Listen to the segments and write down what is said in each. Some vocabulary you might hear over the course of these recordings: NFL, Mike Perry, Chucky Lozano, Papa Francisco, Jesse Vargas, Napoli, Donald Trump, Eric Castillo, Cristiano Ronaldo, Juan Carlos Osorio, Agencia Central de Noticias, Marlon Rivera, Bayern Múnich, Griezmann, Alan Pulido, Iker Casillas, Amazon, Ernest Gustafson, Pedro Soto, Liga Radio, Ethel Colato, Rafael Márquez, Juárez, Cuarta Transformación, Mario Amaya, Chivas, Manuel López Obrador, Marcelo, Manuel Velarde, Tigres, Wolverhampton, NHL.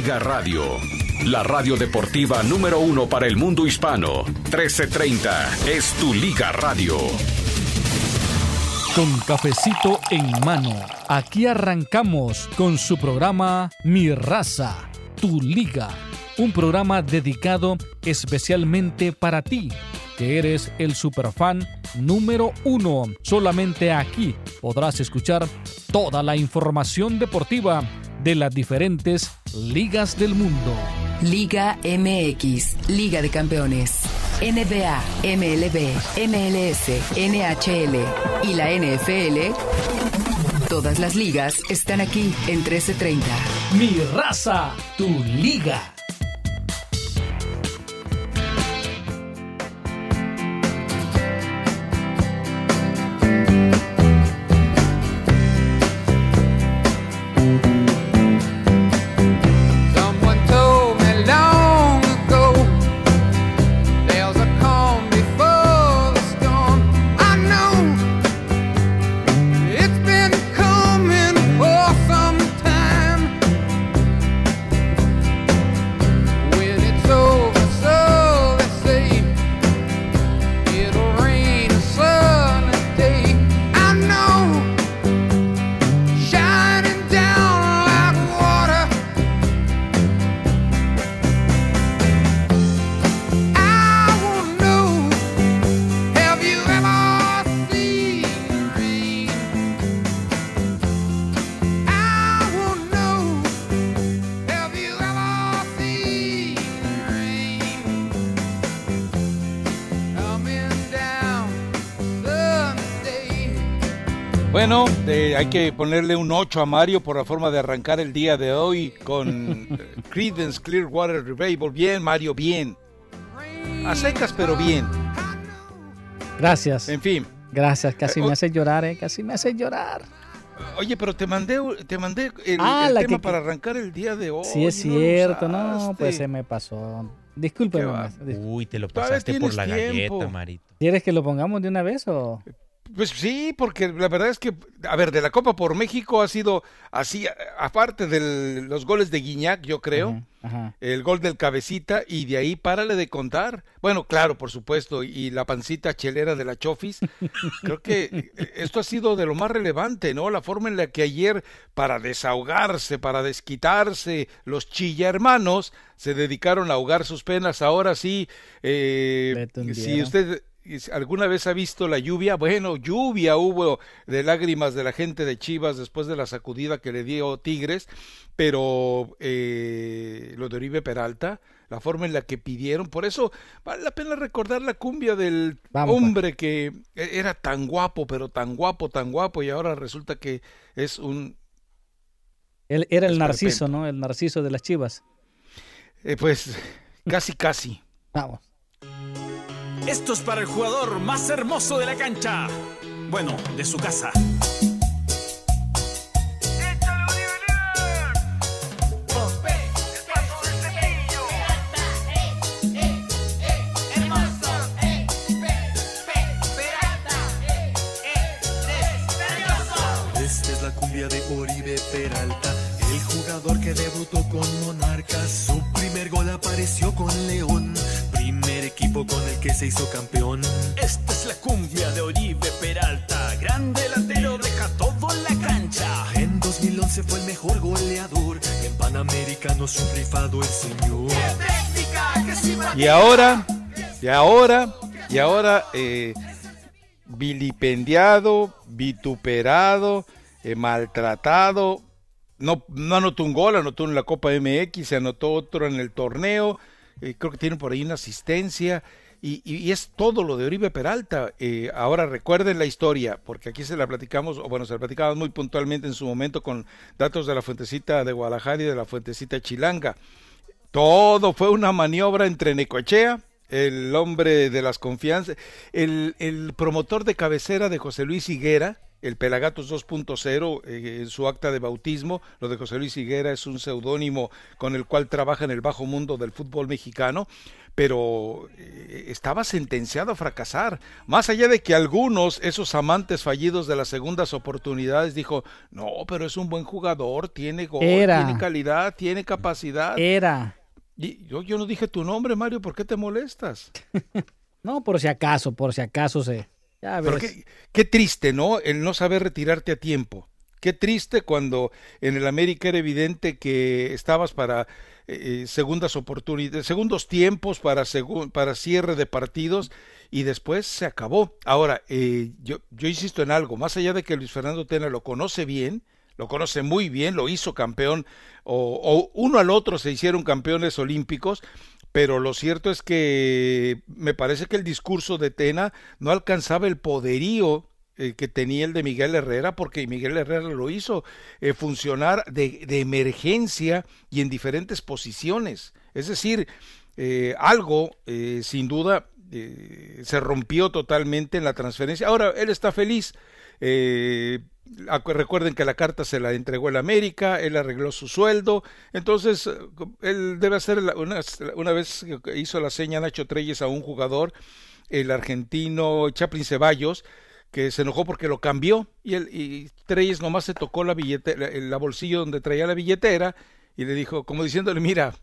Liga Radio, la radio deportiva número uno para el mundo hispano. 1330 es tu Liga Radio. Con cafecito en mano, aquí arrancamos con su programa Mi Raza, tu Liga. Un programa dedicado especialmente para ti, que eres el superfan número uno. Solamente aquí podrás escuchar toda la información deportiva de las diferentes ligas del mundo. Liga MX, Liga de Campeones, NBA, MLB, MLS, NHL y la NFL. Todas las ligas están aquí en 1330. Mi Raza, tu Liga. Bueno, hay que ponerle un 8 a Mario por la forma de arrancar el día de hoy con Creedence Clearwater Revival. Bien, Mario, bien. A secas, pero bien. Gracias. En fin. Gracias, casi me hace llorar, casi me hace llorar. Oye, pero te mandé el tema para arrancar el día de hoy. Sí, es cierto, no, pues se me pasó. Discúlpeme. Uy, te lo pasaste por la galleta, Marito. ¿Quieres que lo pongamos de una vez o...? Pues sí, porque la verdad es que, a ver, de la Copa por México ha sido así, aparte de los goles de Guiñac, yo creo, ajá. El gol del Cabecita, y de ahí párale de contar. Bueno, claro, por supuesto, y la pancita chelera de la Chofis. Creo que esto ha sido de lo más relevante, ¿no? La forma en la que ayer, para desahogarse, para desquitarse, los chillermanos se dedicaron a ahogar sus penas. Ahora sí, si usted... ¿Alguna vez ha visto la lluvia? Bueno, lluvia hubo de lágrimas de la gente de Chivas después de la sacudida que le dio Tigres, pero lo de Oribe Peralta, la forma en la que pidieron, por eso vale la pena recordar la cumbia del hombre que era tan guapo, pero tan guapo, y ahora resulta que es un... Él era el Narciso, ¿no? El Narciso de las Chivas. Pues casi. Vamos. Esto es para el jugador más hermoso de la cancha. Bueno, de su casa. Esta es la cumbia de Oribe Peralta, el jugador que debutó con Monarcas. Su primer gol apareció con León, equipo con el que se hizo campeón. Esta es la cumbia de Oribe Peralta, gran delantero, deja todo en la cancha. En 2011 fue el mejor goleador, en Panamericanos un rifado el señor. Y ahora vilipendiado, vituperado, maltratado. No anotó un gol, anotó en la Copa MX, se anotó otro en el torneo. Creo que tienen por ahí una asistencia y es todo lo de Oribe Peralta. Ahora recuerden la historia, porque aquí se la platicamos muy puntualmente en su momento con datos de la Fuentecita de Guadalajara y de la Fuentecita Chilanga. Todo fue una maniobra entre Necochea, el hombre de las confianzas, el promotor de cabecera de José Luis Higuera, el Pelagatos 2.0, su acta de bautismo, lo de José Luis Higuera es un seudónimo con el cual trabaja en el bajo mundo del fútbol mexicano, pero estaba sentenciado a fracasar. Más allá de que algunos, esos amantes fallidos de las segundas oportunidades, dijo, no, pero es un buen jugador, tiene gol, tiene calidad, tiene capacidad. Yo no dije tu nombre, Mario, ¿por qué te molestas? No, por si acaso se... Ya ves. Pero qué triste, ¿no? El no saber retirarte a tiempo. Qué triste cuando en el América era evidente que estabas para segundas oportunidades, segundos tiempos, para cierre de partidos, y después se acabó. Ahora, yo insisto en algo, más allá de que Luis Fernando Tena lo conoce bien, lo conoce muy bien, lo hizo campeón, o uno al otro se hicieron campeones olímpicos, pero lo cierto es que me parece que el discurso de Tena no alcanzaba el poderío que tenía el de Miguel Herrera, porque Miguel Herrera lo hizo funcionar de emergencia y en diferentes posiciones. Es decir, algo sin duda se rompió totalmente en la transferencia. Ahora, él está feliz. Recuerden que la carta se la entregó el América, él arregló su sueldo, entonces él debe hacer una vez hizo la seña Nacho Treyes a un jugador, el argentino Chaplin Ceballos, que se enojó porque lo cambió, y Treyes nomás se tocó la billetera, el bolsillo donde traía la billetera, y le dijo, como diciéndole, mira,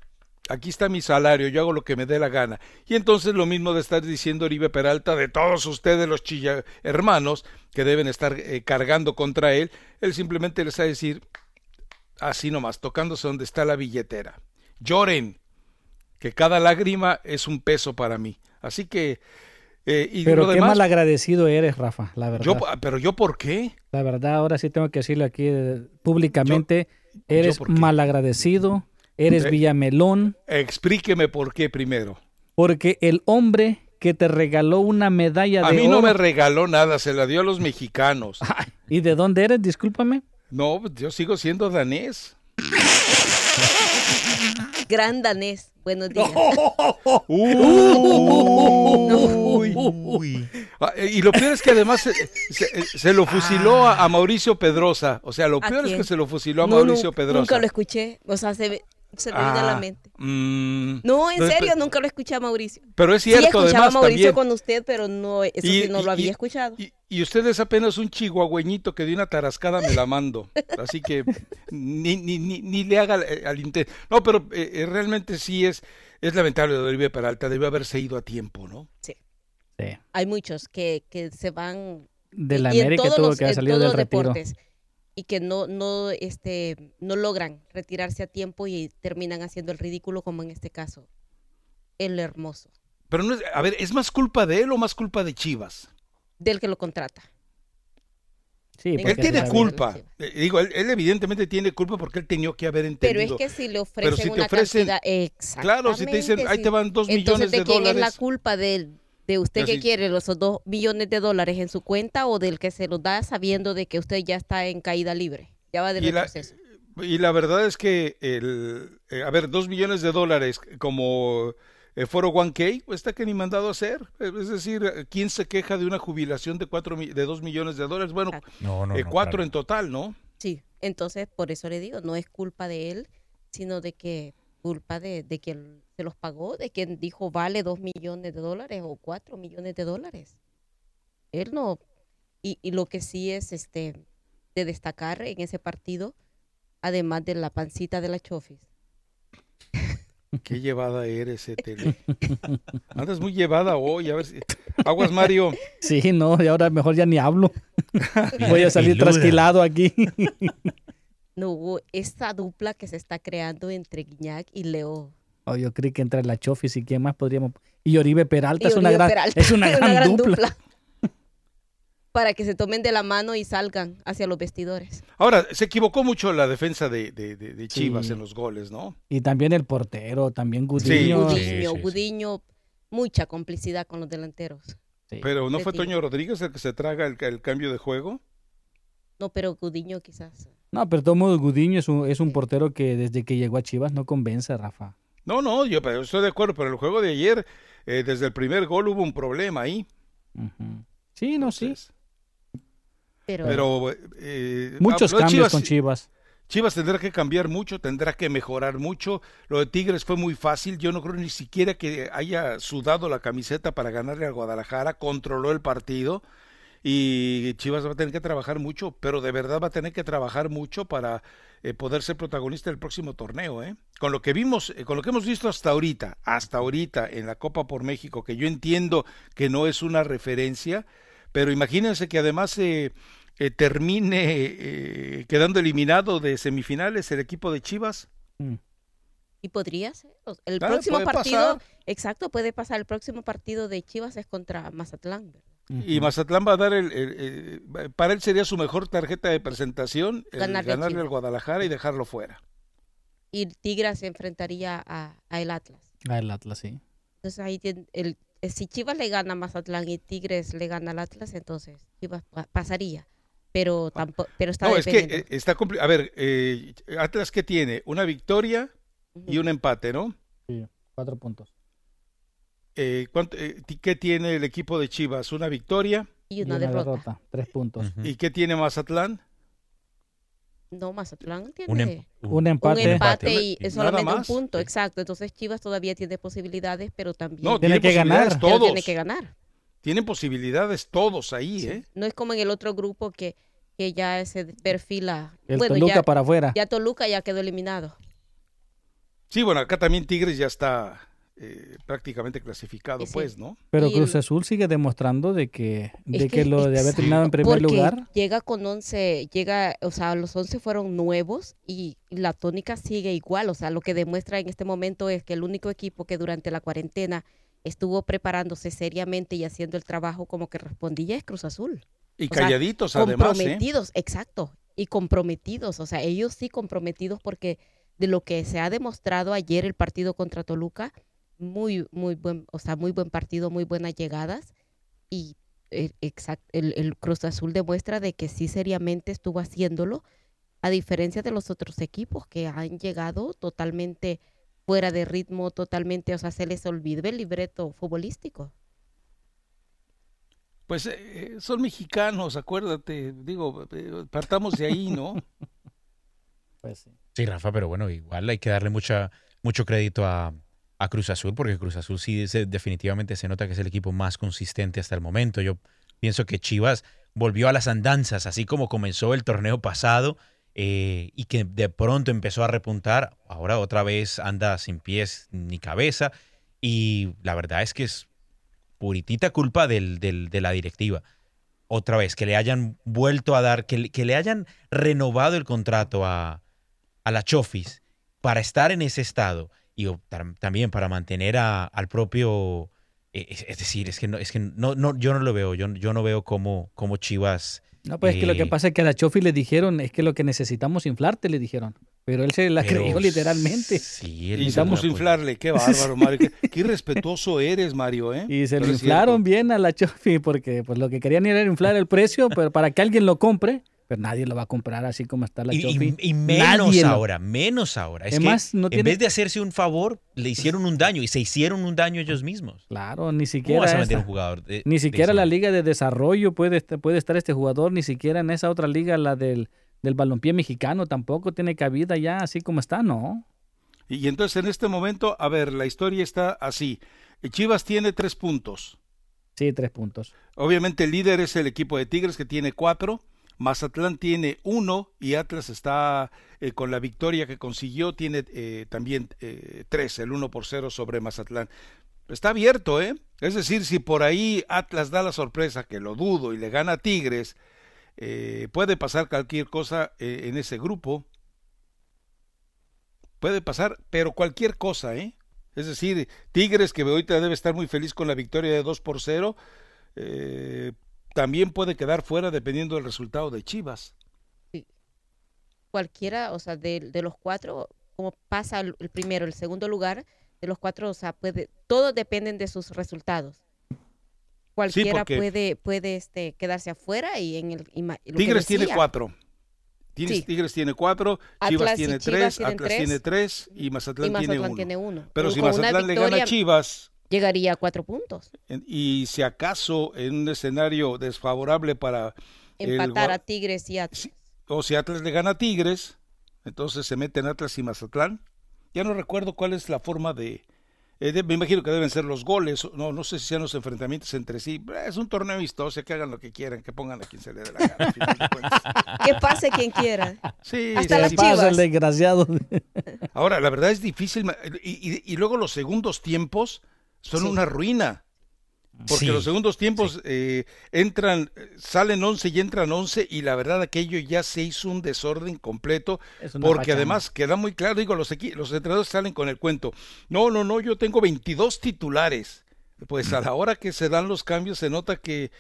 aquí está mi salario, yo hago lo que me dé la gana. Y entonces lo mismo de estar diciendo Oribe Peralta de todos ustedes los hermanos que deben estar cargando contra él, él simplemente les va a decir así nomás, tocándose donde está la billetera. Lloren, que cada lágrima es un peso para mí. Así que... pero lo qué demás, malagradecido eres, Rafa, la verdad. ¿Pero yo por qué? La verdad, ahora sí tengo que decirle aquí públicamente, eres malagradecido. Eres villamelón. Explíqueme por qué primero. Porque el hombre que te regaló una medalla de oro... A mí no me regaló nada, se la dio a los mexicanos. Ay, ¿y de dónde eres? Discúlpame. No, yo sigo siendo danés. Gran danés. Buenos días. Uy. Y lo peor es que además se lo fusiló a Mauricio Pedrosa. O sea, lo peor es que se lo fusiló a Mauricio Pedrosa. Nunca lo escuché. O sea, se me viene a la mente. No, en serio, nunca lo escuché a Mauricio. Pero es cierto, además. Sí, escuchaba a Mauricio también con usted, pero no, eso sí no lo había escuchado. Y usted es apenas un chihuahueñito que de una tarascada me la mando. Así que ni le haga al intento. No, pero realmente sí es lamentable de Oribe Peralta. Debió haberse ido a tiempo, ¿no? Sí. Hay muchos que se van... De la América tuvo que haber salido del retiro. Y que no logran retirarse a tiempo y terminan haciendo el ridículo, como en este caso, el hermoso. Pero no es, a ver, ¿es más culpa de él o más culpa de Chivas? Del que lo contrata. Sí, él tiene culpa. Digo, él evidentemente tiene culpa porque él tenía que haber entendido. Pero es que si le ofrecen, una cantidad, exactamente. Claro, si te dicen, ahí te van $2 millones. ¿Quién es la culpa de él? ¿De usted que quiere los $2 millones en su cuenta o del que se los da sabiendo de que usted ya está en caída libre? Ya va del proceso. Y la verdad es que, $2 millones como Foro 1K, está que ni mandado a hacer. Es decir, ¿quién se queja de una jubilación de $2 millones? Bueno, cuatro en total, ¿no? Sí, entonces por eso le digo, no es culpa de él, sino de que... culpa de quien se los pagó, de quien dijo vale $2 millones o $4 millones. Él no, y lo que sí es de destacar en ese partido, además de la pancita de la Chofis. Qué llevada eres, Tele. Andas muy llevada hoy, a ver si... Aguas, Mario. Sí, no, y ahora mejor ya ni hablo. Voy a salir trasquilado aquí. No hubo esta dupla que se está creando entre Guiñac y Leo. Oh, yo creí que entre la Chofis y quién más podríamos... Y Oribe Peralta es una gran dupla. Para que se tomen de la mano y salgan hacia los vestidores. Ahora, se equivocó mucho la defensa de Chivas en los goles, ¿no? Y también el portero, también Gudiño. Gudiño, mucha complicidad con los delanteros. Sí. Pero ¿no fue Toño Rodríguez el que se traga el cambio de juego? No, pero Gudiño quizás... No, pero de todo modo, Gudiño es un portero que desde que llegó a Chivas no convence, Rafa. No, yo estoy de acuerdo, pero el juego de ayer, desde el primer gol hubo un problema ahí. Uh-huh. Sí, no, entonces... sí. Pero muchos cambios con Chivas. Chivas tendrá que cambiar mucho, tendrá que mejorar mucho. Lo de Tigres fue muy fácil. Yo no creo ni siquiera que haya sudado la camiseta para ganarle a Guadalajara. Controló el partido. Y Chivas va a tener que trabajar mucho, pero de verdad va a tener que trabajar mucho para poder ser protagonista del próximo torneo, ¿eh? Con lo que vimos, con lo que hemos visto hasta ahorita en la Copa por México, que yo entiendo que no es una referencia, pero imagínense que además termine quedando eliminado de semifinales el equipo de Chivas. Y podría ser. El próximo partido, exacto, puede pasar. El próximo partido de Chivas es contra Mazatlán, ¿verdad? Y Mazatlán va a dar para él sería su mejor tarjeta de presentación, ganarle al Guadalajara y dejarlo fuera. Y Tigres se enfrentaría a el Atlas. A el Atlas, sí. Entonces ahí si Chivas le gana a Mazatlán y Tigres le gana al Atlas, entonces Chivas pasaría. Pero tampoco, pero está dependiendo. Es que a ver, Atlas que tiene una victoria y un empate, ¿no? Sí, 4 puntos. ¿Qué tiene el equipo de Chivas? Una victoria y una derrota. 3 puntos. Uh-huh. ¿Y qué tiene Mazatlán? No, Mazatlán tiene un empate y solamente un punto, exacto. Entonces Chivas todavía tiene posibilidades, pero también tiene que ganar. Tienen posibilidades todos ahí, sí. No es como en el otro grupo que ya se perfila. Toluca ya, para afuera. Ya Toluca ya quedó eliminado. Sí, bueno, acá también Tigres ya está prácticamente clasificado, sí. Pues, ¿no? Pero Cruz Azul sigue demostrando de que lo de haber terminado en primer lugar. Llega con 11, o sea, los 11 fueron nuevos y la tónica sigue igual. O sea, lo que demuestra en este momento es que el único equipo que durante la cuarentena estuvo preparándose seriamente y haciendo el trabajo como que respondía es Cruz Azul. Y calladitos, además. Comprometidos, exacto. Y comprometidos. O sea, ellos sí comprometidos, porque de lo que se ha demostrado ayer el partido contra Toluca. Muy buen partido, muy buenas llegadas, y el Cruz Azul demuestra de que sí seriamente estuvo haciéndolo, a diferencia de los otros equipos que han llegado totalmente fuera de ritmo, totalmente, o sea, se les olvidó el libreto futbolístico. Pues son mexicanos, acuérdate, digo, partamos de ahí, ¿no? Pues sí. Sí, Rafa, pero bueno, igual hay que darle mucho crédito a Cruz Azul, porque Cruz Azul sí definitivamente se nota que es el equipo más consistente hasta el momento. Yo pienso que Chivas volvió a las andanzas, así como comenzó el torneo pasado, y que de pronto empezó a repuntar. Ahora otra vez anda sin pies ni cabeza, y la verdad es que es puritita culpa de la directiva. Otra vez, que le hayan vuelto a dar, que le hayan renovado el contrato a la Chofis para estar en ese estado, y también para mantener al propio, es decir, es que no, yo no lo veo, yo no veo cómo Chivas. No, pues es que lo que pasa es que a la Chofis le dijeron, es que lo que necesitamos inflarte, le dijeron, pero él se la creyó literalmente. Sí, necesitamos inflarle, qué bárbaro, Mario, qué irrespetuoso eres, Mario, ¿eh? Y se lo inflaron bien a la Chofis, porque pues lo que querían era inflar el precio, pero para que alguien lo compre. Pero nadie lo va a comprar así como está la Chofis. Y menos ahora. Es además, que en vez de hacerse un favor, le hicieron un daño, y se hicieron un daño ellos mismos. Claro, ni siquiera. ¿Cómo vas a meter un jugador ni siquiera la liga de desarrollo puede estar este jugador, ni siquiera en esa otra liga, la del balompié mexicano, tampoco tiene cabida ya así como está, ¿no? Y entonces en este momento, a ver, la historia está así. Chivas tiene 3 puntos. Sí, 3 puntos. Obviamente el líder es el equipo de Tigres, que tiene 4. Mazatlán tiene 1 y Atlas está con la victoria que consiguió, tiene también 3, el 1-0 sobre Mazatlán. Está abierto, ¿eh? Es decir, si por ahí Atlas da la sorpresa, que lo dudo, y le gana a Tigres, puede pasar cualquier cosa en ese grupo. Puede pasar, pero cualquier cosa, ¿eh? Es decir, Tigres, que ahorita debe estar muy feliz con la victoria de 2-0, también puede quedar fuera dependiendo del resultado de Chivas. Sí. Cualquiera, o sea, de los 4, como pasa el primero, el segundo lugar, de los 4, o sea, todos dependen de sus resultados. Cualquiera puede quedarse afuera y en el. Tigres tiene 4. Tigres tiene 4, Chivas tiene 3, Atlas tiene 3 y Mazatlán tiene 1. Pero si Mazatlán le gana a Chivas, llegaría a 4 puntos. Y si acaso en un escenario desfavorable para empatar a Tigres y Atlas. O si Atlas le gana a Tigres, entonces se meten Atlas y Mazatlán. Ya no recuerdo cuál es la forma de me imagino que deben ser los goles, no sé si sean los enfrentamientos entre sí. Es un torneo vistoso, o sea, que hagan lo que quieran, que pongan a quien se le dé la gana. Que pase quien quiera. Sí, hasta las Chivas. Pasa el desgraciado. Ahora, la verdad es difícil, y luego los segundos tiempos son una ruina. Porque los segundos tiempos salen 11 y entran 11, y la verdad aquello ya se hizo un desorden completo, porque además queda muy claro, digo, los entrenadores salen con el cuento, no, yo tengo 22 titulares, pues a la hora que se dan los cambios se nota que,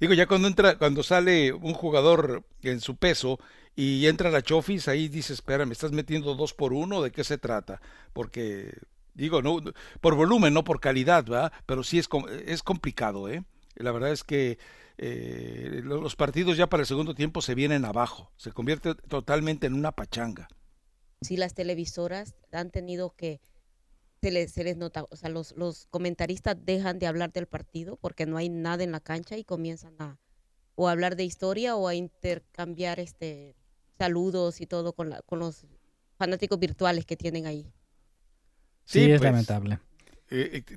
digo, ya cuando sale un jugador en su peso y entra la Chofis, ahí dice, espera, me estás metiendo 2 por 1, ¿de qué se trata? Porque... digo, no por volumen, no por calidad, ¿verdad? Pero sí es complicado, ¿eh? La verdad es que los partidos ya para el segundo tiempo se vienen abajo, se convierte totalmente en una pachanga. Sí, las televisoras han tenido que, se les nota, o sea, los comentaristas dejan de hablar del partido porque no hay nada en la cancha y comienzan a hablar de historia o a intercambiar saludos y todo con los fanáticos virtuales que tienen ahí. Sí, es lamentable.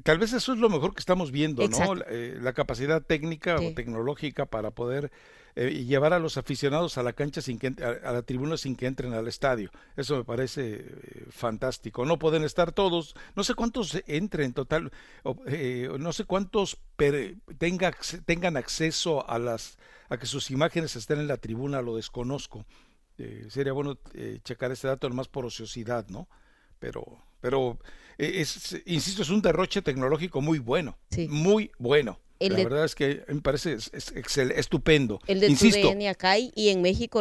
Tal vez eso es lo mejor que estamos viendo, exacto, ¿no? La capacidad técnica o tecnológica para poder llevar a los aficionados a la cancha sin que a la tribuna sin que entren al estadio. Eso me parece fantástico. No pueden estar todos, no sé cuántos entren en total, no sé cuántos tengan acceso a que sus imágenes estén en la tribuna, lo desconozco. Sería bueno checar este dato nomás por ociosidad, ¿no? Pero insisto, es un derroche tecnológico muy bueno, muy bueno. La verdad es que me parece estupendo. El de TUDN acá y en México,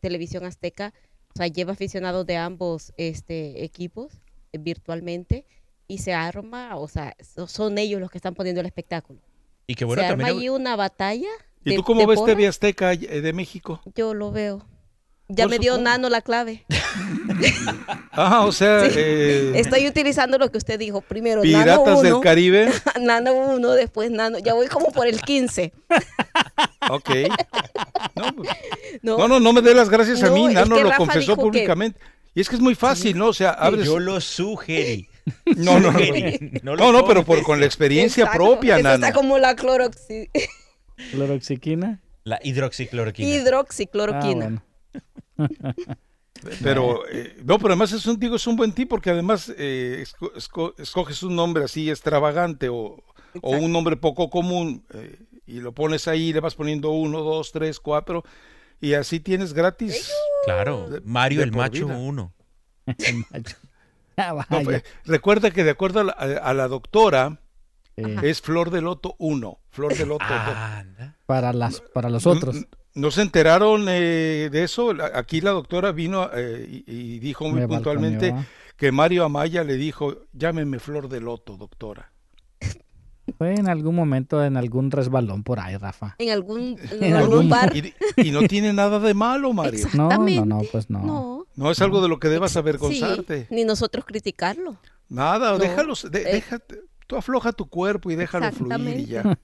Televisión Azteca, o sea, lleva aficionados de ambos equipos virtualmente y se arma, o sea, son ellos los que están poniendo el espectáculo. Y qué bueno, se arma ahí una batalla. ¿Y tú cómo ves TV Azteca de México? Yo lo veo. Ya me dio Nano la clave. Ah, o sea... sí. Estoy utilizando lo que usted dijo. Primero, Piratas Nano 1, del Caribe. Nano 1, después Nano... Ya voy como por el 15. Ok. No me dé las gracias a mí. Nano lo Rafa confesó públicamente. Y es que es muy fácil, ¿no? O sea, abres... Yo lo sugerí. No, pero con la experiencia propia, Nano. Está como la ¿Cloroxiquina? La hidroxicloroquina. Hidroxicloroquina. Ah, bueno. Pero pero además es un buen tipo, porque además escoges un nombre así extravagante o un nombre poco común y lo pones ahí, le vas poniendo 1, 2, 3, 4 y así tienes gratis. Claro, Mario el Macho 1. Recuerda que de acuerdo a la doctora es Flor de Loto 1, Flor de Loto 2. Para los otros. ¿No se enteraron de eso? Aquí la doctora vino y dijo muy puntualmente que Mario Amaya le dijo, llámeme Flor de Loto, doctora. Fue en algún momento, en algún resbalón por ahí, Rafa. En algún bar. Y no tiene nada de malo, Mario. No, pues no. No es algo de lo que debas avergonzarte. Sí, ni nosotros criticarlo. Nada, déjate, tú afloja tu cuerpo y déjalo fluir y ya.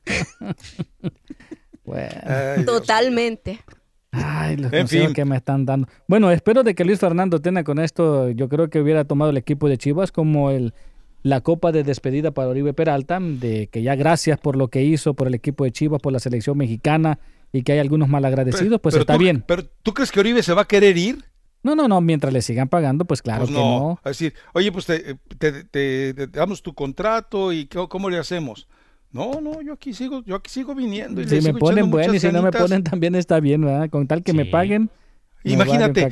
Bueno. Totalmente. Ay, los consejos que me están dando. Bueno, espero de que Luis Fernando Tena con esto, yo creo que hubiera tomado el equipo de Chivas como la copa de despedida para Oribe Peralta, de que ya gracias por lo que hizo por el equipo de Chivas, por la selección mexicana, y que hay algunos malagradecidos, pues está bien. Pero ¿tú crees que Oribe se va a querer ir? No, mientras le sigan pagando, pues claro, pues no. Es decir, oye, pues te damos tu contrato y ¿cómo le hacemos? No, yo aquí sigo viniendo. Y si me ponen bueno y si no me ponen también está bien, ¿verdad? Con tal que me paguen. Imagínate,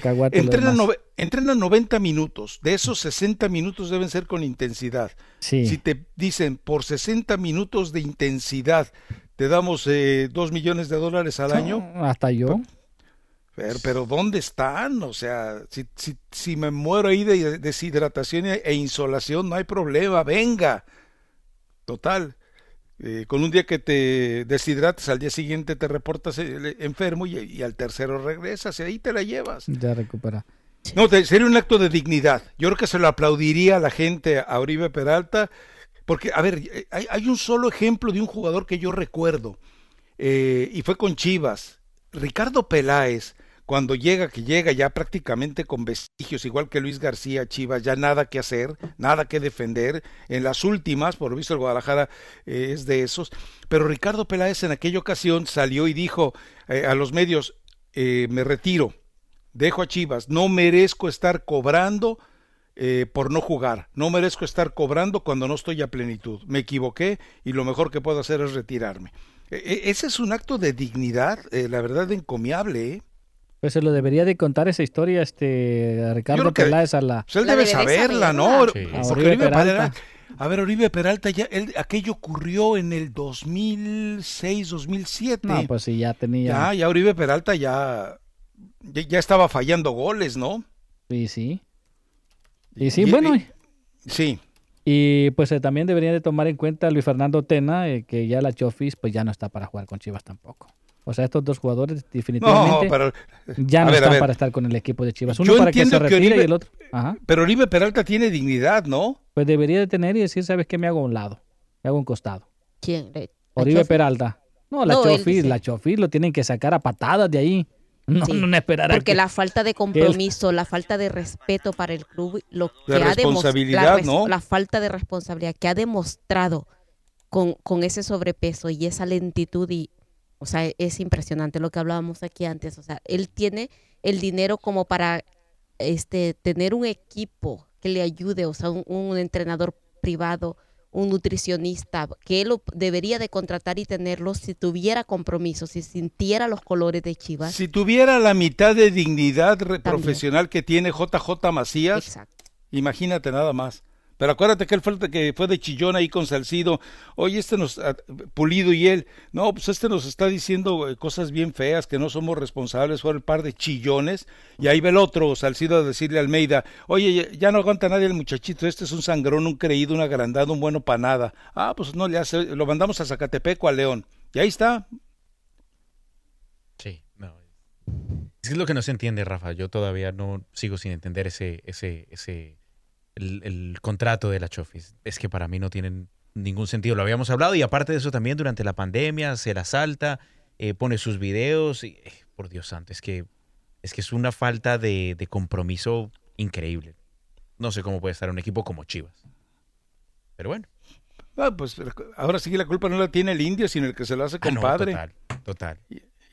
entrenan 90 minutos, de esos 60 minutos deben ser con intensidad. Sí. Si te dicen por 60 minutos de intensidad te damos $2 millones al año. Hasta yo. Pero ¿dónde están? O sea, si me muero ahí de deshidratación e insolación, no hay problema, venga. Total. Con un día que te deshidratas, al día siguiente te reportas enfermo y al tercero regresas y ahí te la llevas. Ya recupera. No, sería un acto de dignidad. Yo creo que se lo aplaudiría a la gente, a Oribe Peralta, porque, a ver, hay un solo ejemplo de un jugador que yo recuerdo, y fue con Chivas, Ricardo Peláez, cuando llega, que llega ya prácticamente con vestigios, igual que Luis García, Chivas, ya nada que hacer, nada que defender, en las últimas, por lo visto el Guadalajara es de esos, pero Ricardo Peláez en aquella ocasión salió y dijo a los medios, me retiro, dejo a Chivas, no merezco estar cobrando por no jugar, no merezco estar cobrando cuando no estoy a plenitud, me equivoqué y lo mejor que puedo hacer es retirarme. Ese es un acto de dignidad, la verdad, encomiable, ¿eh? Pues se lo debería de contar esa historia a Ricardo Peláez. Pues él debe saberla, ¿no? Sí. Porque Oribe Peralta, ya aquello ocurrió en el 2006, 2007. No, pues sí, ya tenía. Ya Oribe Peralta ya estaba fallando goles, ¿no? Sí. Y sí, bueno. Sí. Y pues también deberían de tomar en cuenta a Luis Fernando Tena, que ya la Chofis pues ya no está para jugar con Chivas tampoco. O sea, estos dos jugadores definitivamente no están para estar con el equipo de Chivas. Uno para que se retire y el otro... Ajá. Pero Oribe Peralta tiene dignidad, ¿no? Pues debería de tener y decir, ¿sabes qué? Me hago a un lado, me hago a un costado. ¿Quién? Oribe Peralta. No, la Chofis lo tienen que sacar a patadas de ahí. No esperar porque la falta de compromiso, la falta de respeto para el club, la falta de responsabilidad que ha demostrado con ese sobrepeso y esa lentitud y... O sea, es impresionante lo que hablábamos aquí antes. O sea, él tiene el dinero como para tener un equipo que le ayude, o sea, un entrenador privado, un nutricionista, que él lo debería de contratar y tenerlo si tuviera compromiso, si sintiera los colores de Chivas. Si tuviera la mitad de dignidad profesional que tiene JJ Macías, imagínate nada más. Pero acuérdate que él fue de chillón ahí con Salcido. Oye, Pulido y él. No, pues nos está diciendo cosas bien feas, que no somos responsables, fueron el par de chillones. Y ahí va el otro, Salcido, a decirle a Almeida, oye, ya no aguanta nadie el muchachito, este es un sangrón, un creído, un agrandado, un bueno para nada. Ah, pues no le hace, lo mandamos a Zacatepeco, a León. Y ahí está. Sí, no. Es lo que no se entiende, Rafa. Yo todavía no sigo sin entender el contrato de la Chofis. Es que para mí no tienen ningún sentido, lo habíamos hablado, y aparte de eso también durante la pandemia se la salta, pone sus videos, y, por Dios santo, es que es una falta de compromiso increíble. No sé cómo puede estar un equipo como Chivas. Pero bueno. Pues ahora sí que la culpa no la tiene el indio, sino el que se lo hace compadre. No, total.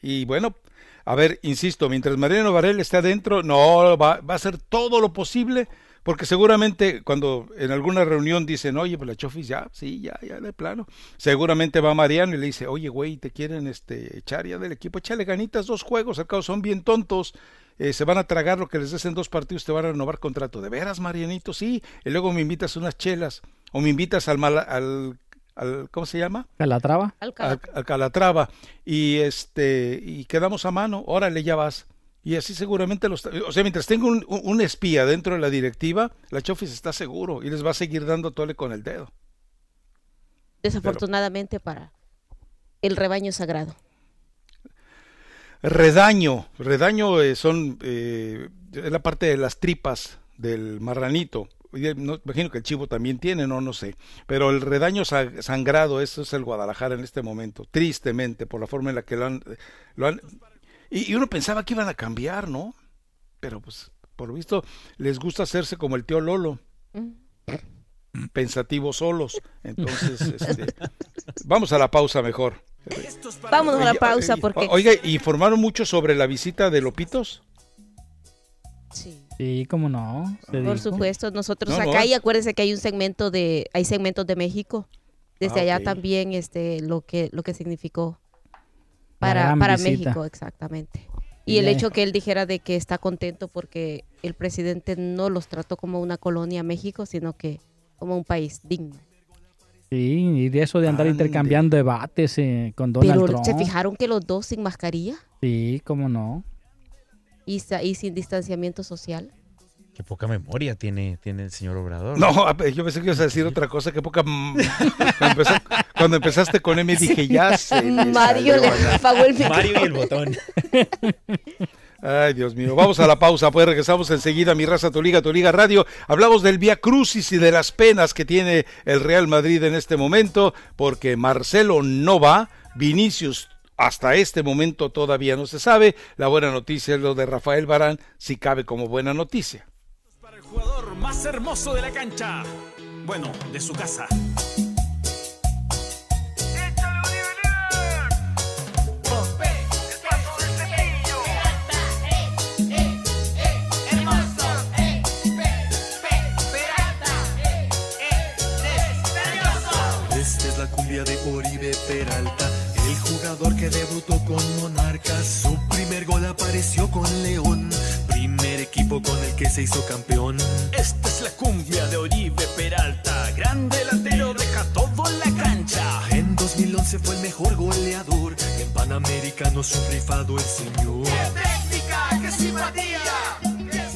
Y bueno, a ver, insisto, mientras Mariano Varela esté adentro, no, va a hacer todo lo posible. Porque seguramente cuando en alguna reunión dicen, oye, pues la Chofis ya de plano. Seguramente va Mariano y le dice, oye, güey, te quieren echar ya del equipo, échale ganitas, 2 juegos, al cabo son bien tontos, se van a tragar lo que les des en 2 partidos, te van a renovar contrato. ¿De veras, Marianito? Sí, y luego me invitas unas chelas, o me invitas al ¿cómo se llama? Calatrava. Al Calatrava, y quedamos a mano, órale, ya vas. Y así seguramente o sea, mientras tenga un espía dentro de la directiva, la Chofis está seguro y les va a seguir dando tole con el dedo. Desafortunadamente para el rebaño sagrado. Redaño son es la parte de las tripas del marranito. No, imagino que el chivo también tiene, no sé, pero el redaño sangrado, eso es el Guadalajara en este momento, tristemente, por la forma en la que lo han y uno pensaba que iban a cambiar, ¿no? Pero pues, por lo visto, les gusta hacerse como el tío Lolo. Pensativos solos. Entonces, vamos a la pausa mejor. Vámonos a la pausa porque... Oiga, ¿informaron mucho sobre la visita de Lopitos? Sí. Sí, cómo no. Por supuesto, nosotros acá, y acuérdense que hay hay segmentos de México. Desde allá también lo que significó. Para México, exactamente. Y el hecho que él dijera de que está contento porque el presidente no los trató como una colonia a México, sino que como un país digno. Sí, y de eso de andar intercambiando debates con Donald Trump. ¿Se fijaron que los dos sin mascarilla? Sí, cómo no. Y sin distanciamiento social. Qué poca memoria tiene el señor Obrador. No, yo pensé que ibas a decir otra cosa, que poca... Cuando empezaste con M dije, ya sé. Mario le pagó el micrófono. Mario y el botón. Ay, Dios mío. Vamos a la pausa, pues regresamos enseguida a Mi Raza, Tu Liga Radio. Hablamos del vía crucis y de las penas que tiene el Real Madrid en este momento, porque Marcelo no va, Vinicius Hasta este momento todavía no se sabe. La buena noticia es lo de Rafael Varane, si cabe como buena noticia. Para el jugador más hermoso de la cancha, bueno, de su casa. De Oribe Peralta, el jugador que debutó con Monarcas, su primer gol apareció con León, primer equipo con el que se hizo campeón. Esta es la cumbia de Oribe Peralta, gran delantero, deja todo en la cancha. En 2011 fue el mejor goleador, en Panamericano es un rifado el señor. ¡Qué técnica, qué simpatía!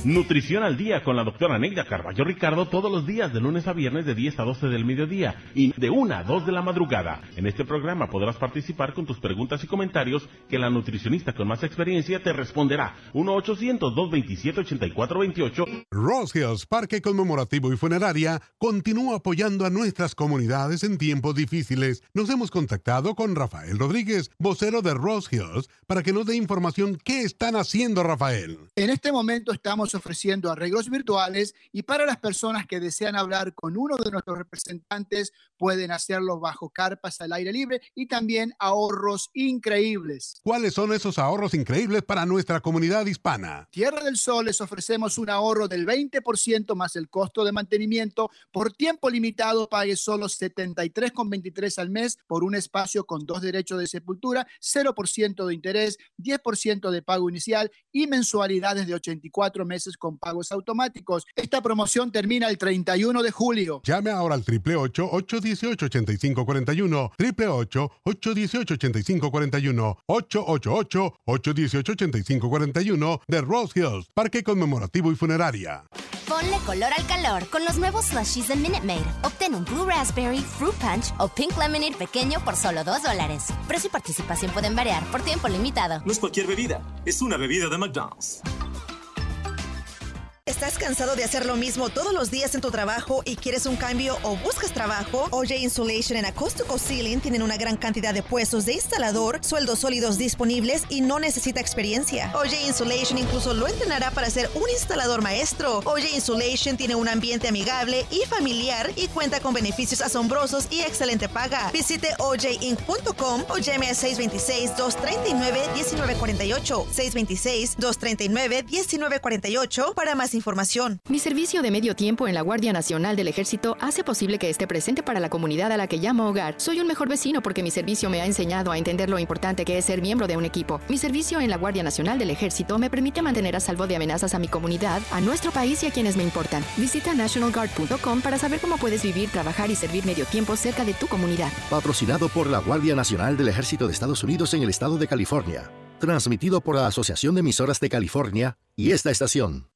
Nutrición al día con la doctora Neida Carballo Ricardo, todos los días de lunes a viernes de 10 a 12 del mediodía y de 1 a 2 de la madrugada. En este programa podrás participar con tus preguntas y comentarios que la nutricionista con más experiencia te responderá. 1-800-227-8428. Rose Hills Parque Conmemorativo y Funeraria continúa apoyando a nuestras comunidades en tiempos difíciles. Nos hemos contactado con Rafael Rodríguez, vocero de Rose Hills, para que nos dé información qué están haciendo, Rafael. En este momento estamos ofreciendo arreglos virtuales y para las personas que desean hablar con uno de nuestros representantes pueden hacerlo bajo carpas al aire libre y también ahorros increíbles. ¿Cuáles son esos ahorros increíbles para nuestra comunidad hispana? Tierra del Sol les ofrecemos un ahorro del 20% más el costo de mantenimiento. Por tiempo limitado pague solo $73.23 al mes por un espacio con 2 derechos de sepultura, 0% de interés, 10% de pago inicial y mensualidades de 84 meses con pagos automáticos. Esta promoción termina el 31 de julio. Llame ahora al 888-818-8541, 888-818-8541, 888-818-8541 de Rose Hills, Parque Conmemorativo y Funeraria. Ponle color al calor con los nuevos slushies de Minute Maid. Obtén un Blue Raspberry, Fruit Punch o Pink Lemonade pequeño por solo $2. Precio y participación pueden variar por tiempo limitado. No es cualquier bebida, es una bebida de McDonald's. ¿Estás cansado de hacer lo mismo todos los días en tu trabajo y quieres un cambio o buscas trabajo? OJ Insulation en Acústico Ceiling tienen una gran cantidad de puestos de instalador, sueldos sólidos disponibles y no necesita experiencia. OJ Insulation incluso lo entrenará para ser un instalador maestro. OJ Insulation tiene un ambiente amigable y familiar y cuenta con beneficios asombrosos y excelente paga. Visite ojinc.com o llame a 626-239-1948, 626-239-1948 para más información. Mi servicio de medio tiempo en la Guardia Nacional del Ejército hace posible que esté presente para la comunidad a la que llamo hogar. Soy un mejor vecino porque mi servicio me ha enseñado a entender lo importante que es ser miembro de un equipo. Mi servicio en la Guardia Nacional del Ejército me permite mantener a salvo de amenazas a mi comunidad, a nuestro país y a quienes me importan. Visita nationalguard.com para saber cómo puedes vivir, trabajar y servir medio tiempo cerca de tu comunidad. Patrocinado por la Guardia Nacional del Ejército de Estados Unidos en el estado de California. Transmitido por la Asociación de Emisoras de California y esta estación.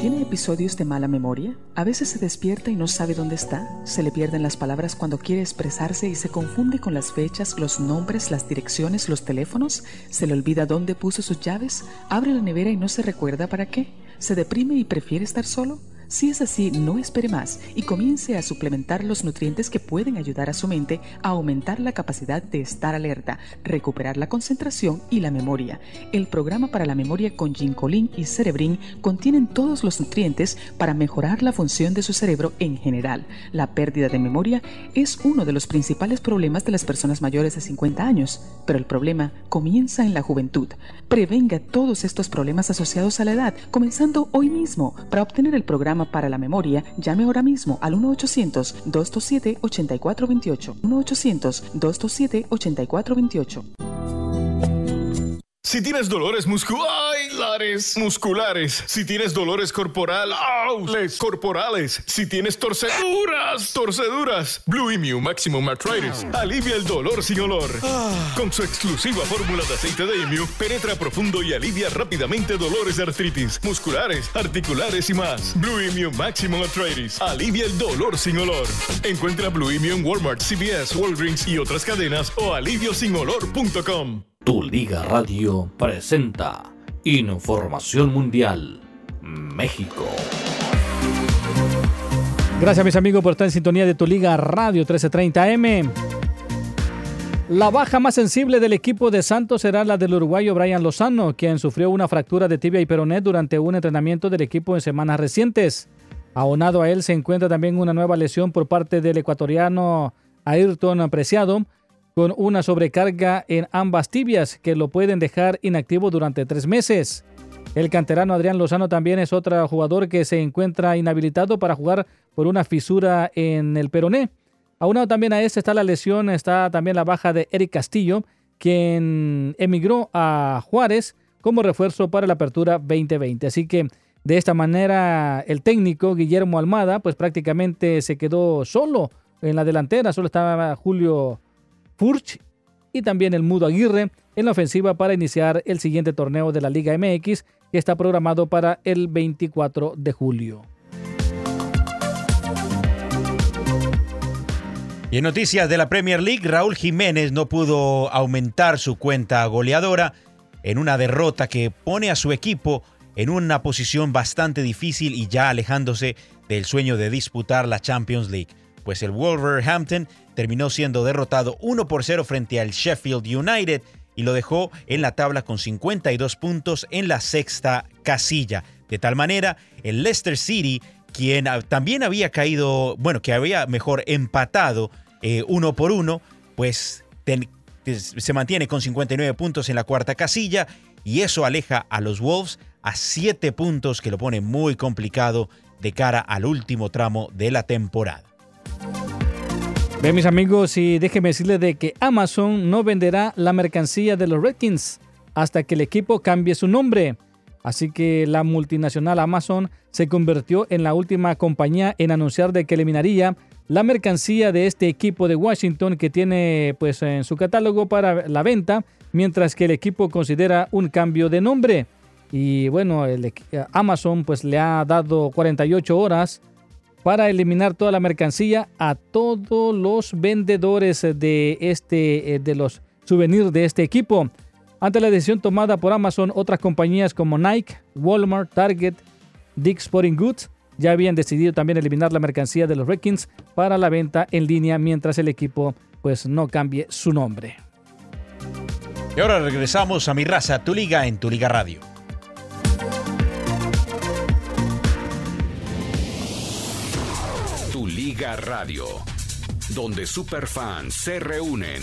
¿Tiene episodios de mala memoria? A veces se despierta y no sabe dónde está. Se le pierden las palabras cuando quiere expresarse y se confunde con las fechas, los nombres, las direcciones, los teléfonos. Se le olvida dónde puso sus llaves. Abre la nevera y no se recuerda para qué. ¿Se deprime y prefiere estar solo? Si es así, no espere más y comience a suplementar los nutrientes que pueden ayudar a su mente a aumentar la capacidad de estar alerta, recuperar la concentración y la memoria. El programa para la memoria con Ginkolín y Cerebrin contienen todos los nutrientes para mejorar la función de su cerebro en general. La pérdida de memoria es uno de los principales problemas de las personas mayores de 50 años, pero el problema comienza en la juventud. Prevenga todos estos problemas asociados a la edad, comenzando hoy mismo. Para obtener el programa para la memoria, llame ahora mismo al 1-800-227-8428, 1-800-227-8428. Si tienes dolores musculares, si tienes dolores corporales, si tienes torceduras, Blue Immune Maximum Arthritis alivia el dolor sin olor. Con su exclusiva fórmula de aceite de Immune, penetra profundo y alivia rápidamente dolores de artritis, musculares, articulares y más. Blue Immune Maximum Arthritis alivia el dolor sin olor. Encuentra Blue Immune en Walmart, CVS, Walgreens y otras cadenas o aliviosinolor.com. Tu Liga Radio presenta Información Mundial, México. Gracias, mis amigos, por estar en sintonía de Tu Liga Radio 1330 AM. La baja más sensible del equipo de Santos será la del uruguayo Brian Lozano, quien sufrió una fractura de tibia y peroné durante un entrenamiento del equipo en semanas recientes. Aunado a él se encuentra también una nueva lesión por parte del ecuatoriano Ayrton Preciado, con una sobrecarga en ambas tibias que lo pueden dejar inactivo durante 3 meses. El canterano Adrián Lozano también es otro jugador que se encuentra inhabilitado para jugar por una fisura en el peroné. Aunado también a este está la lesión, está también la baja de Eric Castillo, quien emigró a Juárez como refuerzo para la apertura 2020. Así que de esta manera el técnico Guillermo Almada pues prácticamente se quedó solo en la delantera. Solo estaba Julio Furch y también el Mudo Aguirre en la ofensiva para iniciar el siguiente torneo de la Liga MX, que está programado para el 24 de julio. Y en noticias de la Premier League, Raúl Jiménez no pudo aumentar su cuenta goleadora en una derrota que pone a su equipo en una posición bastante difícil y ya alejándose del sueño de disputar la Champions League, pues el Wolverhampton terminó siendo derrotado 1-0 frente al Sheffield United y lo dejó en la tabla con 52 puntos en la 6ª casilla. De tal manera, el Leicester City, quien también había caído, empatado 1-1, pues se mantiene con 59 puntos en la 4ª casilla y eso aleja a los Wolves a 7 puntos, que lo pone muy complicado de cara al último tramo de la temporada. Bien, mis amigos, y déjenme decirles de que Amazon no venderá la mercancía de los Redskins hasta que el equipo cambie su nombre. Así que la multinacional Amazon se convirtió en la última compañía en anunciar de que eliminaría la mercancía de este equipo de Washington que tiene pues en su catálogo para la venta, mientras que el equipo considera un cambio de nombre. Y bueno, Amazon pues le ha dado 48 horas para eliminar toda la mercancía a todos los vendedores de los souvenirs de este equipo. Ante la decisión tomada por Amazon, otras compañías como Nike, Walmart, Target, Dick's Sporting Goods ya habían decidido también eliminar la mercancía de los Redskins para la venta en línea mientras el equipo pues no cambie su nombre. Y ahora regresamos a Mi Raza, Tu Liga en Tu Liga Radio. Tu Liga Radio, donde superfans se reúnen.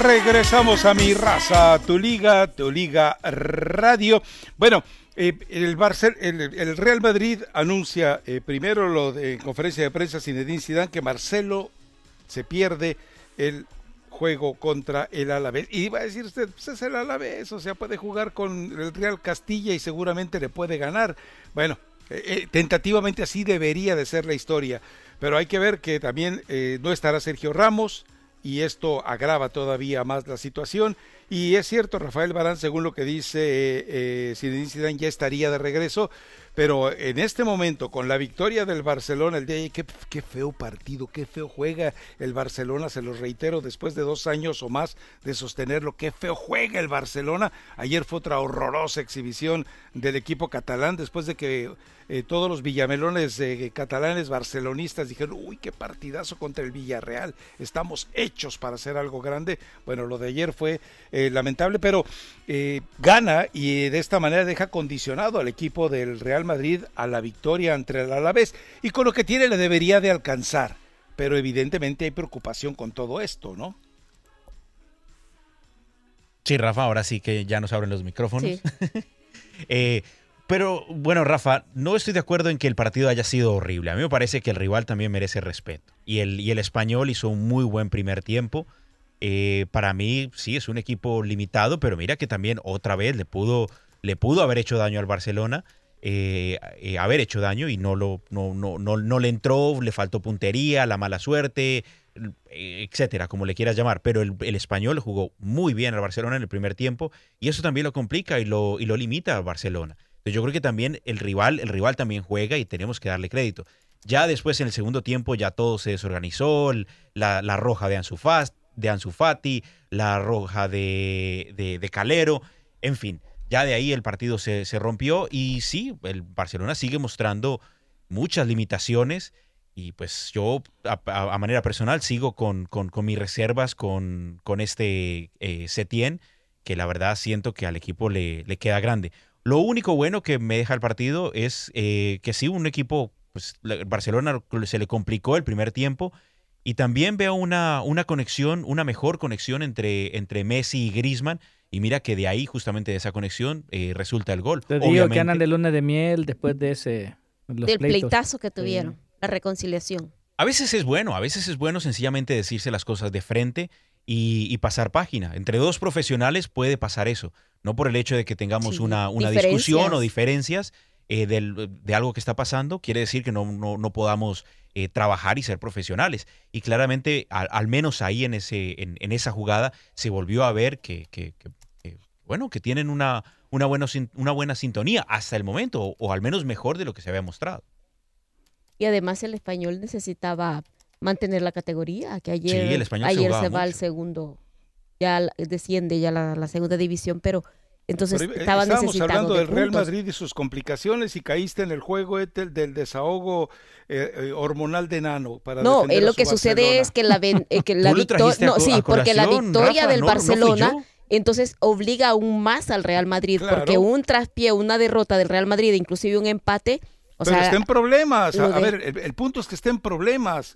Regresamos a Mi Raza, Tu Liga Radio. Bueno, el Real Madrid anuncia primero en conferencia de prensa Zinedine Zidane que Marcelo se pierde el juego contra el Alavés. Y iba a decir usted, pues es el Alavés, o sea, puede jugar con el Real Castilla y seguramente le puede ganar. Bueno, tentativamente así debería de ser la historia. Pero hay que ver que también no estará Sergio Ramos, y esto agrava todavía más la situación. Y es cierto, Rafael Varane, según lo que dice Zinedine Zidane, ya estaría de regreso, pero en este momento, con la victoria del Barcelona el día de ayer, qué feo partido, qué feo juega el Barcelona, se los reitero, después de 2 años o más de sostenerlo, qué feo juega el Barcelona. Ayer fue otra horrorosa exhibición del equipo catalán, después de que todos los villamelones catalanes, barcelonistas, dijeron, uy, qué partidazo contra el Villarreal, estamos hechos para hacer algo grande. Bueno, lo de ayer fue lamentable, pero gana y de esta manera deja condicionado al equipo del Real Madrid a la victoria ante el Alavés, y con lo que tiene le debería de alcanzar, pero evidentemente hay preocupación con todo esto, ¿no? Sí, Rafa, ahora sí que ya nos abren los micrófonos. Sí. Pero bueno, Rafa, no estoy de acuerdo en que el partido haya sido horrible. A mí me parece que el rival también merece respeto, y el español hizo un muy buen primer tiempo. Para mí, sí, es un equipo limitado, pero mira que también otra vez le pudo le pudo haber hecho daño al Barcelona, haber hecho daño y no le entró, le faltó puntería, la mala suerte, etcétera, como le quieras llamar. Pero el español jugó muy bien al Barcelona en el primer tiempo y eso también lo complica y lo limita al Barcelona. Entonces yo creo que también el rival también juega y tenemos que darle crédito. Ya después, en el segundo tiempo, ya todo se desorganizó, la roja de Ansu Fati, la roja de Calero, en fin. Ya de ahí el partido se rompió y sí, el Barcelona sigue mostrando muchas limitaciones y pues yo a manera personal sigo con mis reservas con este Setién, que la verdad siento que al equipo le queda grande. Lo único bueno que me deja el partido es que sí, un equipo, pues Barcelona se le complicó el primer tiempo y también veo una conexión, una mejor conexión entre Messi y Griezmann. Y mira que de ahí, justamente de esa conexión, resulta el gol. Te digo, obviamente, que andan de luna de miel después de del pleitazo que tuvieron, la reconciliación. A veces es bueno sencillamente decirse las cosas de frente y pasar página. Entre dos profesionales puede pasar eso. No por el hecho de que tengamos una discusión o diferencias de algo que está pasando, quiere decir que no podamos trabajar y ser profesionales. Y claramente, al menos ahí en esa jugada, se volvió a ver que tienen una buena sintonía hasta el momento, o al menos mejor de lo que se había mostrado. Y además el español necesitaba mantener la categoría, que ayer se va al segundo, ya desciende ya la segunda división, pero entonces estaban necesitando hablando del Real Madrid y sus complicaciones, y caíste en el juego del desahogo hormonal de Nano. Lo que sucede es que la victoria, porque la victoria del Barcelona entonces obliga aún más al Real Madrid, claro, porque un traspié, una derrota del Real Madrid, inclusive un empate. Pero está en problemas. A ver, el punto es que está en problemas.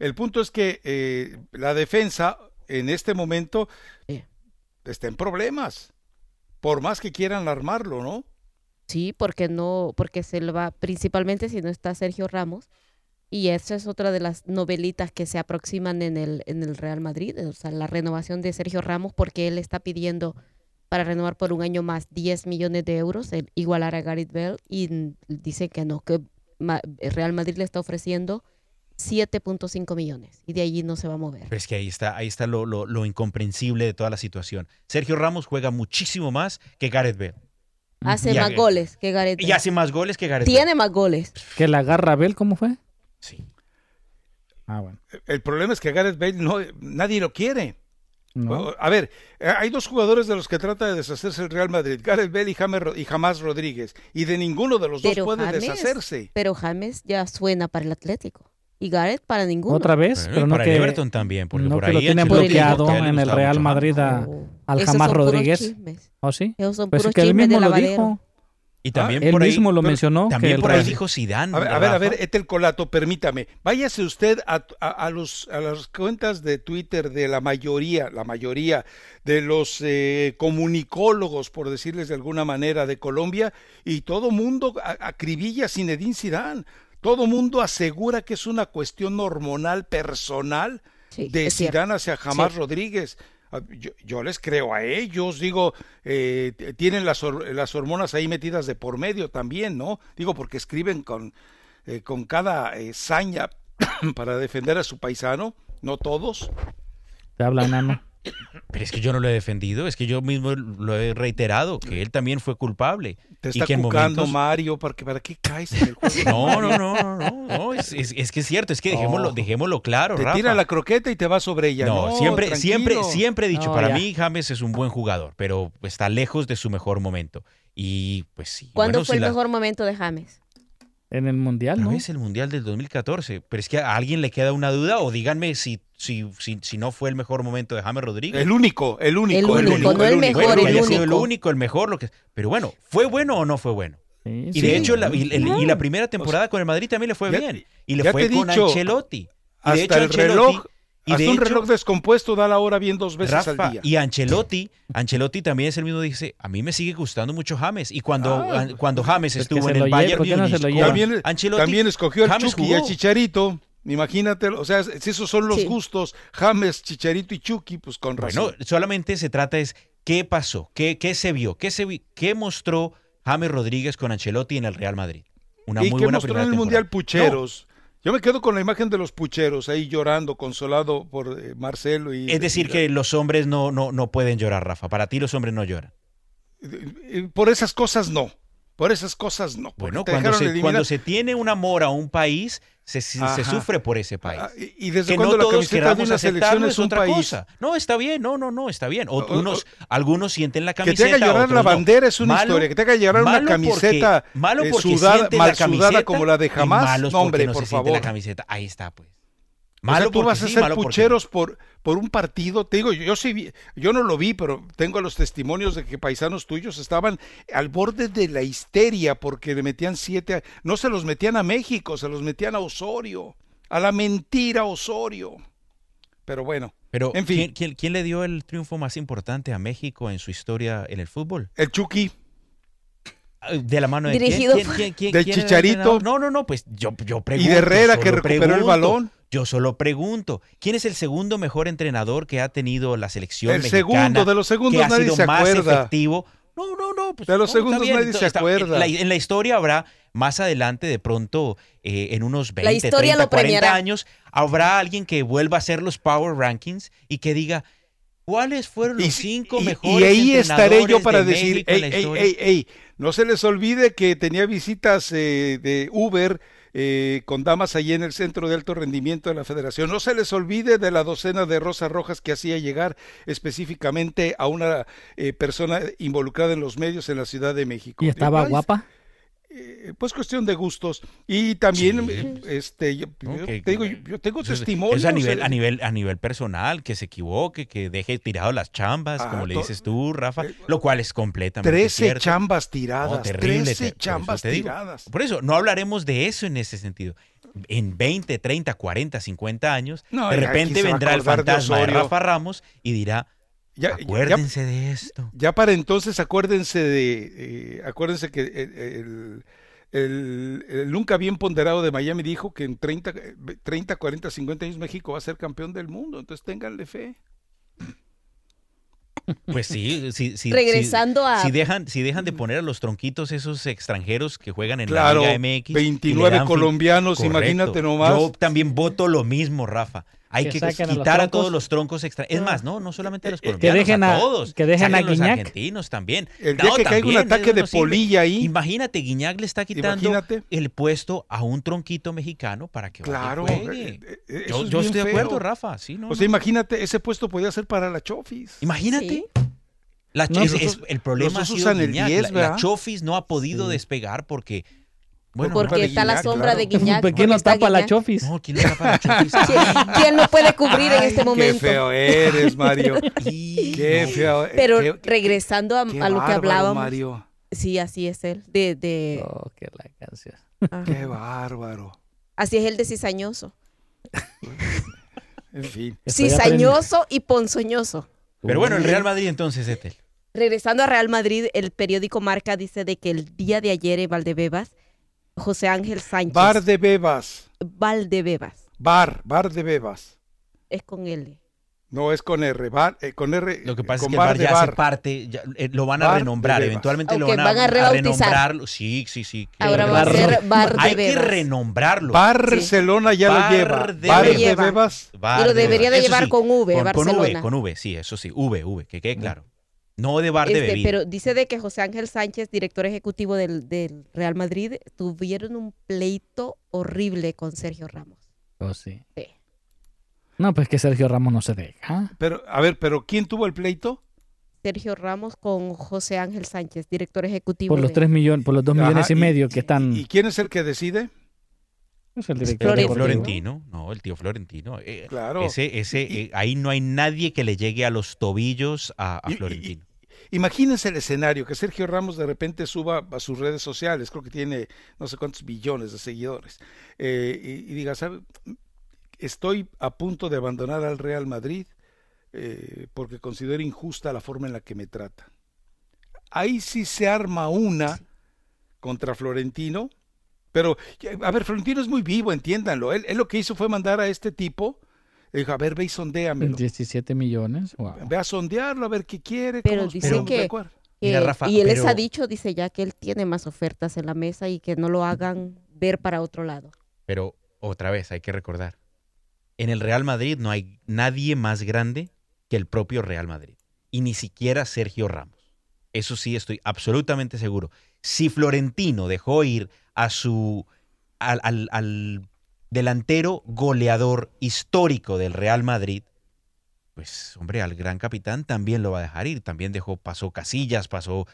El punto es que la defensa en este momento está en problemas. Por más que quieran armarlo, ¿no? Sí, porque se le va, principalmente si no está Sergio Ramos, y esa es otra de las novelitas que se aproximan en el Real Madrid, o sea, la renovación de Sergio Ramos, porque él está pidiendo para renovar por un año más 10 millones de euros, igualar a Gareth Bale, y dice que no, que Real Madrid le está ofreciendo 7.5 millones y de allí no se va a mover. Pero es que ahí está lo incomprensible de toda la situación. Sergio Ramos juega muchísimo más que Gareth Bale. Hace más goles que Gareth Bale. Y hace más goles que Gareth Bale. Tiene más goles. ¿Que la agarra Bale, cómo fue? Sí. Ah, bueno. El problema es que Gareth Bale nadie lo quiere. No. A ver, hay dos jugadores de los que trata de deshacerse el Real Madrid, Gareth Bale y James Rodríguez, y de ninguno de los dos puede deshacerse. Pero James ya suena para el Atlético. Y Gareth para ninguno. Otra vez, pero no para que Everton también, porque no por ahí lo tienen bloqueado en el Real Madrid al James Rodríguez. ¿Oh, sí? Esos son puros chismes, pues es que él mismo lo dijo. Y también él por ahí, mismo lo mencionó. También que por ahí dijo Zidane. A ver, Etel Colato, permítame. Váyase usted a las cuentas de Twitter de la mayoría de los comunicólogos, por decirles de alguna manera, de Colombia, y todo mundo acribilla a Zinedine Zidane. Todo mundo asegura que es una cuestión hormonal personal de Zidane hacia James Rodríguez. Yo les creo a ellos, digo, tienen las hormonas ahí metidas de por medio también, ¿no? Digo, porque escriben con cada saña para defender a su paisano, no todos. Te habla, Nano. Pero es que yo no lo he defendido, es que yo mismo lo he reiterado, que él también fue culpable. Te está cucando Mario, ¿para qué caes en el juego? No, es que es cierto, es que dejémoslo claro, Rafa. Te tira la croqueta y te va sobre ella. No, siempre he dicho, para mí James es un buen jugador, pero está lejos de su mejor momento. Y pues sí. ¿Cuándo fue el mejor momento de James? En el Mundial, ¿no? Es el Mundial del 2014, pero es que a alguien le queda una duda, o díganme si no fue el mejor momento de James Rodríguez. El único, no el mejor, el único. Pero bueno, ¿fue bueno o no fue bueno? Sí, y de hecho, la primera temporada con el Madrid también le fue bien, y le fue con Ancelotti. Y de hecho, un reloj descompuesto da la hora bien dos veces, Rafa, al día. Y Ancelotti también es el mismo, dice, a mí me sigue gustando mucho James. Y cuando James estuvo en el Bayern Múnich, también escogió al Chucky y a Chicharito. Imagínate, o sea, si esos son los gustos, James, Chicharito y Chucky, pues con razón. Bueno, solamente se trata es ¿Qué pasó? ¿Qué se vio? ¿Qué mostró James Rodríguez con Ancelotti en el Real Madrid? Una muy buena primera temporada. ¿Y qué mostró en el Mundial Pucheros? No. Yo me quedo con la imagen de los pucheros ahí llorando, consolado por Marcelo. Y es decir, que los hombres no pueden llorar, Rafa. Para ti los hombres no lloran. Por esas cosas no. Por esas cosas no. Bueno, cuando se tiene un amor a un país, se sufre por ese país. Ajá. ¿Y desde cuándo la camiseta de una selección es otra cosa? No, está bien, no, está bien. Algunos sienten la camiseta. Que te haga llorar la bandera es una historia. Que te haga llorar una camiseta sudada como la de jamás. No, hombre, por favor. Ahí está, pues. Malo, o sea, tú vas a hacer pucheros por un partido. Te digo, yo sí vi, yo no lo vi, pero tengo los testimonios de que paisanos tuyos estaban al borde de la histeria porque le metían 7, no se los metían a México, se los metían a Osorio, a la mentira Osorio. Pero bueno, pero, en fin. ¿Quién le dio el triunfo más importante a México en su historia en el fútbol? El Chucky. ¿De la mano de quién? ¿Del Chicharito? No, pues yo pregunto. Y de Herrera, que recuperó el balón. Yo solo pregunto, ¿quién es el segundo mejor entrenador que ha tenido la selección mexicana? El segundo, de los segundos nadie se acuerda. Que ha sido más efectivo. No. Pues, de los segundos nadie se acuerda. En la historia habrá, más adelante, de pronto, en unos 20, 30, 40 años, habrá alguien que vuelva a hacer los Power Rankings y que diga, ¿cuáles fueron los 5 mejores entrenadores? Y ahí estaré yo para decir, no se les olvide que tenía visitas de Uber, con damas allí en el Centro de Alto Rendimiento de la Federación. No se les olvide de la docena de rosas rojas que hacía llegar específicamente a una persona involucrada en los medios en la Ciudad de México. ¿Y estaba guapa? Pues cuestión de gustos. Y también, sí. Yo tengo testimonios. Es a nivel personal, que se equivoque, que deje tirado las chambas, como le dices tú, Rafa, lo cual es completamente 13 cierto. Chambas tiradas. No, terrible, 13 chambas tiradas. Por eso, no hablaremos de eso en ese sentido. En 20, 30, 40, 50 años, de repente vendrá el fantasma de Rafa Ramos y dirá, acuérdense de esto. Ya para entonces acuérdense que el nunca bien ponderado de Miami dijo que en 30, 40, 50 años México va a ser campeón del mundo, entonces ténganle fe. Pues sí. Regresando si dejan de poner a los tronquitos esos extranjeros que juegan en la Liga MX. 29 colombianos, correcto. Imagínate nomás. Yo también voto lo mismo, Rafa. Hay que quitar a todos los troncos extranjeros. Es más, no solamente a los colombianos, a todos. Que dejen a Guiñac. Los argentinos también. El día que caiga un ataque de polilla ahí. Imagínate, Guiñac le está quitando el puesto a un tronquito mexicano para que juegue. Yo estoy de acuerdo, Rafa. Sí, no, imagínate, ese puesto podía ser para la Chofis. Imagínate. Sí. El problema ha sido Guiñac. La Chofis no ha podido despegar porque... Bueno, porque está Guiñac, la sombra de Guiñac. ¿Quién no tapa la Chofis? No, ¿quién no tapa la Chofis? ¿Quién lo puede cubrir en este momento? Qué feo eres, Mario. Qué feo. Pero regresando a lo que hablábamos. Mario. Sí, así es él. Oh, qué la canción. Ajá. Qué bárbaro. Así es él de cizañoso. En fin. Cizañoso y ponzoñoso. Pero bueno, el Real Madrid entonces, Ethel. Regresando a Real Madrid, el periódico Marca dice de que el día de ayer en Valdebebas, José Ángel Sánchez. Valdebebas. Valdebebas. Es con L. No, es con R. Con R. Lo que pasa es que el bar ya hace parte, lo van a renombrar, eventualmente lo van a renombrar. Sí. Ahora va a ser Valdebebas. Hay que renombrarlo. Barcelona ya lo lleva. Valdebebas. Pero debería de llevar con V, Barcelona. Con V, sí, eso sí, V, que quede claro. No de bar de bebida. Pero dice de que José Ángel Sánchez, director ejecutivo del Real Madrid, tuvieron un pleito horrible con Sergio Ramos. Oh, sí. No, pues que Sergio Ramos no se deja. Pero, a ver, ¿pero quién tuvo el pleito? Sergio Ramos con José Ángel Sánchez, director ejecutivo. Por los 2,5 millones que están... ¿Y quién es el que decide? Es el director Florentino. No, el tío Florentino. Claro. Ahí no hay nadie que le llegue a los tobillos a Florentino. Imagínense el escenario, que Sergio Ramos de repente suba a sus redes sociales, creo que tiene no sé cuántos billones de seguidores, y diga, ¿sabe? Estoy a punto de abandonar al Real Madrid porque considero injusta la forma en la que me trata. Ahí sí se arma una contra Florentino, pero, a ver, Florentino es muy vivo, entiéndanlo. Él lo que hizo fue mandar a este tipo Dijo, a ver, ve y sondéamelo. 17 millones. Wow. Ve a sondearlo, a ver qué quiere. Pero cómo, dicen que... Mira, Rafa, y él les ha dicho, dice ya, que él tiene más ofertas en la mesa y que no lo hagan ver para otro lado. Pero otra vez, hay que recordar, en el Real Madrid no hay nadie más grande que el propio Real Madrid. Y ni siquiera Sergio Ramos. Eso sí, estoy absolutamente seguro. Si Florentino dejó ir a su al delantero goleador histórico del Real Madrid, pues, hombre, al gran capitán también lo va a dejar ir. También pasó Casillas, pasó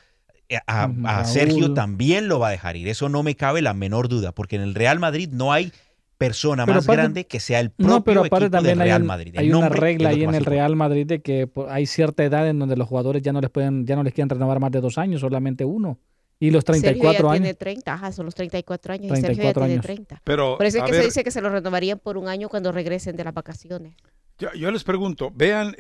a Sergio, también lo va a dejar ir. Eso no me cabe la menor duda, porque en el Real Madrid no hay persona pero más aparte, grande que sea el propio equipo del Real Madrid. Hay una regla ahí en el Real Madrid de que hay cierta edad en donde los jugadores ya no les quieren renovar más de 2 años, solamente 1. Y los 34 años. Tiene 30, ajá, son los 34 años 34 y Sergio ya tiene 30. Pero, por eso es que se dice que se lo renovarían por 1 año cuando regresen de las vacaciones. Yo les pregunto, vean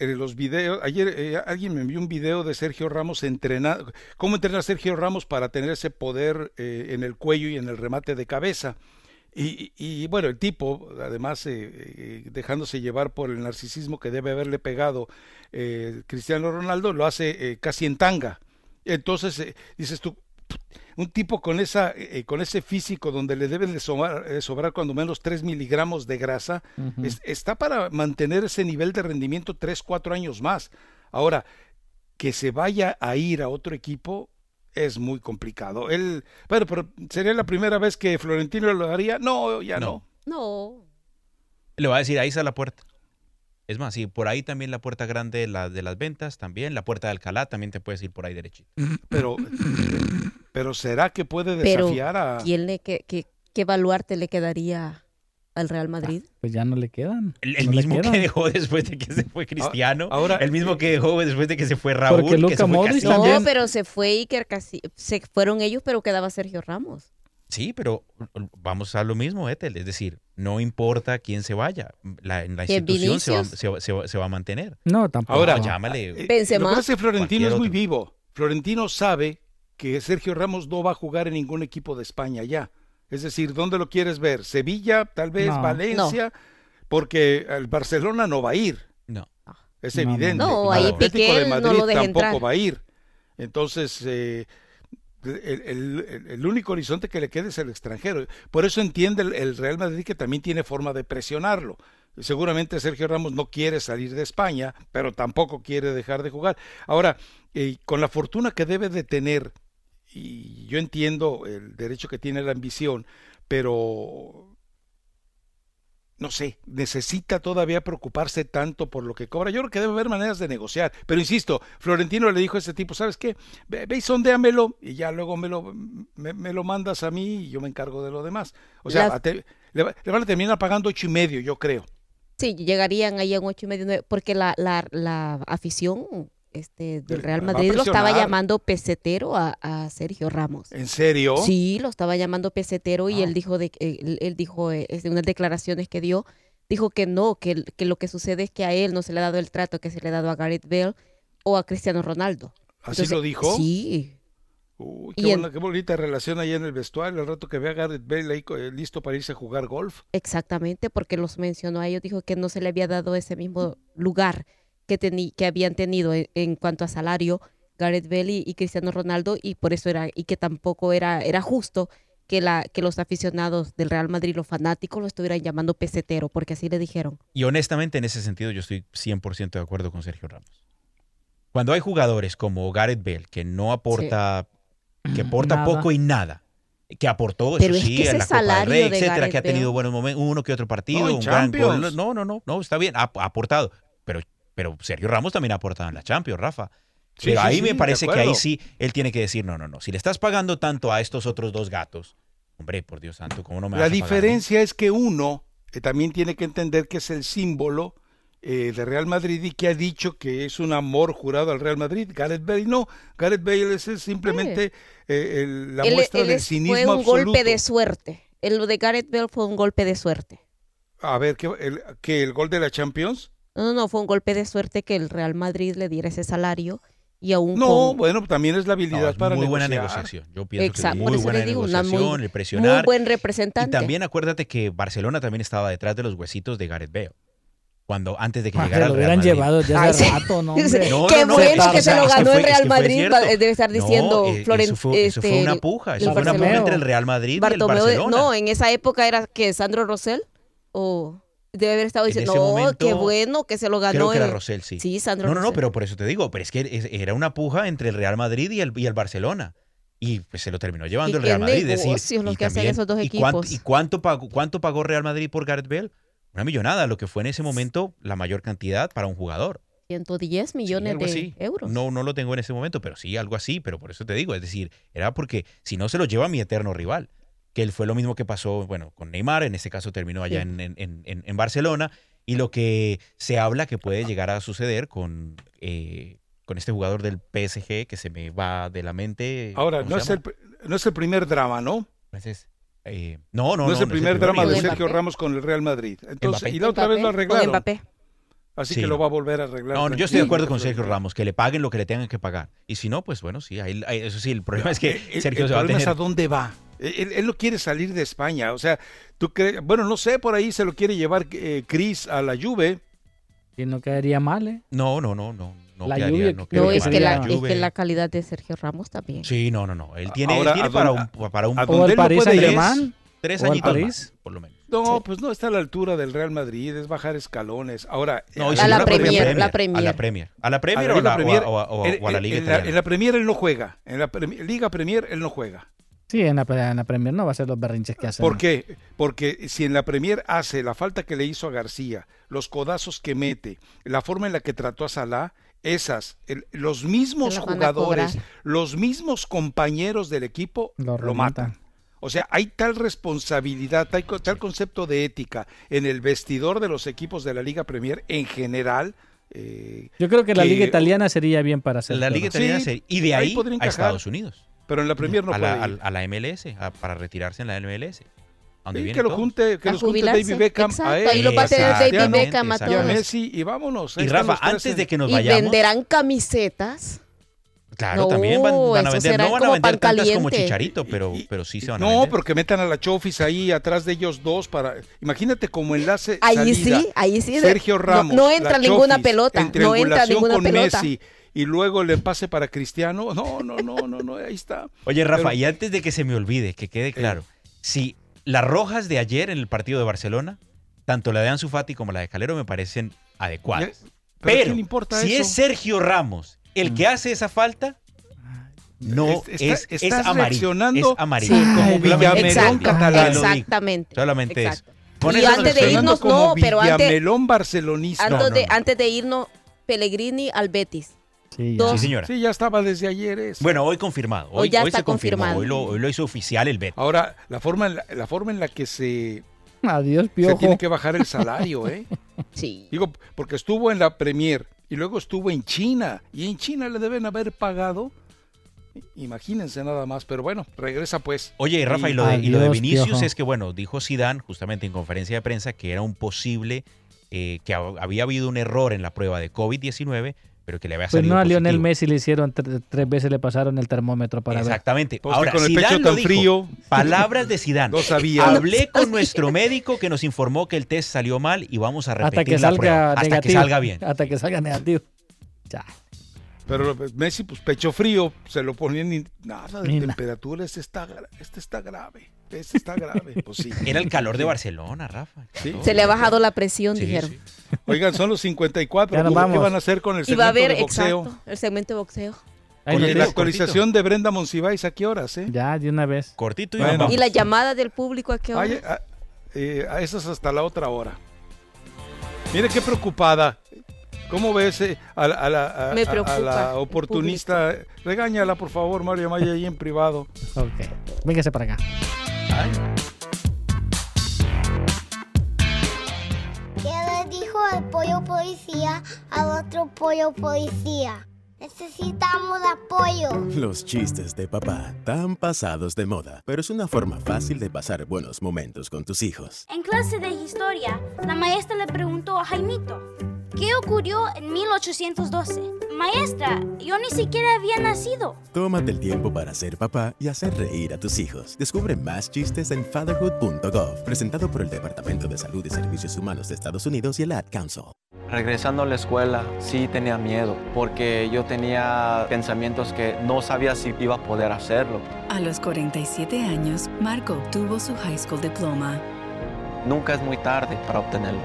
los videos. Ayer alguien me envió un video de Sergio Ramos entrenando. ¿Cómo entrena Sergio Ramos para tener ese poder en el cuello y en el remate de cabeza? Y bueno, el tipo, además, dejándose llevar por el narcisismo que debe haberle pegado Cristiano Ronaldo, lo hace casi en tanga. Entonces, dices tú, un tipo con ese físico donde le deben de sobrar cuando menos 3 miligramos de grasa, uh-huh, está para mantener ese nivel de rendimiento 3-4 años más. Ahora, que se vaya a ir a otro equipo es muy complicado. Pero ¿sería la primera vez que Florentino lo haría? No, ya no. Le va a decir, ahí está la puerta. Es más, y por ahí también la puerta grande de las ventas, también la puerta de Alcalá, también te puedes ir por ahí derechito. Pero ¿será que puede desafiar a...? ¿Quién qué baluarte le quedaría al Real Madrid? Pues ya no le quedan. El mismo que dejó después de que se fue Cristiano, ahora, el mismo que dejó después de que se fue Raúl, porque Luka que se fue Casillas. No, pero se fue Iker Casillas, se fueron ellos, pero quedaba Sergio Ramos. Sí, pero vamos a lo mismo, Ethel. Es decir, no importa quién se vaya, la institución se va a mantener. No, tampoco. Ahora, llámale. Lo que hace Florentino es muy vivo. Florentino sabe que Sergio Ramos no va a jugar en ningún equipo de España ya. Es decir, ¿dónde lo quieres ver? Sevilla, tal vez Valencia, porque el Barcelona no va a ir. No. Es evidente. No, ahí Piqué de Madrid no lo deja tampoco entrar. Va a ir. Entonces... El único horizonte que le queda es el extranjero. Por eso entiende el Real Madrid que también tiene forma de presionarlo. Seguramente Sergio Ramos no quiere salir de España, pero tampoco quiere dejar de jugar. Ahora, con la fortuna que debe de tener, y yo entiendo el derecho que tiene la ambición, pero... no sé, necesita todavía preocuparse tanto por lo que cobra. Yo creo que debe haber maneras de negociar, pero insisto, Florentino le dijo a este tipo, ¿sabes qué? Ve y sondéamelo y ya luego me lo mandas a mí y yo me encargo de lo demás. O sea, le van a terminar pagando 8.5, yo creo. Sí, llegarían ahí a 8.5, porque la afición del Real Madrid lo estaba llamando pesetero a Sergio Ramos. ¿En serio? Sí, lo estaba llamando pesetero y él dijo en unas declaraciones que dijo que no, que lo que sucede es que a él no se le ha dado el trato que se le ha dado a Gareth Bale o a Cristiano Ronaldo. ¿Así lo dijo? Sí. Uy, qué bonita relación ahí en el vestuario, al rato que ve a Gareth Bale ahí listo para irse a jugar golf. Exactamente, porque los mencionó a ellos, dijo que no se le había dado ese mismo lugar que habían tenido en cuanto a salario Gareth Bale y Cristiano Ronaldo, y por eso tampoco era justo que los aficionados del Real Madrid, los fanáticos, lo estuvieran llamando pesetero, porque así le dijeron. Y honestamente, en ese sentido, yo estoy 100% de acuerdo con Sergio Ramos. Cuando hay jugadores como Gareth Bale, que no aporta, que aporta poco y nada, que aportó, pero eso sí, en la Copa del Rey, etcétera, que ha tenido buenos momentos, uno que otro partido, un gran gol. No, está bien, ha aportado, pero Sergio Ramos también ha aportado en la Champions, Rafa. Sí, pero ahí me parece que ahí sí él tiene que decir, no. Si le estás pagando tanto a estos otros dos gatos, hombre, por Dios santo, ¿cómo no me vas a pagar? La diferencia es que uno también tiene que entender que es el símbolo de Real Madrid y que ha dicho que es un amor jurado al Real Madrid. Gareth Bale no. Gareth Bale es simplemente la muestra del cinismo absoluto. Fue un golpe de suerte. Lo de Gareth Bale fue un golpe de suerte. A ver, ¿el gol de la Champions? No, fue un golpe de suerte que el Real Madrid le diera ese salario y aún no, con... bueno, también es la habilidad para negociar. Muy buena negociación, yo pienso. Exacto, que es muy buena negociación, el presionar. Muy buen representante. Y también acuérdate que Barcelona también estaba detrás de los huesitos de Gareth Bale. Cuando antes de que llegara al Real Madrid. Lo hubieran llevado ya hace rato, ¿no? No, qué bueno que se lo ganó el Real Madrid, debe estar diciendo Florentino. Eso fue una puja, eso fue una puja entre el Real Madrid y el Barcelona. No, en esa época era que Sandro Rosell o... debe haber estado diciendo, no, momento, qué bueno que se lo ganó. Creo que era Rosell, sí. Sí, Sandro Rosell. No, pero por eso te digo, pero es que era una puja entre el Real Madrid y el Barcelona. Y pues se lo terminó llevando el Real Madrid. Decir, los que hacen esos dos equipos. ¿Y cuánto pagó Real Madrid por Gareth Bale? Una millonada, lo que fue en ese momento la mayor cantidad para un jugador. 110 millones sí, de así. Euros. No lo tengo en ese momento, pero sí, algo así. Pero por eso te digo, es decir, era porque si no se lo lleva mi eterno rival. Que él fue lo mismo que pasó, bueno, con Neymar, en este caso terminó allá sí. en Barcelona, y lo que se habla que puede llegar a suceder con este jugador del PSG que se me va de la mente. Ahora, no es el primer drama, ¿no? Entonces, no es el primer drama de Sergio Ramos con el Real Madrid. Entonces, Mbappé. Y la otra Mbappé, vez lo arreglaron. Mbappé. Así sí. Que lo va a volver a arreglar. No, yo estoy de acuerdo con Sergio Ramos, que le paguen lo que le tengan que pagar. Y si no, pues bueno, sí, ahí, eso sí, el problema es que Sergio el se va a tener. El problema es a dónde va. Él no quiere salir de España, o sea, tú crees, bueno, no sé, por ahí se lo quiere llevar Cris a la Juve. Que no quedaría mal, ¿eh? No la quedaría, Juve, no quedaría. No, es que la calidad de Sergio Ramos también. Sí, no, él tiene para un o el París Saint-Germain. 3 añitos más, por lo menos. No, sí. Pues no está a la altura del Real Madrid, es bajar escalones. Ahora, a la Premier o a la Liga Italiana. En la Premier él no juega, en la Liga Premier él no juega. Sí, en la Premier no va a ser los berrinches que hace. ¿Por qué? Porque si en la Premier hace la falta que le hizo a García, los codazos que mete, la forma en la que trató a Salah, los mismos jugadores, los mismos compañeros del equipo lo matan. O sea, hay tal responsabilidad, tal concepto de ética en el vestidor de los equipos de la Liga Premier en general. Yo creo que la Liga Italiana sería bien para hacer. La Liga Italiana sería, y de ahí a Estados Unidos. Pero en la Premier no puede ir. A la MLS, para retirarse en la MLS. Sí, que los junte David Beckham. Exacto, a él. Ahí lo va a tener David Beckham a todos. Messi, y vámonos. Y Rafa, antes de que nos vayamos. Y venderán camisetas. Claro, también van a vender. No van a vender tantas como Chicharito, pero sí se van a vender. No, porque metan a la Chofis ahí atrás de ellos dos. Imagínate como enlace ahí sí. Sergio Ramos. No entra ninguna pelota. No entra ninguna pelota. Y luego le pase para Cristiano. No, ahí está. Oye, Rafa, y antes de que se me olvide, que quede claro, si las rojas de ayer en el partido de Barcelona, tanto la de Ansu Fati como la de Calero me parecen adecuadas. Pero ¿quién importa si eso? Es Sergio Ramos el que hace esa falta, no es amarillo. Es amarillo. Sí, como Villamelón catalán. Exactamente. Solamente eso. Y antes de irnos, no, pero Villamelón barcelonista. Antes de irnos, Pellegrini al Betis. Sí, señora. Sí, ya estaba desde ayer eso. Bueno, hoy confirmado. Hoy ya está confirmado. Hoy lo hizo oficial el Betis. Ahora, la forma en la que se... Adiós, Piojo. Se tiene que bajar el salario, ¿eh? Sí. Digo, porque estuvo en la Premier y luego estuvo en China. Y en China le deben haber pagado... Imagínense nada más, pero bueno, regresa pues. Oye, Rafa, y lo de Vinicius Piojo. Es que, bueno, dijo Zidane justamente en conferencia de prensa que era un posible... que había habido un error en la prueba de COVID-19... Pero que le había salido positivo. A Lionel Messi le hicieron tres veces, le pasaron el termómetro para ver. Exactamente. Pues ahora, con el Zidane pecho tan frío. Palabras de Zidane. No sabía. Hablé con nuestro médico que nos informó que el test salió mal y vamos a repetir la prueba. Hasta que salga bien. Hasta que salga negativo. Ya. Pero Messi, pues pecho frío, se lo ponían ni nada de temperatura. Este está grave. Este está grave. Pues sí. Era el calor de Barcelona, Rafa. Sí. Se le ha bajado la presión, dijeron. Sí. Oigan, son los 54. ¿Qué van a hacer con el segmento de boxeo? Exacto, el segmento de boxeo. Con la actualización de Brenda Monsiváis, ¿a qué horas? Ya, de una vez. Cortito y bueno. Vamos. ¿Y la llamada del público a qué hora? A esas hasta la otra hora. Mire qué preocupada. ¿Cómo ves a la oportunista? Regáñala, por favor, Mario Amaya, ahí en privado. Ok, véngase para acá. Ay. ¿Qué le dijo el pollo policía al otro pollo policía? Necesitamos apoyo. Los chistes de papá, tan pasados de moda, pero es una forma fácil de pasar buenos momentos con tus hijos. En clase de historia, la maestra le preguntó a Jaimito: ¿qué ocurrió en 1812? Maestra, yo ni siquiera había nacido. Tómate el tiempo para ser papá y hacer reír a tus hijos. Descubre más chistes en fatherhood.gov, presentado por el Departamento de Salud y Servicios Humanos de Estados Unidos y el Ad Council. Regresando a la escuela, sí tenía miedo, porque yo tenía pensamientos que no sabía si iba a poder hacerlo. A los 47 años, Marco obtuvo su high school diploma. Nunca es muy tarde para obtenerlo.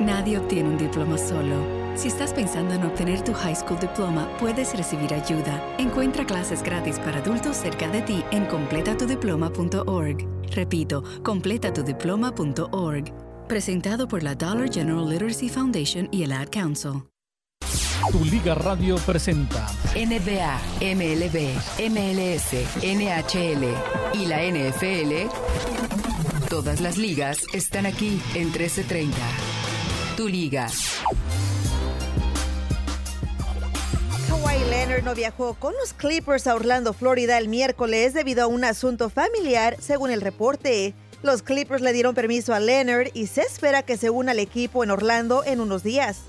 Nadie obtiene un diploma solo. Si estás pensando en obtener tu high school diploma, puedes recibir ayuda. Encuentra clases gratis para adultos cerca de ti en completatudiploma.org. Repito, completatudiploma.org. Presentado por la Dollar General Literacy Foundation y el Ad Council. Tu Liga Radio presenta NBA, MLB, MLS, NHL y la NFL. Todas las ligas están aquí en 1330. Tu Liga. Kawhi Leonard no viajó con los Clippers a Orlando, Florida el miércoles debido a un asunto familiar, según el reporte. Los Clippers le dieron permiso a Leonard y se espera que se una al equipo en Orlando en unos días.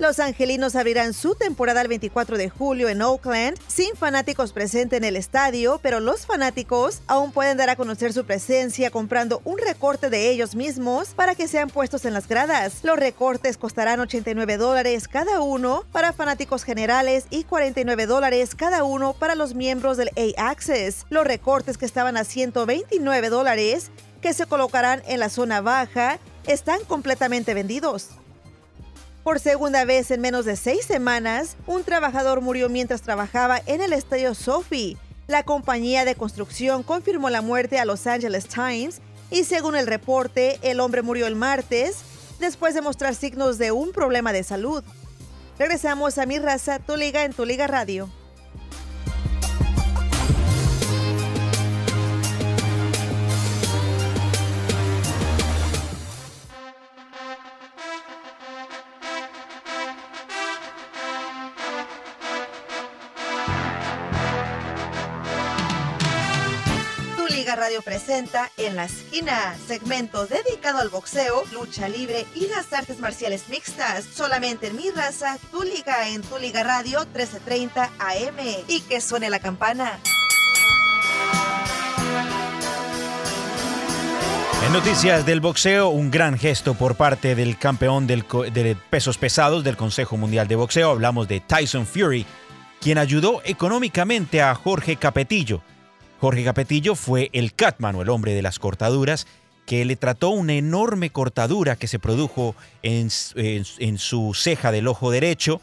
Los angelinos abrirán su temporada el 24 de julio en Oakland, sin fanáticos presentes en el estadio, pero los fanáticos aún pueden dar a conocer su presencia comprando un recorte de ellos mismos para que sean puestos en las gradas. Los recortes costarán $89 cada uno para fanáticos generales y $49 cada uno para los miembros del A-Access. Los recortes que estaban a $129, que se colocarán en la zona baja, están completamente vendidos. Por segunda vez en menos de 6 semanas, un trabajador murió mientras trabajaba en el estadio SoFi. La compañía de construcción confirmó la muerte a Los Angeles Times y, según el reporte, el hombre murió el martes después de mostrar signos de un problema de salud. Regresamos a Mi Raza, Tu Liga en Tu Liga Radio. Radio presenta En la Esquina, segmento dedicado al boxeo, lucha libre y las artes marciales mixtas. Solamente en Mi Raza, Tu Liga en Tu Liga Radio, 1330 AM. Y que suene la campana. En noticias del boxeo, un gran gesto por parte del campeón de pesos pesados del Consejo Mundial de Boxeo. Hablamos de Tyson Fury, quien ayudó económicamente a Jorge Capetillo. Jorge Capetillo fue el Catman, o el hombre de las cortaduras, que le trató una enorme cortadura que se produjo en su ceja del ojo derecho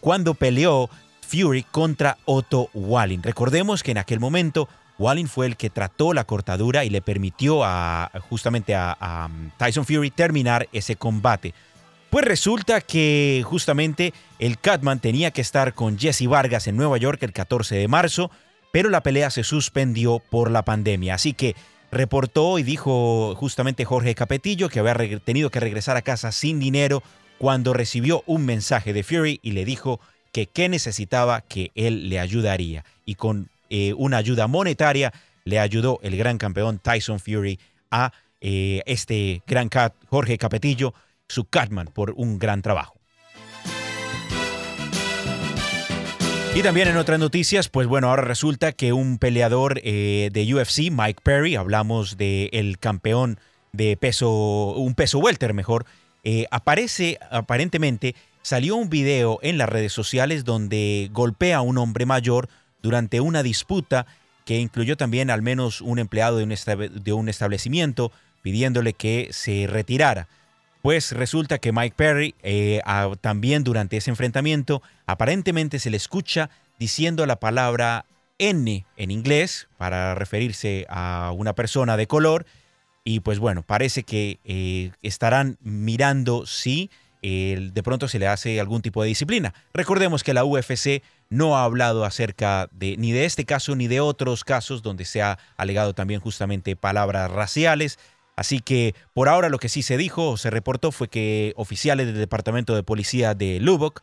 cuando peleó Fury contra Otto Wallin. Recordemos que en aquel momento Wallin fue el que trató la cortadura y le permitió justamente a Tyson Fury terminar ese combate. Pues resulta que justamente el Catman tenía que estar con Jesse Vargas en Nueva York el 14 de marzo, pero la pelea se suspendió por la pandemia. Así que reportó y dijo justamente Jorge Capetillo que había tenido que regresar a casa sin dinero cuando recibió un mensaje de Fury y le dijo que necesitaba, que él le ayudaría. Y con una ayuda monetaria le ayudó el gran campeón Tyson Fury a este gran Jorge Capetillo, su Catman, por un gran trabajo. Y también en otras noticias, pues bueno, ahora resulta que un peleador de UFC, Mike Perry, hablamos del campeón de peso welter mejor, aparentemente salió un video en las redes sociales donde golpea a un hombre mayor durante una disputa que incluyó también al menos un empleado de un establecimiento pidiéndole que se retirara. Pues resulta que Mike Perry también durante ese enfrentamiento aparentemente se le escucha diciendo la palabra N en inglés para referirse a una persona de color y pues bueno, parece que estarán mirando si de pronto se le hace algún tipo de disciplina. Recordemos que la UFC no ha hablado acerca ni de este caso ni de otros casos donde se ha alegado también justamente palabras raciales. Así que por ahora lo que sí se dijo o se reportó fue que oficiales del Departamento de Policía de Lubbock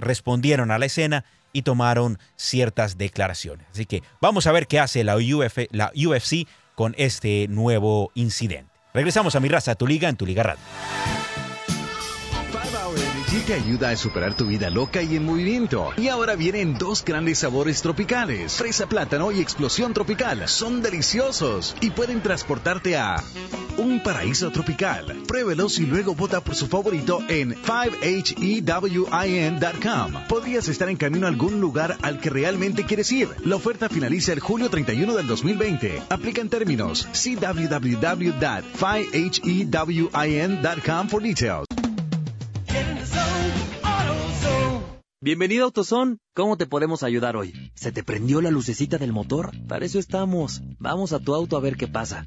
respondieron a la escena y tomaron ciertas declaraciones. Así que vamos a ver qué hace la UFC con este nuevo incidente. Regresamos a Mi Raza, Tu Liga en Tu Liga Radio. Aquí te ayuda a superar tu vida loca y en movimiento. Y ahora vienen dos grandes sabores tropicales: fresa plátano y explosión tropical. Son deliciosos y pueden transportarte a un paraíso tropical. Pruébelos y luego vota por su favorito en 5hewin.com. Podrías estar en camino a algún lugar al que realmente quieres ir. La oferta finaliza el julio 31 del 2020. Aplican términos. See www.5hewin.com for details. Bienvenido a AutoZone, ¿cómo te podemos ayudar hoy? ¿Se te prendió la lucecita del motor? Para eso estamos, vamos a tu auto a ver qué pasa.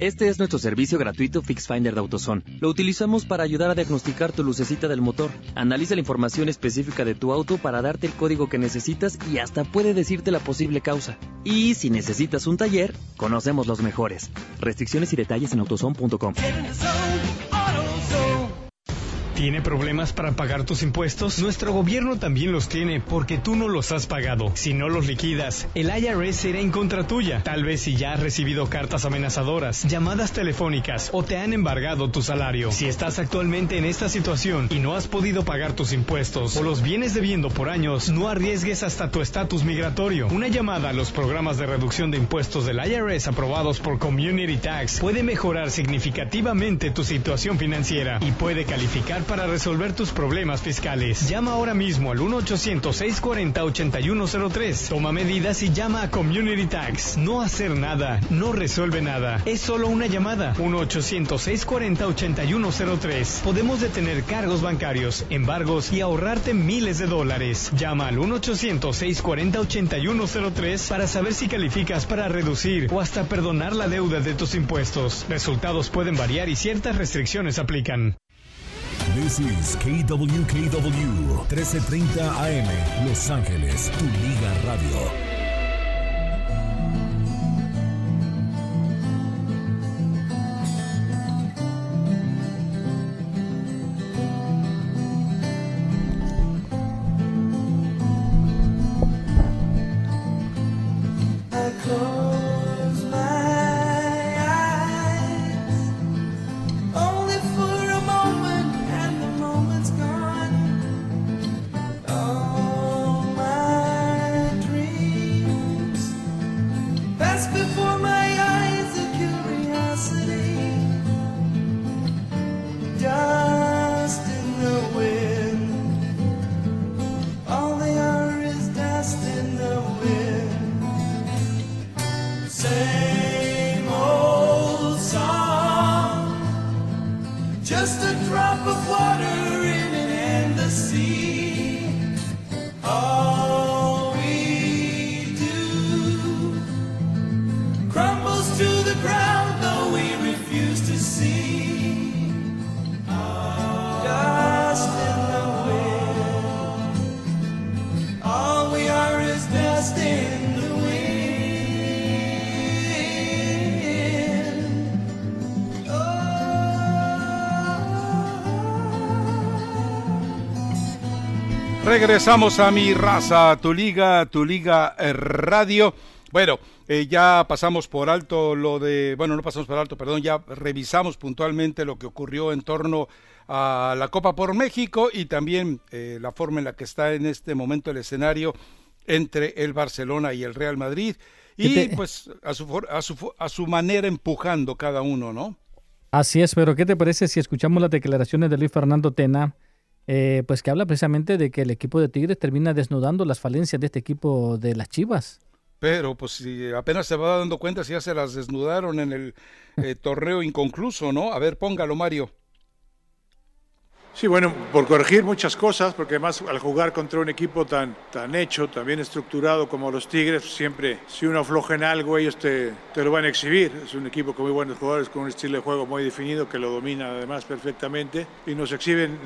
Este es nuestro servicio gratuito Fix Finder de AutoZone. Lo utilizamos para ayudar a diagnosticar tu lucecita del motor. Analiza la información específica de tu auto para darte el código que necesitas y hasta puede decirte la posible causa. Y si necesitas un taller, conocemos los mejores. Restricciones y detalles en AutoZone.com. ¿Tiene problemas para pagar tus impuestos? Nuestro gobierno también los tiene porque tú no los has pagado. Si no los liquidas, el IRS será en contra tuya. Tal vez si ya has recibido cartas amenazadoras, llamadas telefónicas o te han embargado tu salario. Si estás actualmente en esta situación y no has podido pagar tus impuestos o los vienes debiendo por años, no arriesgues hasta tu estatus migratorio. Una llamada a los programas de reducción de impuestos del IRS aprobados por Community Tax puede mejorar significativamente tu situación financiera y puede calificar para resolver tus problemas fiscales. Llama ahora mismo al 1-800-640-8103. Toma medidas y llama a Community Tax. No hacer nada no resuelve nada. Es solo una llamada. 1-800-640-8103. Podemos detener cargos bancarios, embargos y ahorrarte miles de dólares. Llama al 1-800-640-8103 para saber si calificas para reducir o hasta perdonar la deuda de tus impuestos. Resultados pueden variar y ciertas restricciones aplican. This is KWKW 1330 AM Los Ángeles, tu Liga Radio. Regresamos a Mi Raza, tu Liga Radio. Bueno, ya pasamos por alto lo de... Bueno, no pasamos por alto, perdón, ya revisamos puntualmente lo que ocurrió en torno a la Copa por México y también la forma en la que está en este momento el escenario entre el Barcelona y el Real Madrid. Y pues a su manera empujando cada uno, ¿no? Así es, pero ¿qué te parece si escuchamos las declaraciones de Luis Fernando Tena? Pues que habla precisamente de que el equipo de Tigres termina desnudando las falencias de este equipo de las Chivas. Pero pues si apenas se va dando cuenta si ya se las desnudaron en el torneo inconcluso, ¿no? A ver, póngalo, Mario. Sí, bueno, por corregir muchas cosas, porque además al jugar contra un equipo tan hecho, tan bien estructurado como los Tigres, siempre si uno afloja en algo, ellos te lo van a exhibir. Es un equipo con muy buenos jugadores, con un estilo de juego muy definido, que lo domina además perfectamente, y nos exhiben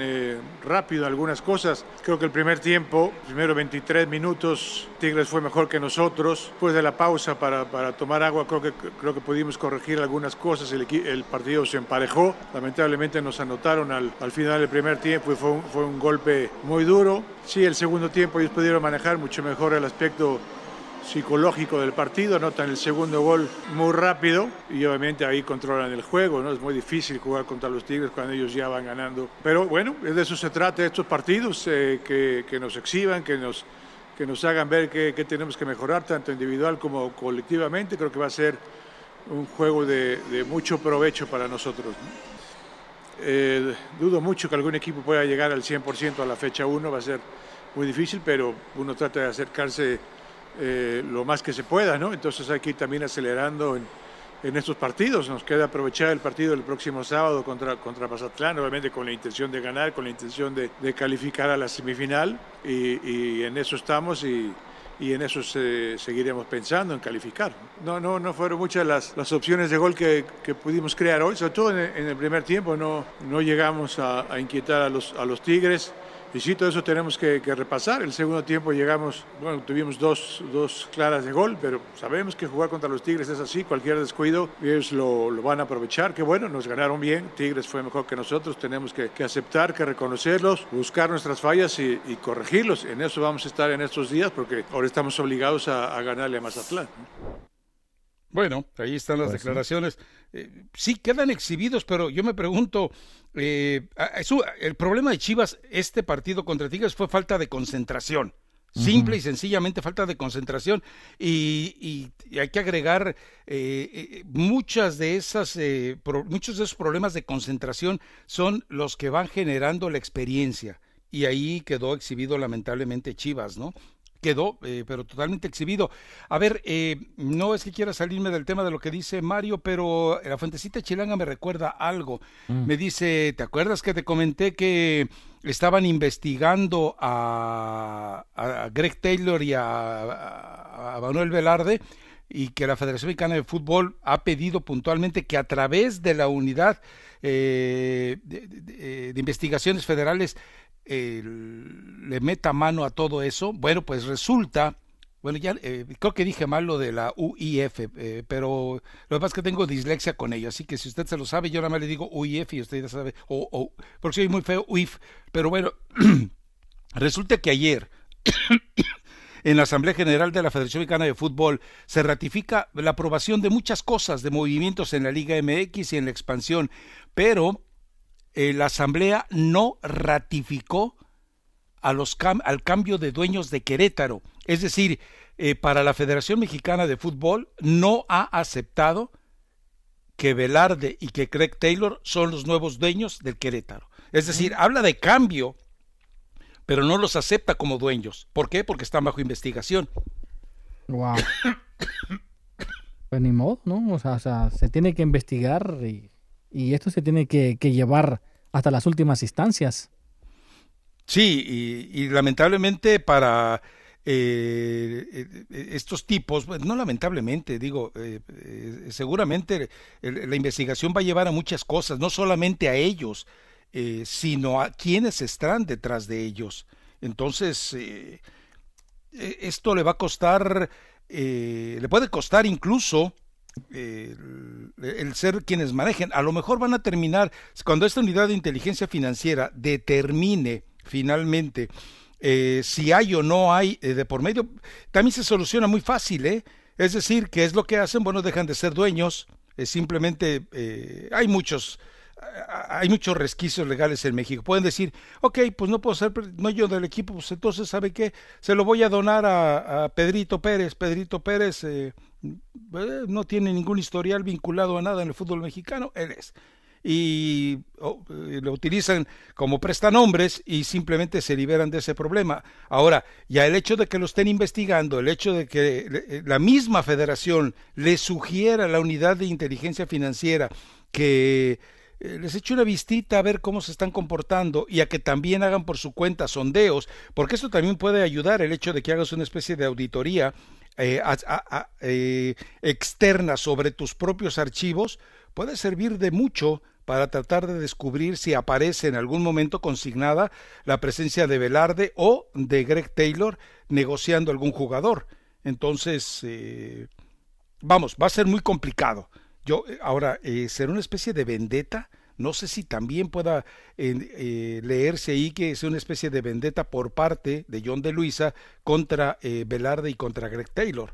rápido algunas cosas. Creo que el primer tiempo, primero 23 minutos, Tigres fue mejor que nosotros. Después de la pausa para tomar agua, creo que pudimos corregir algunas cosas, el partido se emparejó. Lamentablemente nos anotaron al final del primer tiempo y fue un golpe muy duro. Sí, el segundo tiempo ellos pudieron manejar mucho mejor el aspecto psicológico del partido, anotan el segundo gol muy rápido y obviamente ahí controlan el juego, ¿no? Es muy difícil jugar contra los Tigres cuando ellos ya van ganando. Pero bueno, de eso se trata, estos partidos que nos exhiban, que nos hagan ver qué tenemos que mejorar, tanto individual como colectivamente. Creo que va a ser un juego de mucho provecho para nosotros, ¿no? Dudo mucho que algún equipo pueda llegar al 100% a la fecha 1, va a ser muy difícil, pero uno trata de acercarse lo más que se pueda, ¿no? Entonces hay que ir también acelerando en estos partidos. Nos queda aprovechar el partido del próximo sábado contra Mazatlán, obviamente con la intención de ganar, con la intención de calificar a la semifinal, y en eso estamos y en eso seguiremos pensando, en calificar. No fueron muchas las opciones de gol que pudimos crear hoy, sobre todo en el primer tiempo. No llegamos a inquietar a los Tigres, y sí, todo eso tenemos que repasar. El segundo tiempo llegamos, bueno, tuvimos dos claras de gol, pero sabemos que jugar contra los Tigres es así, cualquier descuido ellos lo van a aprovechar. Que bueno, nos ganaron bien, Tigres fue mejor que nosotros, tenemos que aceptar, que reconocerlos, buscar nuestras fallas y corregirlos. En eso vamos a estar en estos días, porque ahora estamos obligados a ganarle a Mazatlán. Bueno, ahí están las declaraciones. Sí, quedan exhibidos, pero yo me pregunto, el problema de Chivas, este partido contra Tigres, fue falta de concentración. Simple y sencillamente falta de concentración. Y hay que agregar muchos de esos problemas de concentración son los que van generando la experiencia. Y ahí quedó exhibido lamentablemente Chivas, ¿no? Quedó, pero totalmente exhibido. A ver, no es que quiera salirme del tema de lo que dice Mario, pero la fuentecita chilanga me recuerda algo. Me dice, ¿te acuerdas que te comenté que estaban investigando a Greg Taylor y a Manuel Velarde, y que la Federación Mexicana de Fútbol ha pedido puntualmente que a través de la unidad de investigaciones federales le meta mano a todo eso? Bueno, pues resulta, creo que dije mal lo de la UIF, pero lo que pasa es que tengo dislexia con ello, así que si usted se lo sabe, yo nada más le digo UIF y usted ya sabe, porque soy muy feo, UIF, pero bueno, resulta que ayer en la Asamblea General de la Federación Mexicana de Fútbol se ratifica la aprobación de muchas cosas, de movimientos en la Liga MX y en la expansión, pero la Asamblea no ratificó al cambio de dueños de Querétaro. Es decir, para la Federación Mexicana de Fútbol no ha aceptado que Velarde y que Craig Taylor son los nuevos dueños del Querétaro. Es decir, habla de cambio, pero no los acepta como dueños. ¿Por qué? Porque están bajo investigación. Wow. Pues ni modo, ¿no? O sea, se tiene que investigar y esto se tiene que llevar hasta las últimas instancias. Sí, y lamentablemente para estos tipos, no lamentablemente, digo, seguramente la investigación va a llevar a muchas cosas, no solamente a ellos, sino a quienes están detrás de ellos. Entonces, esto le va a costar, le puede costar incluso el ser quienes manejen. A lo mejor van a terminar, cuando esta unidad de inteligencia financiera determine finalmente si hay o no hay de por medio, también se soluciona muy fácil, Es decir, ¿qué es lo que hacen? Bueno, dejan de ser dueños, simplemente hay muchos resquicios legales en México. Pueden decir, okay, pues no puedo ser dueño del equipo, pues entonces, ¿sabe qué? Se lo voy a donar a Pedrito Pérez. Pedrito Pérez no tiene ningún historial vinculado a nada en el fútbol mexicano, él es. Y lo utilizan como prestanombres y simplemente se liberan de ese problema. Ahora, ya el hecho de que lo estén investigando, el hecho de que la misma federación le sugiera a la unidad de inteligencia financiera que les eche una vistita a ver cómo se están comportando y a que también hagan por su cuenta sondeos, porque esto también puede ayudar, el hecho de que hagas una especie de auditoría externa sobre tus propios archivos, puede servir de mucho para tratar de descubrir si aparece en algún momento consignada la presencia de Velarde o de Greg Taylor negociando algún jugador. Entonces, va a ser muy complicado. Ahora, ¿será una especie de vendetta? No sé si también pueda leerse ahí que es una especie de vendetta por parte de John de Luisa contra Velarde y contra Greg Taylor.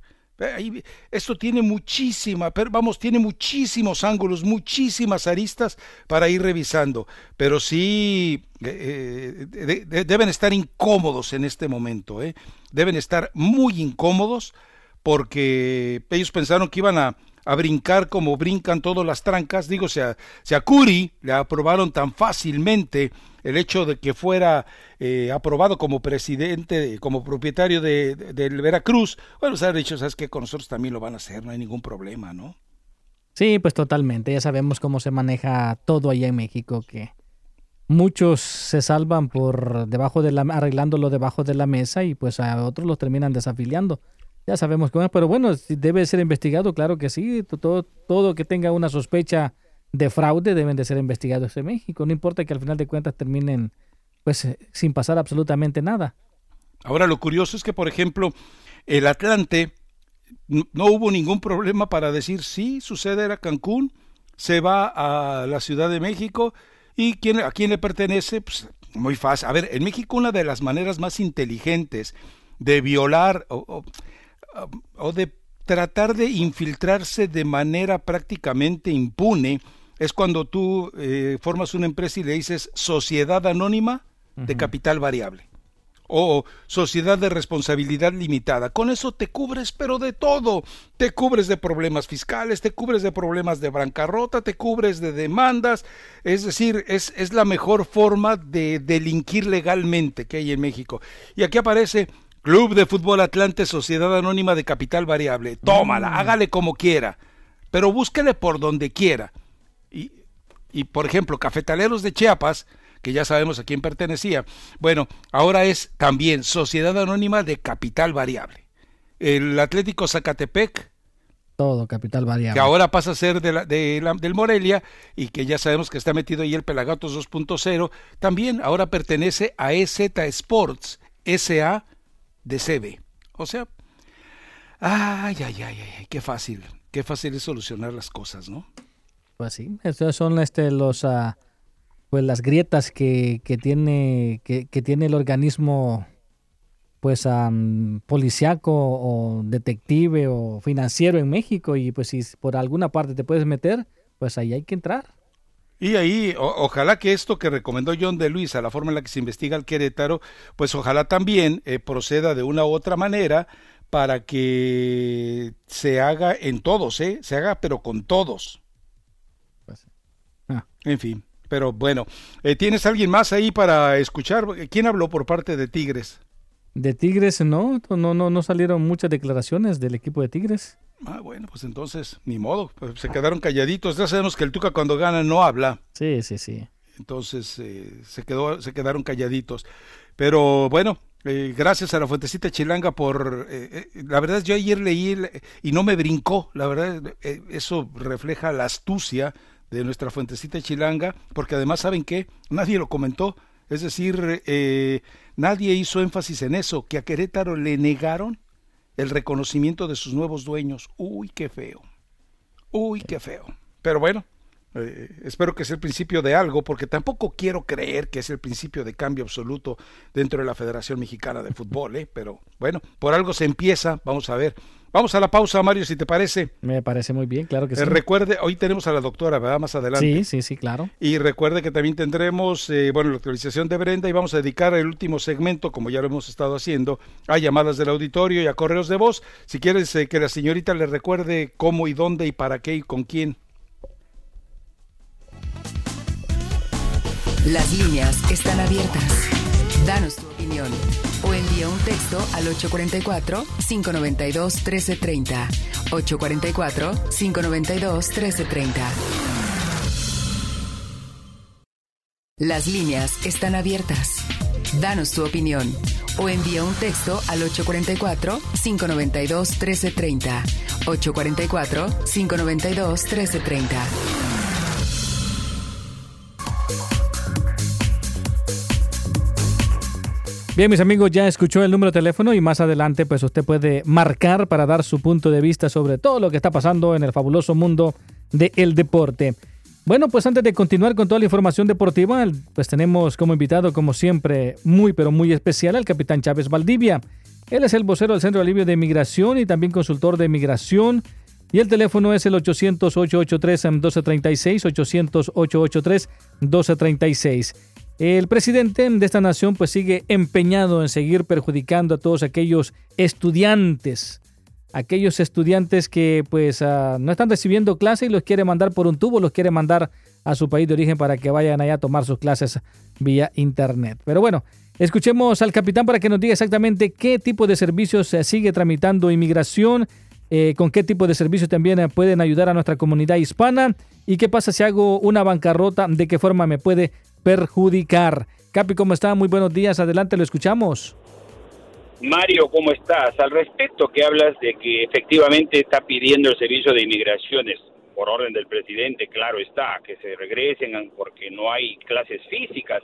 Esto tiene muchísima, tiene muchísimos ángulos, muchísimas aristas para ir revisando, pero sí deben estar incómodos en este momento, deben estar muy incómodos, porque ellos pensaron que iban a brincar como brincan todas las trancas. Digo, si a Curry le aprobaron tan fácilmente el hecho de que fuera aprobado como presidente, como propietario del Veracruz, bueno, se ha dicho, sabes que con nosotros también lo van a hacer, no hay ningún problema, ¿no? Sí, pues totalmente, ya sabemos cómo se maneja todo allá en México, que muchos se salvan por debajo de arreglándolo debajo de la mesa y pues a otros los terminan desafiliando. Ya sabemos cómo es, pero bueno, debe ser investigado, claro que sí. Todo que tenga una sospecha de fraude deben de ser investigados en México. No importa que al final de cuentas terminen pues sin pasar absolutamente nada. Ahora, lo curioso es que, por ejemplo, el Atlante no hubo ningún problema para decir sí, su sede era Cancún, se va a la Ciudad de México y a quién le pertenece, pues muy fácil. A ver, en México una de las maneras más inteligentes de violar o de tratar de infiltrarse de manera prácticamente impune, es cuando tú formas una empresa y le dices sociedad anónima de capital variable o sociedad de responsabilidad limitada. Con eso te cubres, pero de todo. Te cubres de problemas fiscales, te cubres de problemas de bancarrota, te cubres de demandas. Es decir, es la mejor forma de delinquir legalmente que hay en México. Y aquí aparece Club de Fútbol Atlante, Sociedad Anónima de Capital Variable. Tómala, hágale como quiera, pero búsquele por donde quiera. Y por ejemplo, Cafetaleros de Chiapas, que ya sabemos a quién pertenecía, bueno, ahora es también Sociedad Anónima de Capital Variable. El Atlético Zacatepec, todo capital variable, que ahora pasa a ser del Morelia, y que ya sabemos que está metido ahí el Pelagatos 2.0, también ahora pertenece a EZ Sports, S.A., de CB. O sea, ay, qué fácil es solucionar las cosas, ¿no? Pues sí, estos son pues las grietas que tiene el organismo pues policiaco o detective o financiero en México, y pues si por alguna parte te puedes meter, pues ahí hay que entrar. Y ahí, ojalá que esto que recomendó John de Luisa, la forma en la que se investiga el Querétaro, pues ojalá también proceda de una u otra manera para que se haga en todos, se haga pero con todos. Pues, en fin, pero bueno, ¿tienes alguien más ahí para escuchar? ¿Quién habló por parte de Tigres? De Tigres no salieron muchas declaraciones del equipo de Tigres. Ah, bueno, pues entonces, ni modo, pues se quedaron calladitos. Ya sabemos que el Tuca cuando gana no habla. Sí. Entonces se quedaron calladitos. Pero bueno, gracias a la Fuentecita Chilanga por... la verdad, yo ayer leí y no me brincó. La verdad, eso refleja la astucia de nuestra Fuentecita Chilanga, porque además, ¿saben qué? Nadie lo comentó. Es decir, nadie hizo énfasis en eso, que a Querétaro le negaron el reconocimiento de sus nuevos dueños. Uy, qué feo. Pero bueno, espero que sea el principio de algo, porque tampoco quiero creer que es el principio de cambio absoluto dentro de la Federación Mexicana de Fútbol, pero bueno, por algo se empieza, vamos a ver. Vamos a la pausa, Mario, si te parece. Me parece muy bien, claro que sí. Recuerde, hoy tenemos a la doctora, ¿verdad? Más adelante. Sí, claro. Y recuerde que también tendremos, la actualización de Brenda, y vamos a dedicar el último segmento, como ya lo hemos estado haciendo, a llamadas del auditorio y a correos de voz. Si quieres que la señorita le recuerde cómo y dónde y para qué y con quién. Las líneas están abiertas. Danos tu opinión o envía un texto al 844-592-1330. 844-592-1330. Las líneas están abiertas. Danos tu opinión o envía un texto al 844-592-1330. 844-592-1330. Bien, mis amigos, ya escuchó el número de teléfono y más adelante pues usted puede marcar para dar su punto de vista sobre todo lo que está pasando en el fabuloso mundo del deporte. Bueno, pues antes de continuar con toda la información deportiva, pues tenemos como invitado, como siempre, muy pero muy especial al capitán Chávez Valdivia. Él es el vocero del Centro de Alivio de Migración y también consultor de migración. Y el teléfono es el 800-883-1236, 800-883-1236. El presidente de esta nación pues sigue empeñado en seguir perjudicando a todos aquellos estudiantes que pues no están recibiendo clases y los quiere mandar por un tubo, los quiere mandar a su país de origen para que vayan allá a tomar sus clases vía internet. Pero bueno, escuchemos al capitán para que nos diga exactamente qué tipo de servicios sigue tramitando inmigración, con qué tipo de servicios también pueden ayudar a nuestra comunidad hispana y qué pasa si hago una bancarrota, de qué forma me puede perjudicar. Capi, ¿cómo está? Muy buenos días, adelante, lo escuchamos. Mario, ¿cómo estás? Al respecto que hablas de que efectivamente está pidiendo el servicio de inmigraciones, por orden del presidente, claro está, que se regresen porque no hay clases físicas.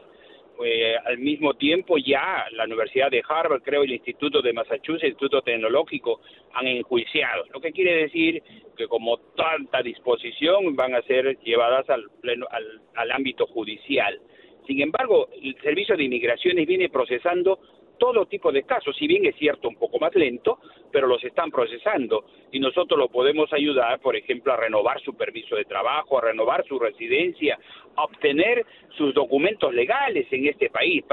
Al mismo tiempo ya la Universidad de Harvard, creo, el Instituto de Massachusetts, Instituto Tecnológico, han enjuiciado. Lo que quiere decir que como tanta disposición van a ser llevadas al ámbito judicial. Sin embargo, el Servicio de Inmigraciones viene procesando todo tipo de casos, si bien es cierto un poco más lento, pero los están procesando y nosotros lo podemos ayudar, por ejemplo, a renovar su permiso de trabajo, a renovar su residencia, a obtener sus documentos legales en este país.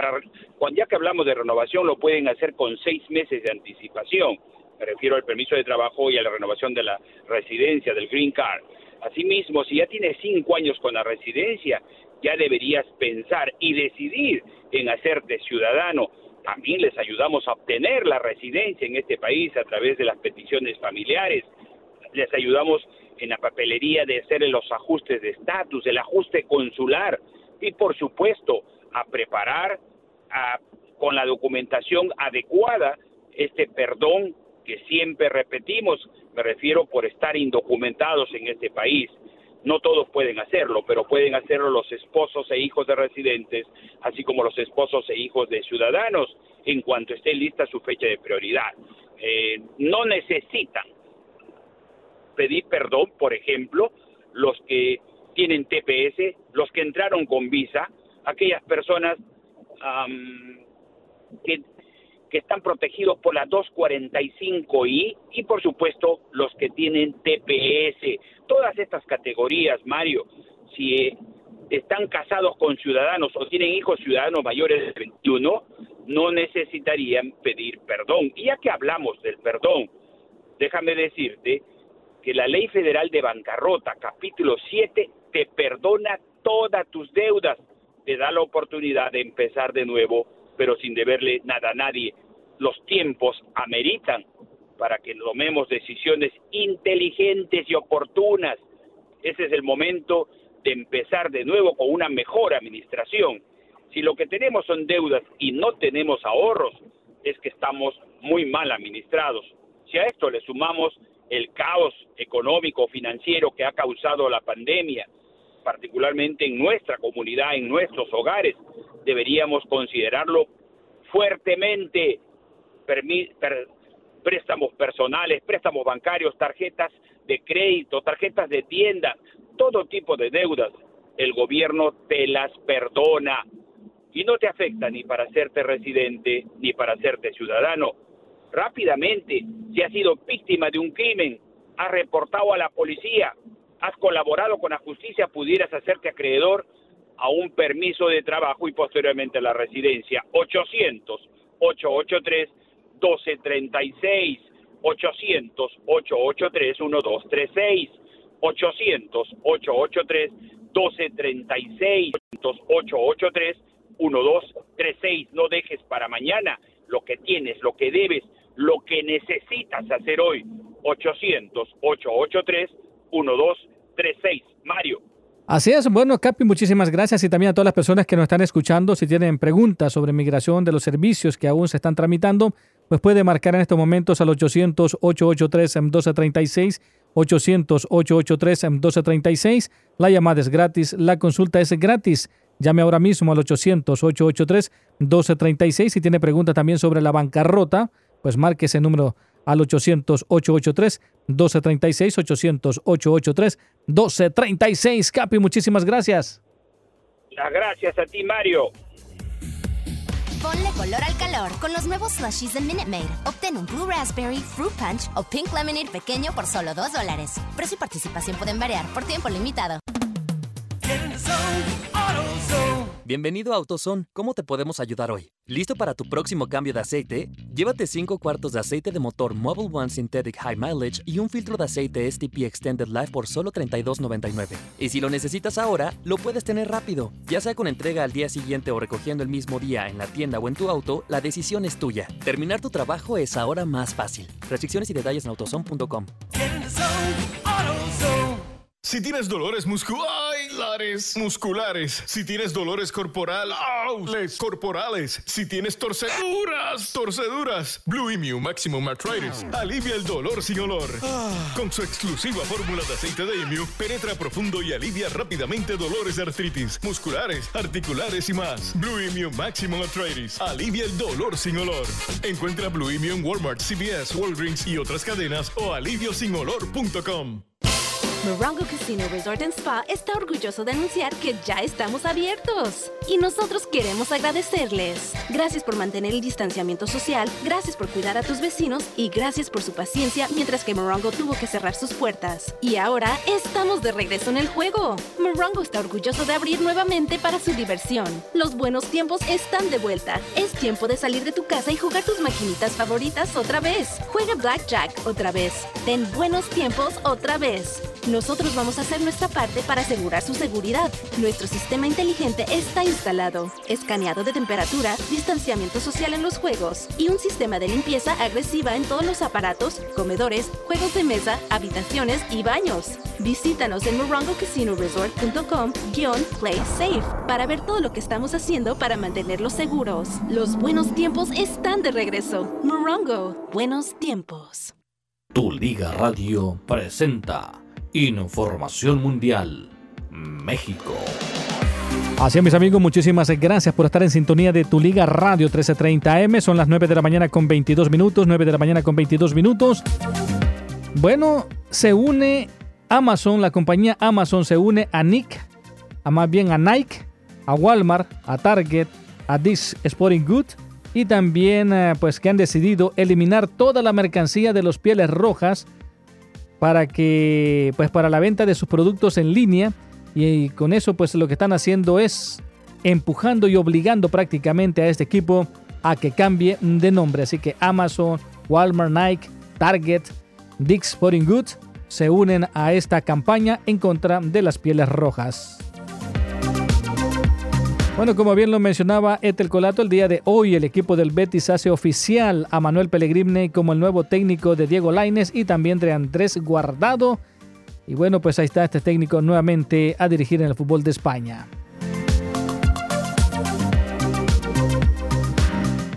Ya que hablamos de renovación, lo pueden hacer con 6 meses de anticipación. Me refiero al permiso de trabajo y a la renovación de la residencia, del green card. Asimismo, si ya tienes 5 años con la residencia, ya deberías pensar y decidir en hacerte ciudadano. También les ayudamos a obtener la residencia en este país a través de las peticiones familiares. Les ayudamos en la papelería de hacer los ajustes de estatus, el ajuste consular y, por supuesto, a preparar con la documentación adecuada este perdón que siempre repetimos. Me refiero por estar indocumentados en este país. No todos pueden hacerlo, pero pueden hacerlo los esposos e hijos de residentes, así como los esposos e hijos de ciudadanos, en cuanto esté lista su fecha de prioridad. No necesitan pedir perdón, por ejemplo, los que tienen TPS, los que entraron con visa, aquellas personas que están protegidos por la 245I y, por supuesto, los que tienen TPS. Todas estas categorías, Mario, si están casados con ciudadanos o tienen hijos ciudadanos mayores de 21, no necesitarían pedir perdón. Y ya que hablamos del perdón, déjame decirte que la Ley Federal de Bancarrota, capítulo 7, te perdona todas tus deudas, te da la oportunidad de empezar de nuevo, pero sin deberle nada a nadie. Los tiempos ameritan para que tomemos decisiones inteligentes y oportunas. Ese es el momento de empezar de nuevo con una mejor administración. Si lo que tenemos son deudas y no tenemos ahorros, es que estamos muy mal administrados. Si a esto le sumamos el caos económico financiero que ha causado la pandemia, particularmente en nuestra comunidad, en nuestros hogares, deberíamos considerarlo fuertemente. Préstamos personales, préstamos bancarios, tarjetas de crédito, tarjetas de tienda, todo tipo de deudas, el gobierno te las perdona y no te afecta ni para hacerte residente ni para hacerte ciudadano. Rápidamente, si has sido víctima de un crimen, has reportado a la policía, has colaborado con la justicia, pudieras hacerte acreedor a un permiso de trabajo y posteriormente a la residencia. 800-883-1236, 800-883-1236, 800-883-1236, 883-1236. No dejes para mañana lo que tienes, lo que debes, lo que necesitas hacer hoy. 800-883-1236. Mario. Así es. Bueno, Capi, muchísimas gracias y también a todas las personas que nos están escuchando. Si tienen preguntas sobre migración de los servicios que aún se están tramitando, pues puede marcar en estos momentos al 800-883-1236, 800-883-1236. La llamada es gratis, la consulta es gratis. Llame ahora mismo al 800-883-1236. Si tiene preguntas también sobre la bancarrota, pues marque ese número al 800-883-1236, 800-883-1236. Capi, muchísimas gracias. Las gracias a ti, Mario. Ponle color al calor con los nuevos slushies de Minute Maid. Obtén un Blue Raspberry, Fruit Punch o Pink Lemonade pequeño por solo $2. Precio y participación pueden variar por tiempo limitado. Bienvenido a AutoZone. ¿Cómo te podemos ayudar hoy? ¿Listo para tu próximo cambio de aceite? Llévate 5 cuartos de aceite de motor Mobil 1 Synthetic High Mileage y un filtro de aceite STP Extended Life por solo $32.99. Y si lo necesitas ahora, lo puedes tener rápido. Ya sea con entrega al día siguiente o recogiendo el mismo día en la tienda o en tu auto, la decisión es tuya. Terminar tu trabajo es ahora más fácil. Restricciones y detalles en AutoZone.com. Si tienes dolores musculares, si tienes dolores corporales, si tienes torceduras, Blue Immune Maximum Arthritis alivia el dolor sin olor. Con su exclusiva fórmula de aceite de Immune, penetra profundo y alivia rápidamente dolores de artritis, musculares, articulares y más. Blue Immune Maximum Arthritis alivia el dolor sin olor. Encuentra Blue Immune en Walmart, CVS, Walgreens y otras cadenas o aliviosinolor.com. Morongo Casino Resort & Spa está orgulloso de anunciar que ya estamos abiertos. Y nosotros queremos agradecerles. Gracias por mantener el distanciamiento social, gracias por cuidar a tus vecinos y gracias por su paciencia mientras que Morongo tuvo que cerrar sus puertas. Y ahora estamos de regreso en el juego. Morongo está orgulloso de abrir nuevamente para su diversión. Los buenos tiempos están de vuelta. Es tiempo de salir de tu casa y jugar tus maquinitas favoritas otra vez. Juega Blackjack otra vez. Ten buenos tiempos otra vez. Nosotros vamos a hacer nuestra parte para asegurar su seguridad. Nuestro sistema inteligente está instalado. Escaneado de temperatura, distanciamiento social en los juegos y un sistema de limpieza agresiva en todos los aparatos, comedores, juegos de mesa, habitaciones y baños. Visítanos en morongocasinoresort.com/playsafe para ver todo lo que estamos haciendo para mantenerlos seguros. Los buenos tiempos están de regreso. Morongo, buenos tiempos. Tu Liga Radio presenta Información Mundial, México. Así es, mis amigos, muchísimas gracias por estar en sintonía de Tu Liga Radio 1330 AM. Son las 9 de la mañana con 22 minutos. Bueno, se une Amazon, la compañía Amazon se une a Nike, a Walmart, a Target, a Dick's Sporting Goods y también pues que han decidido eliminar toda la mercancía de los Pieles Rojas para la venta de sus productos en línea, y con eso pues lo que están haciendo es empujando y obligando prácticamente a este equipo a que cambie de nombre. Así que Amazon, Walmart, Nike, Target, Dick's Sporting Goods se unen a esta campaña en contra de las Pieles Rojas. Bueno, como bien lo mencionaba Ethel Colato, el día de hoy el equipo del Betis hace oficial a Manuel Pellegrini como el nuevo técnico de Diego Lainez y también de Andrés Guardado. Y bueno, pues ahí está este técnico nuevamente a dirigir en el fútbol de España.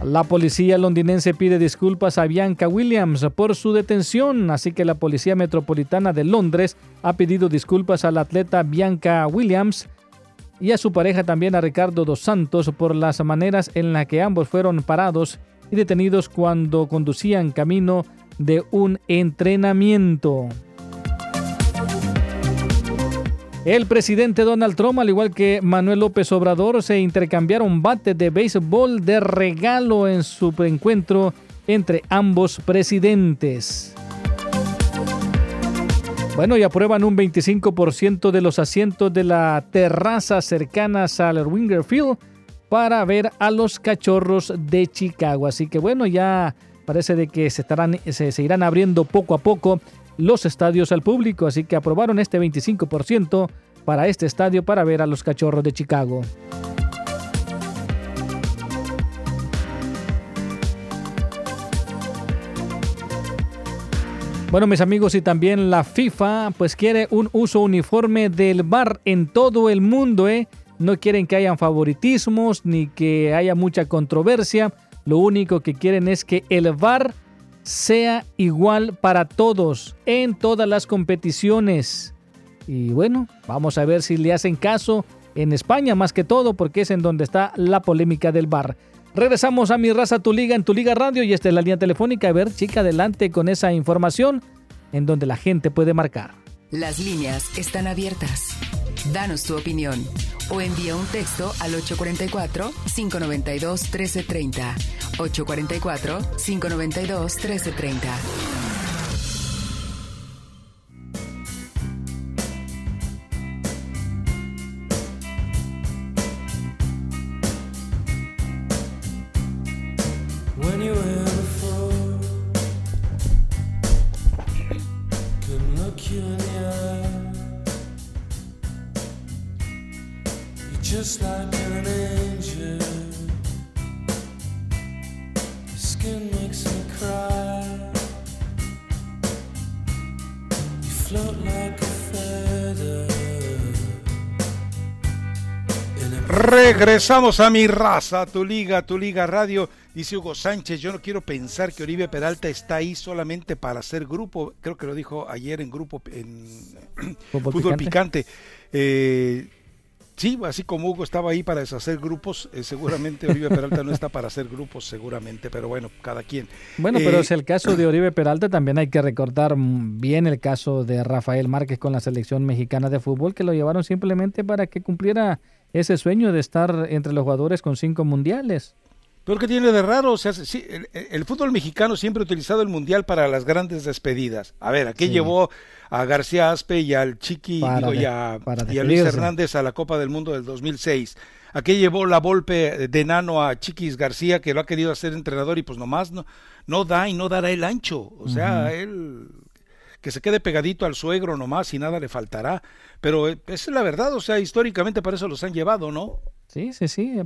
La policía londinense pide disculpas a Bianca Williams por su detención, así que la Policía Metropolitana de Londres ha pedido disculpas a la atleta Bianca Williams y a su pareja también, a Ricardo Dos Santos, por las maneras en las que ambos fueron parados y detenidos cuando conducían camino de un entrenamiento. El presidente Donald Trump, al igual que Manuel López Obrador, se intercambiaron bates de béisbol de regalo en su encuentro entre ambos presidentes. Bueno, y aprueban un 25% de los asientos de la terraza cercanas al Wrigley Field para ver a los Cachorros de Chicago. Así que bueno, ya parece de que se irán abriendo poco a poco los estadios al público. Así que aprobaron este 25% para este estadio para ver a los Cachorros de Chicago. Bueno, mis amigos, y también la FIFA pues quiere un uso uniforme del VAR en todo el mundo, No quieren que hayan favoritismos ni que haya mucha controversia. Lo único que quieren es que el VAR sea igual para todos en todas las competiciones. Y bueno, vamos a ver si le hacen caso en España más que todo porque es en donde está la polémica del VAR. Regresamos a Mi Raza, Tu Liga, en Tu Liga Radio, y esta es la línea telefónica. A ver, chica, adelante con esa información en donde la gente puede marcar. Las líneas están abiertas. Danos tu opinión o envía un texto al 844-592-1330. 844-592-1330. Just like an angel, your skin makes me cry. You float like a feather. Regresamos a Mi Raza, Tu Liga Radio. Dice Hugo Sánchez, yo no quiero pensar que Oribe Peralta está ahí solamente para hacer grupo. Creo que lo dijo ayer en grupo en Fútbol Picante. Sí, así como Hugo estaba ahí para deshacer grupos, seguramente Oribe Peralta no está para hacer grupos, seguramente, pero bueno, cada quien. Bueno, pero es el caso de Oribe Peralta, también hay que recordar bien el caso de Rafael Márquez con la selección mexicana de fútbol, que lo llevaron simplemente para que cumpliera ese sueño de estar entre los jugadores con 5 mundiales. Pero ¿qué tiene de raro? O sea, sí, el fútbol mexicano siempre ha utilizado el mundial para las grandes despedidas. A ver, ¿a qué llevó a García Aspe y al Chiqui y a Luis Hernández a la Copa del Mundo del 2006? ¿A qué llevó la Volpe de enano a Chiquis García, que lo ha querido hacer entrenador y pues nomás no da y no dará el ancho? O sea, él que se quede pegadito al suegro nomás y nada le faltará. Pero esa es la verdad, o sea, históricamente para eso los han llevado, ¿no? Sí,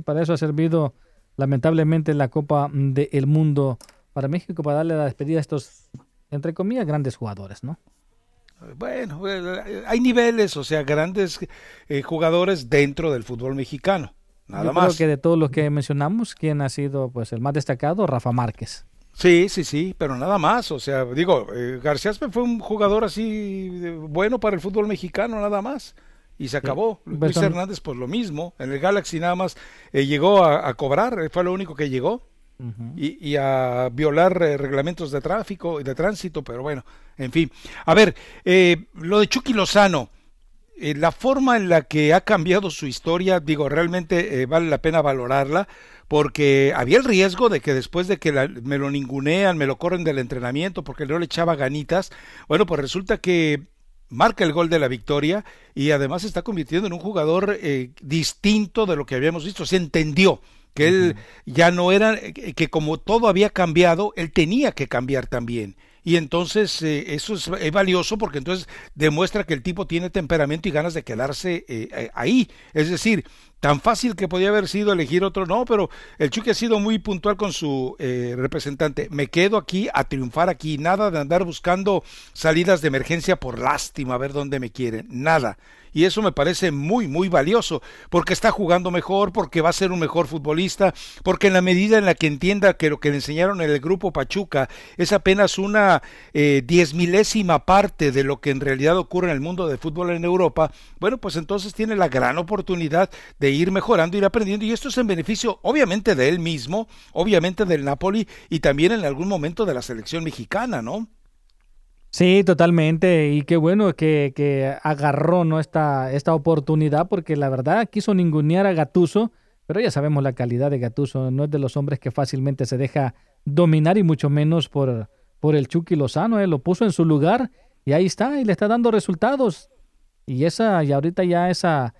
para eso ha servido lamentablemente la Copa del Mundo para México, para darle la despedida a estos, entre comillas, grandes jugadores, ¿no? Bueno, hay niveles, o sea, grandes jugadores dentro del fútbol mexicano, nada más. Yo creo que de todos los que mencionamos, ¿quién ha sido pues el más destacado? Rafa Márquez. Sí, pero nada más, o sea, digo, García Aspe fue un jugador así bueno para el fútbol mexicano, nada más. Y se acabó. Sí, Luis Hernández, pues lo mismo. En el Galaxy nada más llegó a cobrar, fue lo único que llegó. Y a violar reglamentos de tráfico y de tránsito, pero bueno, en fin. A ver, lo de Chucky Lozano, la forma en la que ha cambiado su historia, digo, realmente vale la pena valorarla, porque había el riesgo de que después de que me lo ningunean, me lo corren del entrenamiento porque no le echaba ganitas, bueno, pues resulta que marca el gol de la victoria y además se está convirtiendo en un jugador distinto de lo que habíamos visto. Se entendió que él ya no era, que como todo había cambiado, él tenía que cambiar también. Y entonces eso es valioso, porque entonces demuestra que el tipo tiene temperamento y ganas de quedarse ahí. Es decir, tan fácil que podía haber sido elegir otro, no, pero el Chucky ha sido muy puntual con su representante. Me quedo aquí a triunfar aquí, nada de andar buscando salidas de emergencia por lástima, a ver dónde me quieren, nada. Y eso me parece muy, muy valioso, porque está jugando mejor, porque va a ser un mejor futbolista, porque en la medida en la que entienda que lo que le enseñaron en el grupo Pachuca es apenas una 10,000ª parte de lo que en realidad ocurre en el mundo del fútbol en Europa, bueno, pues entonces tiene la gran oportunidad de ir mejorando, ir aprendiendo, y esto es en beneficio obviamente de él mismo, obviamente del Napoli, y también en algún momento de la selección mexicana, ¿no? Sí, totalmente, y qué bueno que agarró, ¿no?, esta oportunidad, porque la verdad quiso ningunear a Gattuso, pero ya sabemos la calidad de Gattuso, no es de los hombres que fácilmente se deja dominar, y mucho menos por el Chucky Lozano, lo puso en su lugar, y ahí está, y le está dando resultados, y ahorita ya esa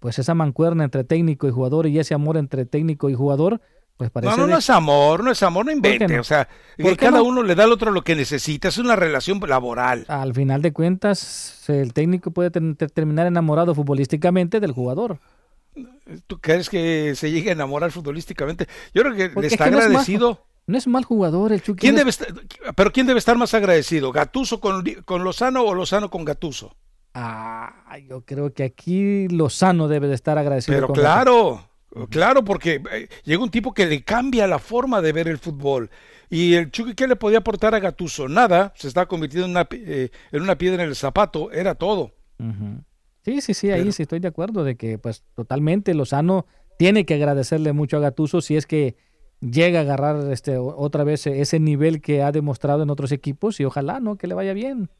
pues esa mancuerna entre técnico y jugador, y ese amor entre técnico y jugador, pues parece no es amor, no invente, no? O sea, cada uno le da al otro lo que necesita, es una relación laboral. Al final de cuentas, el técnico puede terminar enamorado futbolísticamente del jugador. ¿Tú crees que se llegue a enamorar futbolísticamente? Yo creo que le está agradecido. No es mal jugador el Chucky. ¿Pero quién debe estar más agradecido? ¿Gattuso con Lozano o Lozano con Gattuso? Ah, yo creo que aquí Lozano debe de estar agradecido. Pero claro, porque llega un tipo que le cambia la forma de ver el fútbol. Y el Chucky, ¿qué le podía aportar a Gattuso? Nada, se estaba convirtiendo en una piedra en el zapato, era todo. Sí, ahí sí estoy de acuerdo de que pues totalmente Lozano tiene que agradecerle mucho a Gattuso si es que llega a agarrar otra vez ese nivel que ha demostrado en otros equipos, y ojalá, ¿no?, que le vaya bien.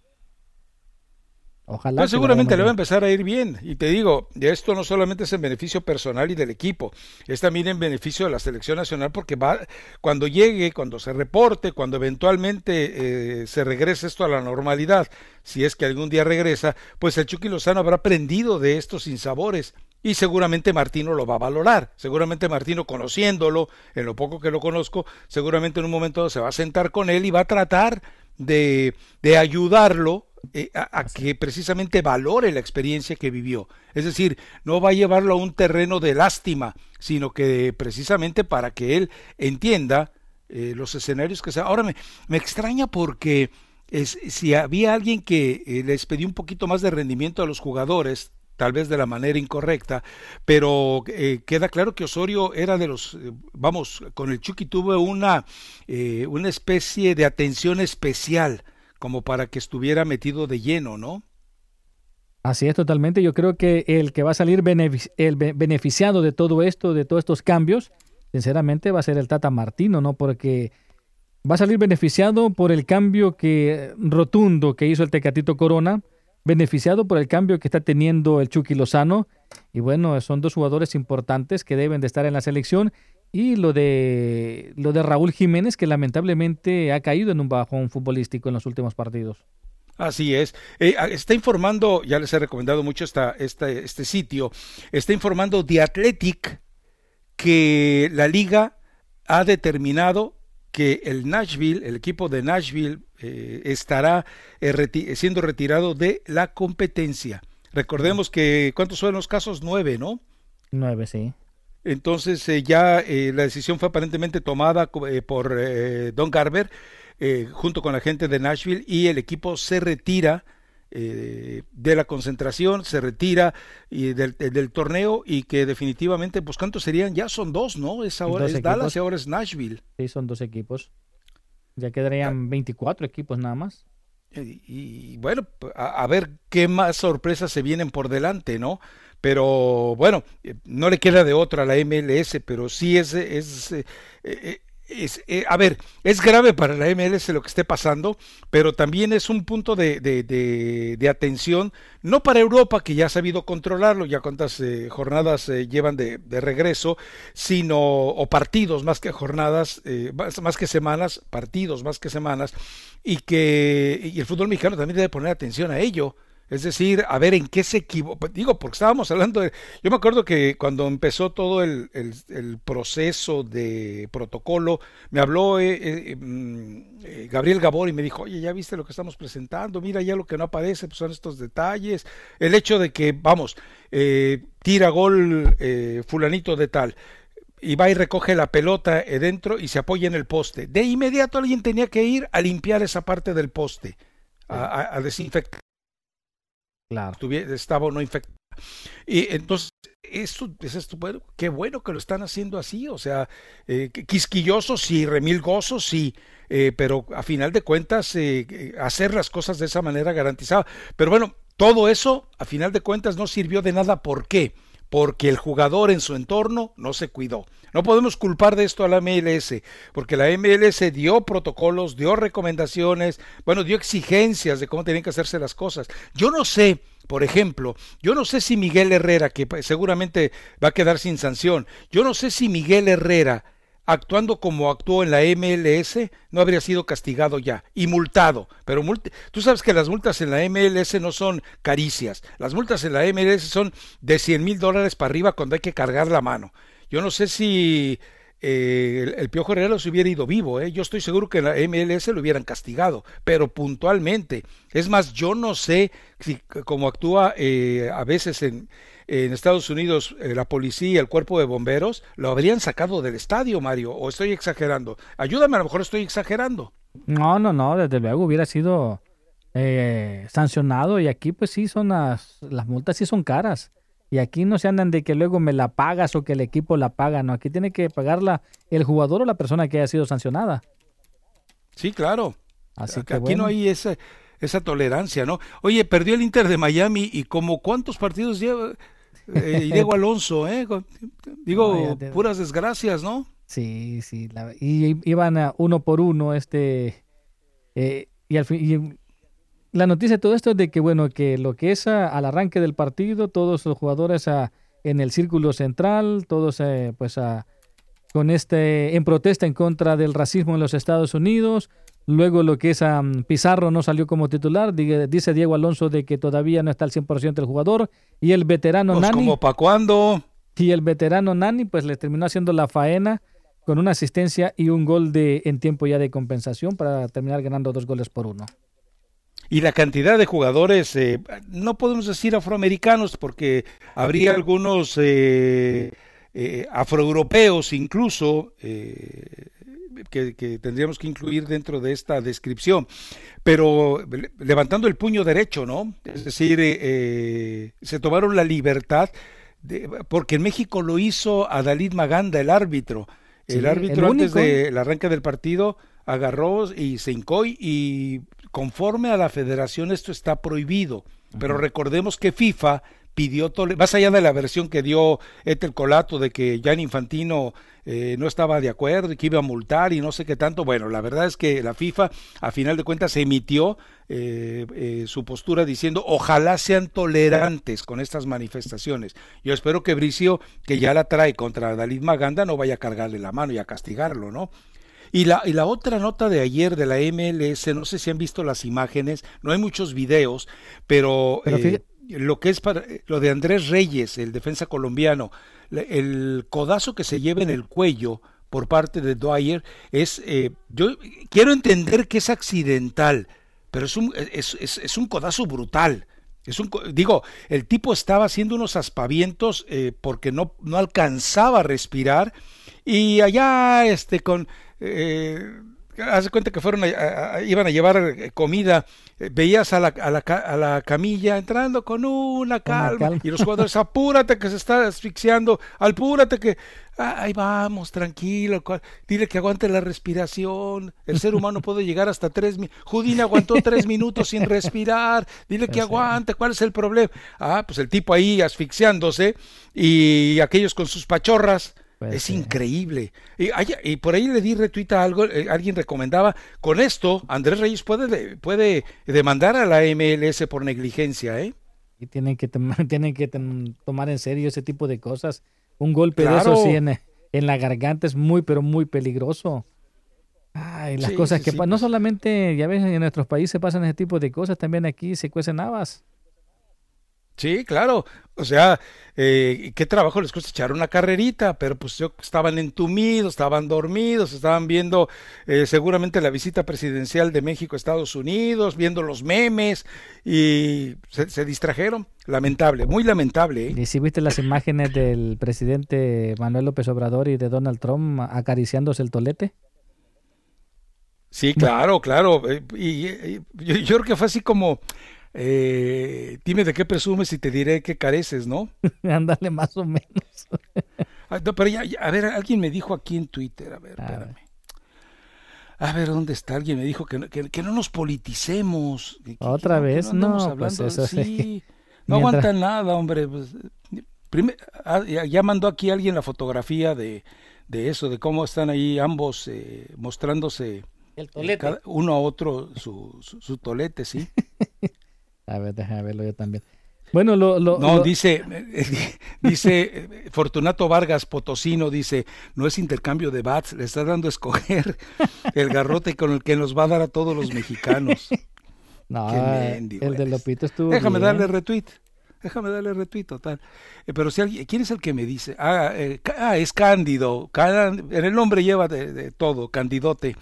Ojalá. No, seguramente le va a empezar a ir bien, y te digo, esto no solamente es en beneficio personal y del equipo, es también en beneficio de la selección nacional, porque va, cuando llegue, cuando se reporte, cuando eventualmente se regrese esto a la normalidad, si es que algún día regresa, pues el Chucky Lozano habrá aprendido de estos sinsabores, y seguramente Martino lo va a valorar. Seguramente Martino, conociéndolo, en lo poco que lo conozco, seguramente en un momento se va a sentar con él y va a tratar de ayudarlo a que precisamente valore la experiencia que vivió. Es decir, no va a llevarlo a un terreno de lástima, sino que precisamente para que él entienda los escenarios que sea. Ahora me extraña porque si había alguien que les pedía un poquito más de rendimiento a los jugadores, tal vez de la manera incorrecta, pero queda claro que Osorio era de los, con el Chucky tuvo una especie de atención especial, como para que estuviera metido de lleno, ¿no? Así es, totalmente. Yo creo que el que va a salir beneficiado de todo esto, de todos estos cambios, sinceramente va a ser el Tata Martino, ¿no? Porque va a salir beneficiado por el cambio rotundo que hizo el Tecatito Corona, beneficiado por el cambio que está teniendo el Chucky Lozano, y bueno, son dos jugadores importantes que deben de estar en la selección, y lo de Raúl Jiménez, que lamentablemente ha caído en un bajón futbolístico en los últimos partidos. Así es. Está informando, ya les he recomendado mucho este sitio, está informando The Athletic que la liga ha determinado que el equipo de Nashville estará siendo retirado de la competencia. Recordemos que, ¿cuántos fueron los casos? 9, ¿no? 9, sí. Entonces la decisión fue aparentemente tomada por Don Garber junto con la gente de Nashville, y el equipo se retira de la concentración, se retira del torneo, y que definitivamente, pues ¿cuántos serían? Ya son 2, ¿no? Ahora es Dallas y ahora es Nashville. Sí, son 2 equipos. Ya quedarían 24 equipos nada más. Y bueno, a ver qué más sorpresas se vienen por delante, ¿no? Pero bueno, no le queda de otra a la MLS, pero sí es grave para la MLS lo que esté pasando, pero también es un punto de atención, no para Europa, que ya ha sabido controlarlo, ya cuántas jornadas llevan de regreso, o partidos más que jornadas, más que semanas, partidos más que semanas, y el fútbol mexicano también debe poner atención a ello. Es decir, a ver en qué se equivoca. Digo, porque estábamos hablando yo me acuerdo que cuando empezó todo el proceso de protocolo, me habló Gabriel Gabor y me dijo, oye, ya viste lo que estamos presentando, mira ya lo que no aparece, pues son estos detalles. El hecho de que, tira gol fulanito de tal, y va y recoge la pelota dentro y se apoya en el poste. De inmediato alguien tenía que ir a limpiar esa parte del poste, a desinfectar. Claro. Estaba o no infectado. Y entonces, esto, bueno, qué bueno que lo están haciendo así, o sea, quisquillosos sí, remilgosos sí, pero a final de cuentas hacer las cosas de esa manera garantizada. Pero bueno, todo eso a final de cuentas no sirvió de nada. ¿Por qué? Porque el jugador en su entorno no se cuidó. No podemos culpar de esto a la MLS, porque la MLS dio protocolos, dio recomendaciones, dio exigencias de cómo tenían que hacerse las cosas. Yo no sé, por ejemplo, si Miguel Herrera, que seguramente va a quedar sin sanción, yo no sé si Miguel Herrera, actuando como actuó en la MLS, no habría sido castigado ya y multado. Pero tú sabes que las multas en la MLS no son caricias. Las multas en la MLS son de $100,000 para arriba cuando hay que cargar la mano. Yo no sé si el Piojo Herrera se hubiera ido vivo. Yo estoy seguro que en la MLS lo hubieran castigado, pero puntualmente. Es más, yo no sé si como actúa a veces en Estados Unidos, la policía, el cuerpo de bomberos, lo habrían sacado del estadio, Mario, o estoy exagerando. Ayúdame, a lo mejor estoy exagerando. No, desde luego hubiera sido sancionado, y aquí pues sí son las multas sí son caras, y aquí no se andan de que luego me la pagas o que el equipo la paga, no, aquí tiene que pagarla el jugador o la persona que haya sido sancionada. Sí, claro. Así que aquí bueno. No hay esa tolerancia, ¿no? Oye, perdió el Inter de Miami, y como ¿cuántos partidos lleva? Y Diego Alonso, digo, no, puras desgracias, ¿no? Sí, sí, y iban a uno por uno, y al fin... La noticia de todo esto es de que, bueno, que lo que es al arranque del partido, todos los jugadores en el círculo central, todos con en protesta en contra del racismo en los Estados Unidos. Luego lo que es Pizarro no salió como titular, dice Diego Alonso de que todavía no está al 100% el jugador, y el veterano pues Nani... ¿Cómo para cuándo? Y el veterano Nani pues le terminó haciendo la faena con una asistencia y un gol en tiempo ya de compensación para terminar ganando 2-1. Y la cantidad de jugadores, no podemos decir afroamericanos, porque habría algunos afroeuropeos incluso, que tendríamos que incluir dentro de esta descripción, pero levantando el puño derecho, ¿no? Es decir, se tomaron la libertad, porque en México lo hizo Adalid Maganda, el árbitro. Sí, el árbitro antes del arranque del partido agarró y se hincó y conforme a la federación esto está prohibido. Ajá. Pero recordemos que FIFA pidió, más allá de la versión que dio Ethel Colato de que Gianni Infantino no estaba de acuerdo y que iba a multar y no sé qué tanto, bueno, la verdad es que la FIFA a final de cuentas emitió su postura diciendo ojalá sean tolerantes con estas manifestaciones. Yo espero que Bricio, que ya la trae contra Adalid Maganda, no vaya a cargarle la mano y a castigarlo, ¿no? Y la otra nota de ayer de la MLS, no sé si han visto las imágenes, no hay muchos videos, pero lo que es lo de Andrés Reyes, el defensa colombiano, el codazo que se lleva en el cuello por parte de Dwyer, yo quiero entender que es accidental, pero es un codazo brutal. El tipo estaba haciendo unos aspavientos porque no alcanzaba a respirar, y allá con... Haz de cuenta que iban a llevar comida, veías a la camilla entrando con una calma, y los jugadores, apúrate que se está asfixiando, apúrate que ahí vamos, tranquilo, dile que aguante la respiración, el ser humano puede llegar hasta 3 minutos, Judín aguantó 3 minutos sin respirar, dile que aguante, ¿cuál es el problema? Pues el tipo ahí asfixiándose, y aquellos con sus pachorras. Pues, es increíble. Y por ahí le di retweet a algo, alguien recomendaba, con esto Andrés Reyes puede demandar a la MLS por negligencia, Y tienen que tomar en serio ese tipo de cosas. Un golpe de eso sí en la garganta es muy, pero muy peligroso. Ay, las cosas que no solamente, ya ves, en nuestros países pasan ese tipo de cosas, también aquí se cuecen habas. Sí, claro, o sea, qué trabajo les cuesta echar una carrerita, pero pues estaban entumidos, estaban dormidos, estaban viendo seguramente la visita presidencial de México a Estados Unidos, viendo los memes, y se distrajeron. Lamentable, muy lamentable. Y si viste las imágenes del presidente Manuel López Obrador y de Donald Trump acariciándose el tolete. Sí, claro, y yo creo que fue así como... dime de qué presumes y te diré qué careces, ¿no? Ándale, más o menos. No, pero ya, a ver, alguien me dijo aquí en Twitter, a ver, espérame. A ver, ¿dónde está? Alguien me dijo que no nos politicemos. ¿Otra vez? No, pues eso sí. No aguantan nada, hombre. Pues, ya mandó aquí alguien la fotografía de eso, de cómo están ahí ambos mostrándose el tolete. Uno a otro su tolete, sí. A ver, déjame verlo yo también. Bueno, dice Fortunato Vargas Potosino, dice, no es intercambio de bats, le está dando a escoger el garrote con el que nos va a dar a todos los mexicanos. No, el de Lopito estuvo Déjame darle retweet, total. Pero si alguien, ¿quién es el que me dice? Es Cándido, en el nombre lleva de todo, Candidote.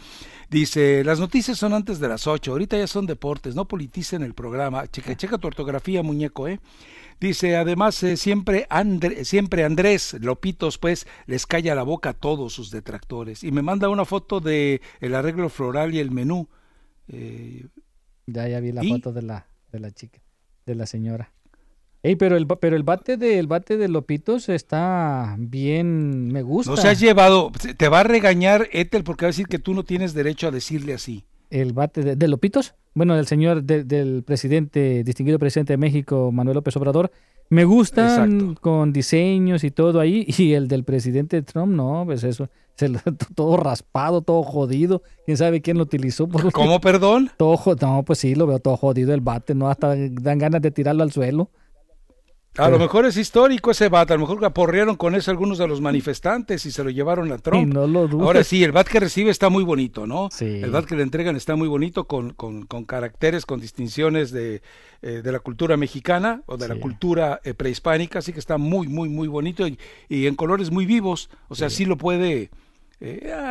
Dice, las noticias son antes de las 8, ahorita ya son deportes, no politicen el programa. Checa tu ortografía, muñeco, Dice, además, siempre Andrés Lopitos, pues, les calla la boca a todos sus detractores. Y me manda una foto de el arreglo floral y el menú. Ya vi la foto de la chica, de la señora. Pero el bate de Lopitos está bien, me gusta. No se has llevado, te va a regañar Ethel porque va a decir que tú no tienes derecho a decirle así. el bate de Lopitos, bueno, del señor, del presidente, distinguido presidente de México, Manuel López Obrador, me gustan. Exacto. Con diseños y todo ahí, y el del presidente Trump, no, pues eso, todo raspado, todo jodido, quién sabe quién lo utilizó. ¿Cómo, perdón? No, pues sí, lo veo todo jodido el bate, no, hasta dan ganas de tirarlo al suelo. A lo mejor es histórico ese bat, a lo mejor aporrearon con eso algunos de los manifestantes y se lo llevaron a Trump. Y no lo dudes. Ahora sí, el bat que recibe está muy bonito, ¿no? Sí. El bat que le entregan está muy bonito, con caracteres, con distinciones de la cultura mexicana o de sí. la cultura prehispánica, así que está muy, muy, muy bonito y en colores muy vivos, o sea, sí, sí lo puede...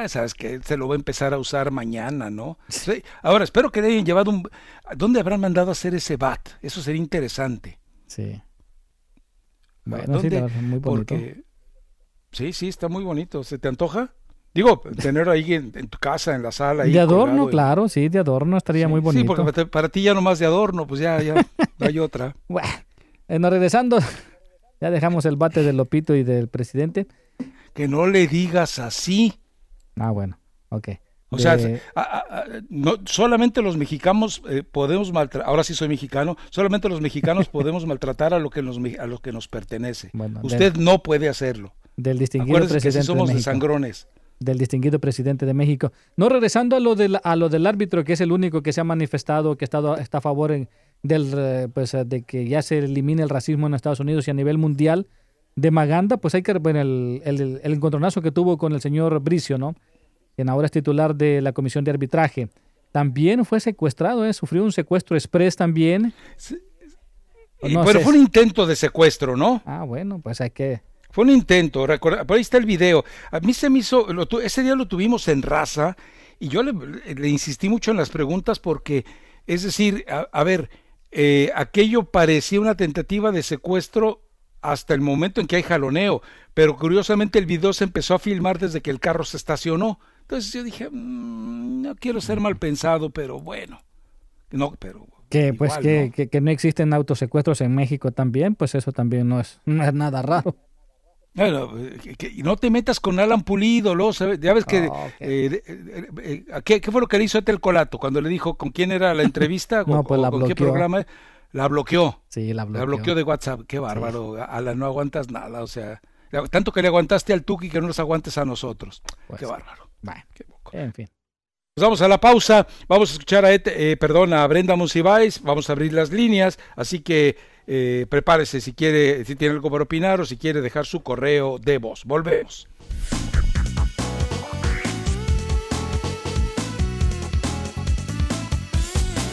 sabes que se lo va a empezar a usar mañana, ¿no? Sí. Ahora, espero que le hayan llevado un... ¿Dónde habrán mandado a hacer ese bat? Eso sería interesante. Sí. Bueno, sí, muy bonito. Porque... Sí, sí, está muy bonito. ¿Se te antoja? Digo, tener ahí en tu casa, en la sala. Ahí de adorno, claro, sí, de adorno estaría sí, muy bonito. Sí, porque para ti ya nomás de adorno, pues ya no hay otra. Bueno, regresando, ya dejamos el bate del Lopito y del presidente. Que no le digas así. Ah, bueno, ok. O sea, no, solamente los mexicanos podemos maltratar, ahora sí soy mexicano, solamente los mexicanos podemos maltratar a lo que nos pertenece. Bueno, usted no puede hacerlo. Del distinguido Acuérdese presidente que sí somos de sangrones. Del distinguido presidente de México. No, regresando a lo del árbitro, que es el único que se ha manifestado, que está a favor de que ya se elimine el racismo en Estados Unidos y a nivel mundial, de Maganda, pues hay que ver bueno, el encontronazo que tuvo con el señor Bricio, ¿no? Quien ahora es titular de la Comisión de Arbitraje. También fue secuestrado, sufrió un secuestro express también. Sí, no, pero fue un intento de secuestro, ¿no? Ah, bueno, pues hay que... Fue un intento, por ahí está el video. A mí se me hizo, ese día lo tuvimos en raza, y yo le insistí mucho en las preguntas porque, es decir, a ver, aquello parecía una tentativa de secuestro hasta el momento en que hay jaloneo, pero curiosamente el video se empezó a filmar desde que el carro se estacionó. Entonces yo dije, no quiero ser mal pensado, pero bueno. No, pero que pues igual, ¿no? Que no existen autosecuestros en México también, pues eso también no es nada raro. Bueno, que no te metas con Alan Pulido, luego, ¿sabes? Ya ves que... Okay. ¿Qué fue lo que le hizo a Telcolato cuando le dijo con quién era la entrevista? No, pues la bloqueó. ¿Qué programa? La bloqueó. Sí, la bloqueó. La bloqueó de WhatsApp. Qué bárbaro. Sí. Alan, no aguantas nada, o sea... Tanto que le aguantaste al Tuki que no nos aguantes a nosotros. Pues qué bárbaro. Bueno, qué poco. En fin. Pues vamos a la pausa. Vamos a escuchar a Brenda Monsiváis. Vamos a abrir las líneas. Así que prepárese si tiene algo para opinar o si quiere dejar su correo de voz. Volvemos.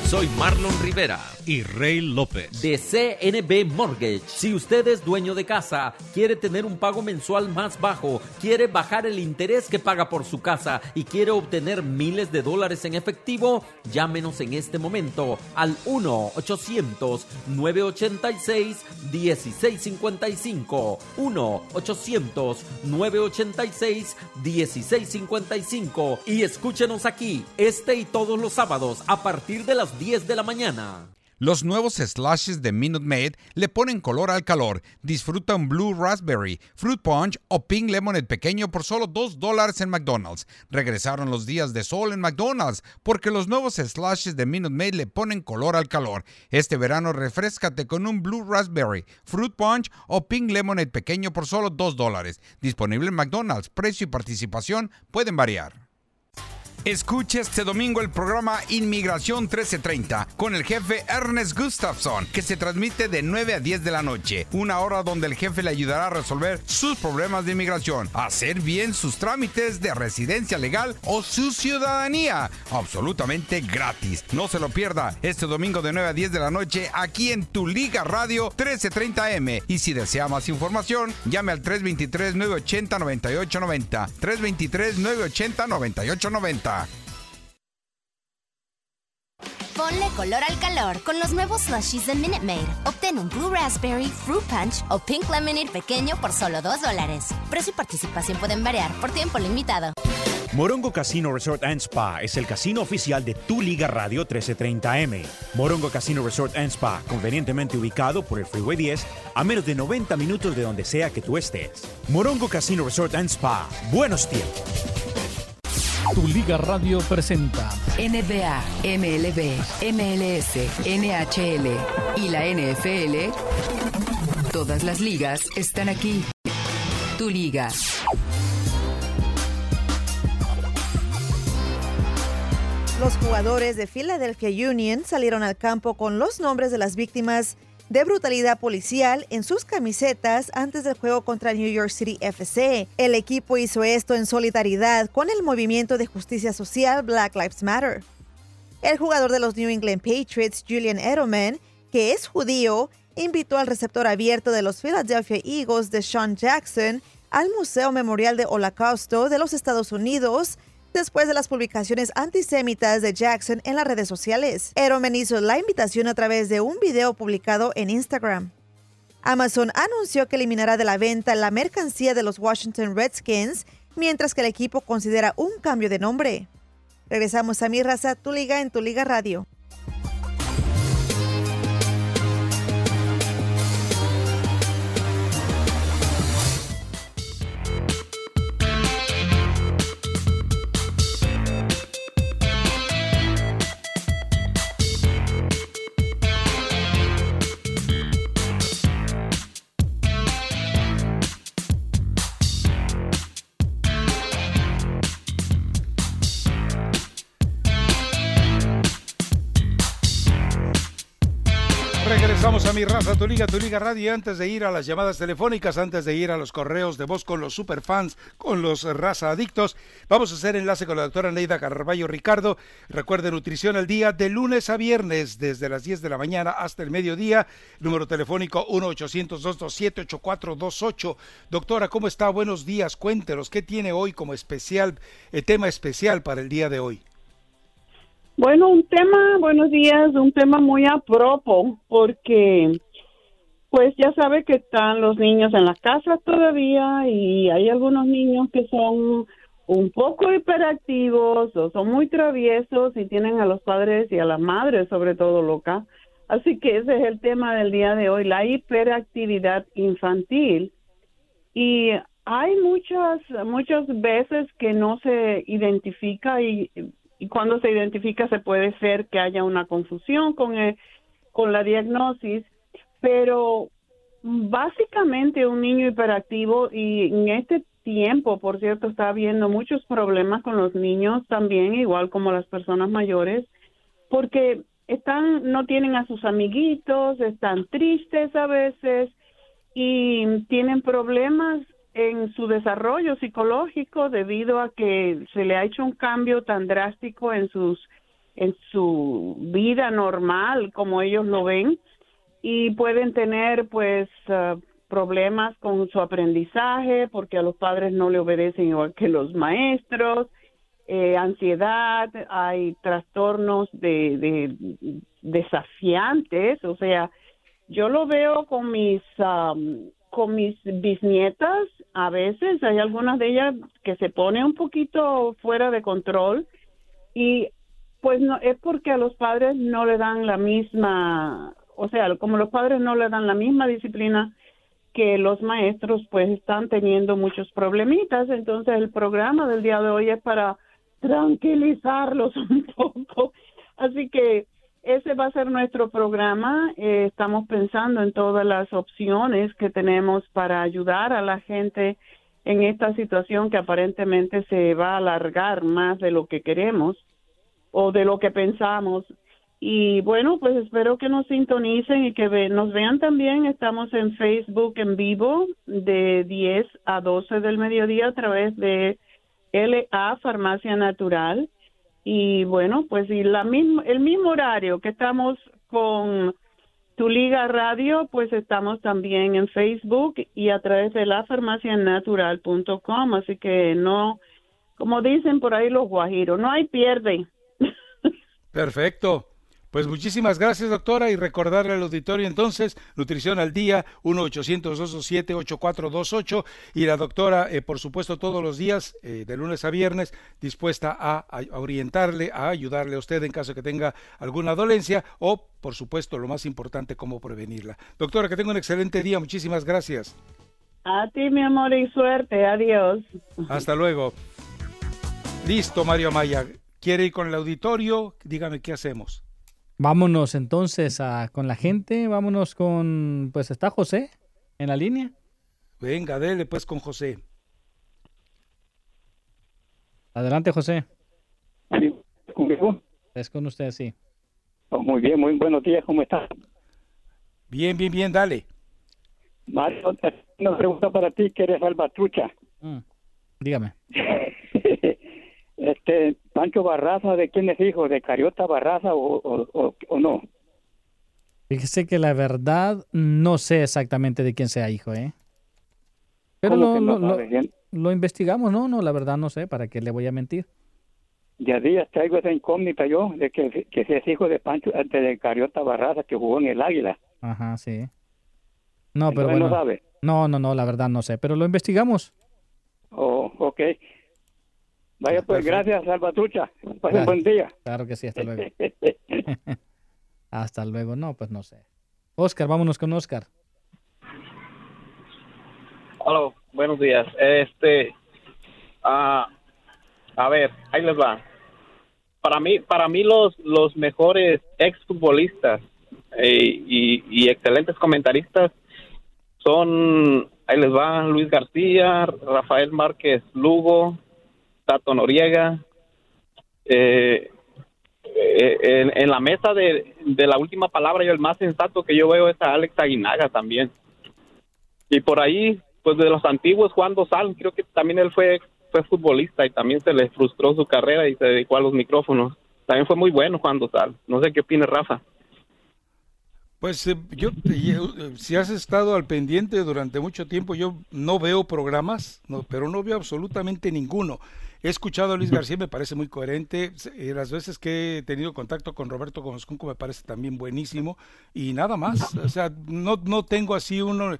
Soy Marlon Rivera y Rey López de CNB Mortgage. Si usted es dueño de casa, quiere tener un pago mensual más bajo, quiere bajar el interés que paga por su casa y quiere obtener miles de dólares en efectivo, llámenos en este momento al 1-800-986-1655. 1-800-986-1655. Y escúchenos aquí, este y todos los sábados a partir de las 10 de la mañana. Los nuevos slashes de Minute Maid le ponen color al calor. Disfruta un Blue Raspberry, Fruit Punch o Pink Lemonade pequeño por solo $2 en McDonald's. Regresaron los días de sol en McDonald's porque los nuevos slashes de Minute Maid le ponen color al calor. Este verano refréscate con un Blue Raspberry, Fruit Punch o Pink Lemonade pequeño por solo $2. Disponible en McDonald's. Precio y participación pueden variar. Escuche este domingo el programa Inmigración 1330 con el jefe Ernest Gustafson, que se transmite de 9 a 10 de la noche. Una hora donde el jefe le ayudará a resolver sus problemas de inmigración, hacer bien sus trámites de residencia legal o su ciudadanía. Absolutamente gratis. No se lo pierda este domingo de 9 a 10 de la noche aquí en tu Liga Radio 1330M. Y si desea más información, llame al 323-980-9890. 323-980-9890. Ponle color al calor con los nuevos slushies de Minute Maid. Obtén un Blue Raspberry, Fruit Punch o Pink Lemonade pequeño por solo $2. Precio y participación pueden variar por tiempo limitado. Morongo Casino Resort & Spa es el casino oficial de Tu Liga Radio 1330M. Morongo Casino Resort & Spa, convenientemente ubicado por el Freeway 10, a menos de 90 minutos de donde sea que tú estés. Morongo Casino Resort & Spa. Buenos tiempos. Tu Liga Radio presenta NBA, MLB, MLS, NHL y la NFL, todas las ligas están aquí. Tu liga. Los jugadores de Philadelphia Union salieron al campo con los nombres de las víctimas de brutalidad policial en sus camisetas antes del juego contra New York City FC. El equipo hizo esto en solidaridad con el movimiento de justicia social Black Lives Matter. El jugador de los New England Patriots, Julian Edelman, que es judío, invitó al receptor abierto de los Philadelphia Eagles, DeSean Jackson, al Museo Memorial del Holocausto de los Estados Unidos después de las publicaciones antisemitas de Jackson en las redes sociales. Edelman hizo la invitación a través de un video publicado en Instagram. Amazon anunció que eliminará de la venta la mercancía de los Washington Redskins, mientras que el equipo considera un cambio de nombre. Regresamos a Mi Raza, Tu Liga, en Tu Liga Radio. Regresamos a Mi Raza, Tu Liga Radio. Antes de ir a las llamadas telefónicas, antes de ir a los correos de voz con los superfans, con los raza adictos, vamos a hacer enlace con la doctora Neida Carballo Ricardo. Recuerde, Nutrición al Día, de lunes a viernes, desde las 10 de la mañana hasta el mediodía. Número telefónico 1-800-227-8428. Doctora, ¿cómo está? Buenos días. Cuéntenos, ¿qué tiene hoy como especial, tema especial para el día de hoy? Bueno, un tema muy a propósito, porque pues ya sabe que están los niños en las casas todavía y hay algunos niños que son un poco hiperactivos o son muy traviesos y tienen a los padres y a las madres sobre todo locas. Así que ese es el tema del día de hoy, la hiperactividad infantil. Y hay muchas veces que no se identifica y cuando se identifica se puede ser que haya una confusión con la diagnosis, pero básicamente un niño hiperactivo, y en este tiempo, por cierto, está habiendo muchos problemas con los niños también, igual como las personas mayores, porque no tienen a sus amiguitos, están tristes a veces y tienen problemas en su desarrollo psicológico debido a que se le ha hecho un cambio tan drástico en su vida normal como ellos lo ven, y pueden tener pues problemas con su aprendizaje porque a los padres no le obedecen igual que los maestros, ansiedad, hay trastornos de desafiantes. O sea, yo lo veo con mis bisnietas. A veces hay algunas de ellas que se ponen un poquito fuera de control y pues no es porque a los padres no le dan la misma, o sea, como los padres no le dan la misma disciplina que los maestros, pues están teniendo muchos problemitas. Entonces el programa del día de hoy es para tranquilizarlos un poco, así que ese va a ser nuestro programa. Estamos pensando en todas las opciones que tenemos para ayudar a la gente en esta situación que aparentemente se va a alargar más de lo que queremos o de lo que pensamos. Y bueno, pues espero que nos sintonicen y que nos vean también. Estamos en Facebook en vivo de 10 a 12 del mediodía a través de LA Farmacia Natural. Y bueno, pues el mismo horario que estamos con Tu Liga Radio, pues estamos también en Facebook y a través de lafarmacianatural.com. Así que no, como dicen por ahí los guajiros, no hay pierde. Perfecto. Pues muchísimas gracias, doctora, y recordarle al auditorio entonces, Nutrición al Día, 1-800-227-8428, y la doctora, por supuesto, todos los días, de lunes a viernes, dispuesta a orientarle, a ayudarle a usted en caso que tenga alguna dolencia o, por supuesto, lo más importante, cómo prevenirla. Doctora, que tenga un excelente día, muchísimas gracias. A ti, mi amor, y suerte, adiós. Hasta luego. Listo, Mario Amaya. quiere ir con el auditorio, dígame qué hacemos. Vámonos entonces con la gente, vámonos con, pues está José en la línea. Venga, dele pues con José. Adelante, José. Sí, ¿conmigo? Es con usted, sí. Oh, muy bien, muy buenos días, ¿cómo estás? Bien, bien, bien, dale. Mario, una pregunta para ti, que eres albatrucha. Dígame. ¿Pancho Barraza de quién es hijo? ¿De Cariota Barraza o no? Fíjese que la verdad no sé exactamente de quién sea hijo, ¿eh? Pero lo investigamos, no, la verdad no sé, ¿para qué le voy a mentir? Ya días traigo esa incógnita yo, de que es hijo de Pancho, de Cariota Barraza, que jugó en el Águila. Ajá, sí. No, pero bueno. ¿No sabe? No, la verdad no sé, pero lo investigamos. Oh, ok. Vaya, pues gracias, Salvatrucha. Pasen buen día. Claro que sí, hasta luego. Hasta luego, no, pues no sé. Oscar, vámonos con Oscar. Hola, buenos días. A ver, ahí les va. Para mí los mejores exfutbolistas y excelentes comentaristas son, ahí les va, Luis García, Rafael Márquez Lugo, Tato Noriega. En la mesa de la última palabra, yo el más sensato que yo veo es a Alex Aguinaga también. Y por ahí, pues de los antiguos, Juan Dosal, creo que también él fue futbolista y también se le frustró su carrera y se dedicó a los micrófonos. También fue muy bueno Juan Dosal. No sé qué opina Rafa. Pues si has estado al pendiente durante mucho tiempo, yo no veo programas, pero no veo absolutamente ninguno. He escuchado a Luis García, me parece muy coherente. Las veces que he tenido contacto con Roberto Conozcunco me parece también buenísimo. Y nada más, o sea, no tengo así un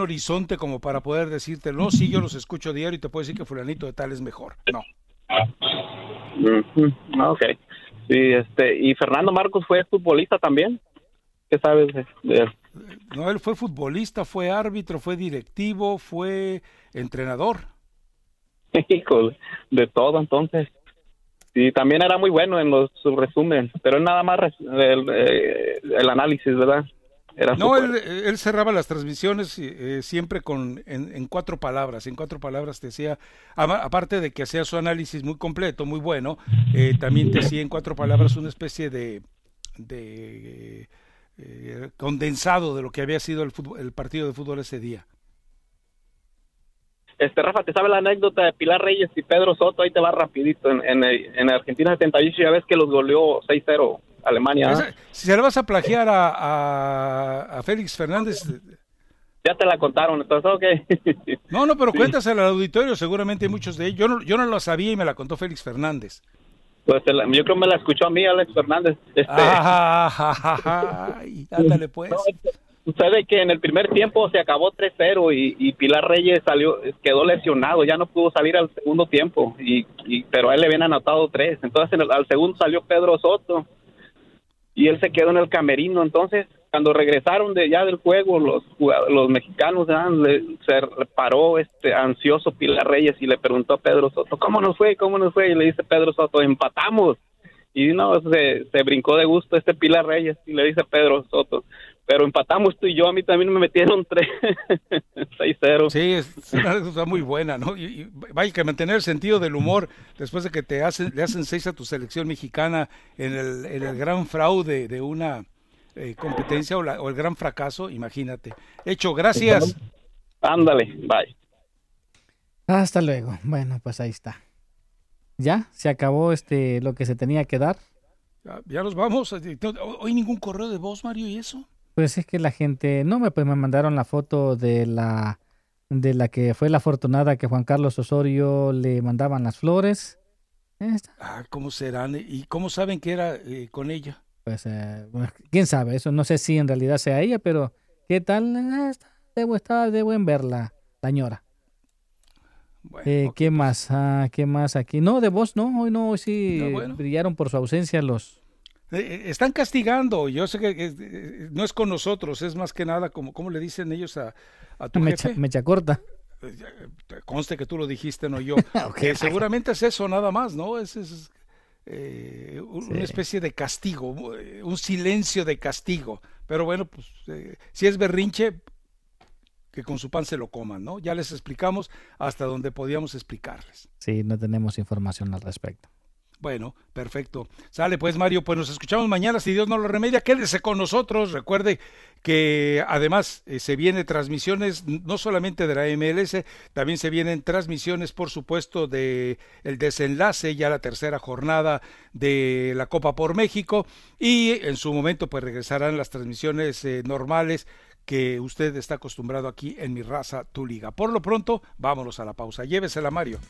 horizonte como para poder decirte, no, sí, yo los escucho diario y te puedo decir que fulanito de tal es mejor. No. Ok. Sí, ¿y Fernando Marcos fue futbolista también? ¿Qué sabes de él? No, él fue futbolista, fue árbitro, fue directivo, fue entrenador. De todo, entonces. Y también era muy bueno en sus resúmenes, pero nada más el análisis, ¿verdad? Él cerraba las transmisiones siempre en cuatro palabras. En cuatro palabras te decía, aparte de que hacía su análisis muy completo, muy bueno, también te decía en cuatro palabras una especie de condensado de lo que había sido el partido de fútbol ese día. Rafa, ¿te sabe la anécdota de Pilar Reyes y Pedro Soto? Ahí te va rapidito. En Argentina 78 ya ves que los goleó 6-0 Alemania. Si se la vas a plagiar a Félix Fernández... Ya te la contaron, entonces, ok. No, pero sí. Cuéntasela al auditorio, seguramente hay muchos de ellos. Yo no lo sabía y me la contó Félix Fernández. Pues yo creo que me la escuchó a mí, Alex Fernández. Ándale pues. Sucede que en el primer tiempo se acabó 3-0 y Pilar Reyes quedó lesionado, ya no pudo salir al segundo tiempo, pero a él le habían anotado 3, entonces al segundo salió Pedro Soto y él se quedó en el camerino. Entonces cuando regresaron del juego los mexicanos, se paró ansioso Pilar Reyes y le preguntó a Pedro Soto, ¿cómo nos fue? Y le dice Pedro Soto, empatamos. Y no, se brincó de gusto Pilar Reyes y le dice Pedro Soto, pero empatamos tú y yo, a mí también me metieron 6-0. Sí, es una cosa muy buena, ¿no? Y vaya que mantener el sentido del humor después de que le hacen 6 a tu selección mexicana en el gran fraude de una competencia o el gran fracaso, imagínate. Hecho, gracias. Ándale, bye. Hasta luego. Bueno, pues ahí está. Ya, se acabó lo que se tenía que dar. Ya nos vamos. ¿Hoy ningún correo de voz, Mario, y eso? Pues es que la gente... pues me mandaron la foto de la que fue la afortunada que Juan Carlos Osorio le mandaban las flores. ¿Cómo serán? ¿Y cómo saben que era con ella? Pues, quién sabe, eso no sé si en realidad sea ella, pero ¿qué tal? Debo en verla, la señora. Bueno, ¿qué más? ¿Qué más aquí? No, de voz no, hoy sí brillaron por su ausencia los... están castigando, yo sé que no es con nosotros, es más que nada como ¿cómo le dicen ellos a tu jefe? Mecha corta. Conste que tú lo dijiste, no yo. Okay. Seguramente es eso, nada más, ¿no? Es una especie de castigo, un silencio de castigo. Pero bueno, pues si es berrinche, que con su pan se lo coman, ¿no? Ya les explicamos hasta donde podíamos explicarles. Sí, no tenemos información al respecto. Bueno, perfecto. Sale pues, Mario, pues nos escuchamos mañana, si Dios no lo remedia. Quédese con nosotros. Recuerde que además se vienen transmisiones no solamente de la MLS, también se vienen transmisiones, por supuesto, de el desenlace, ya la tercera jornada de la Copa por México, y en su momento pues regresarán las transmisiones normales que usted está acostumbrado aquí en Mi Raza, Tu Liga. Por lo pronto, vámonos a la pausa. Llévesela, Mario.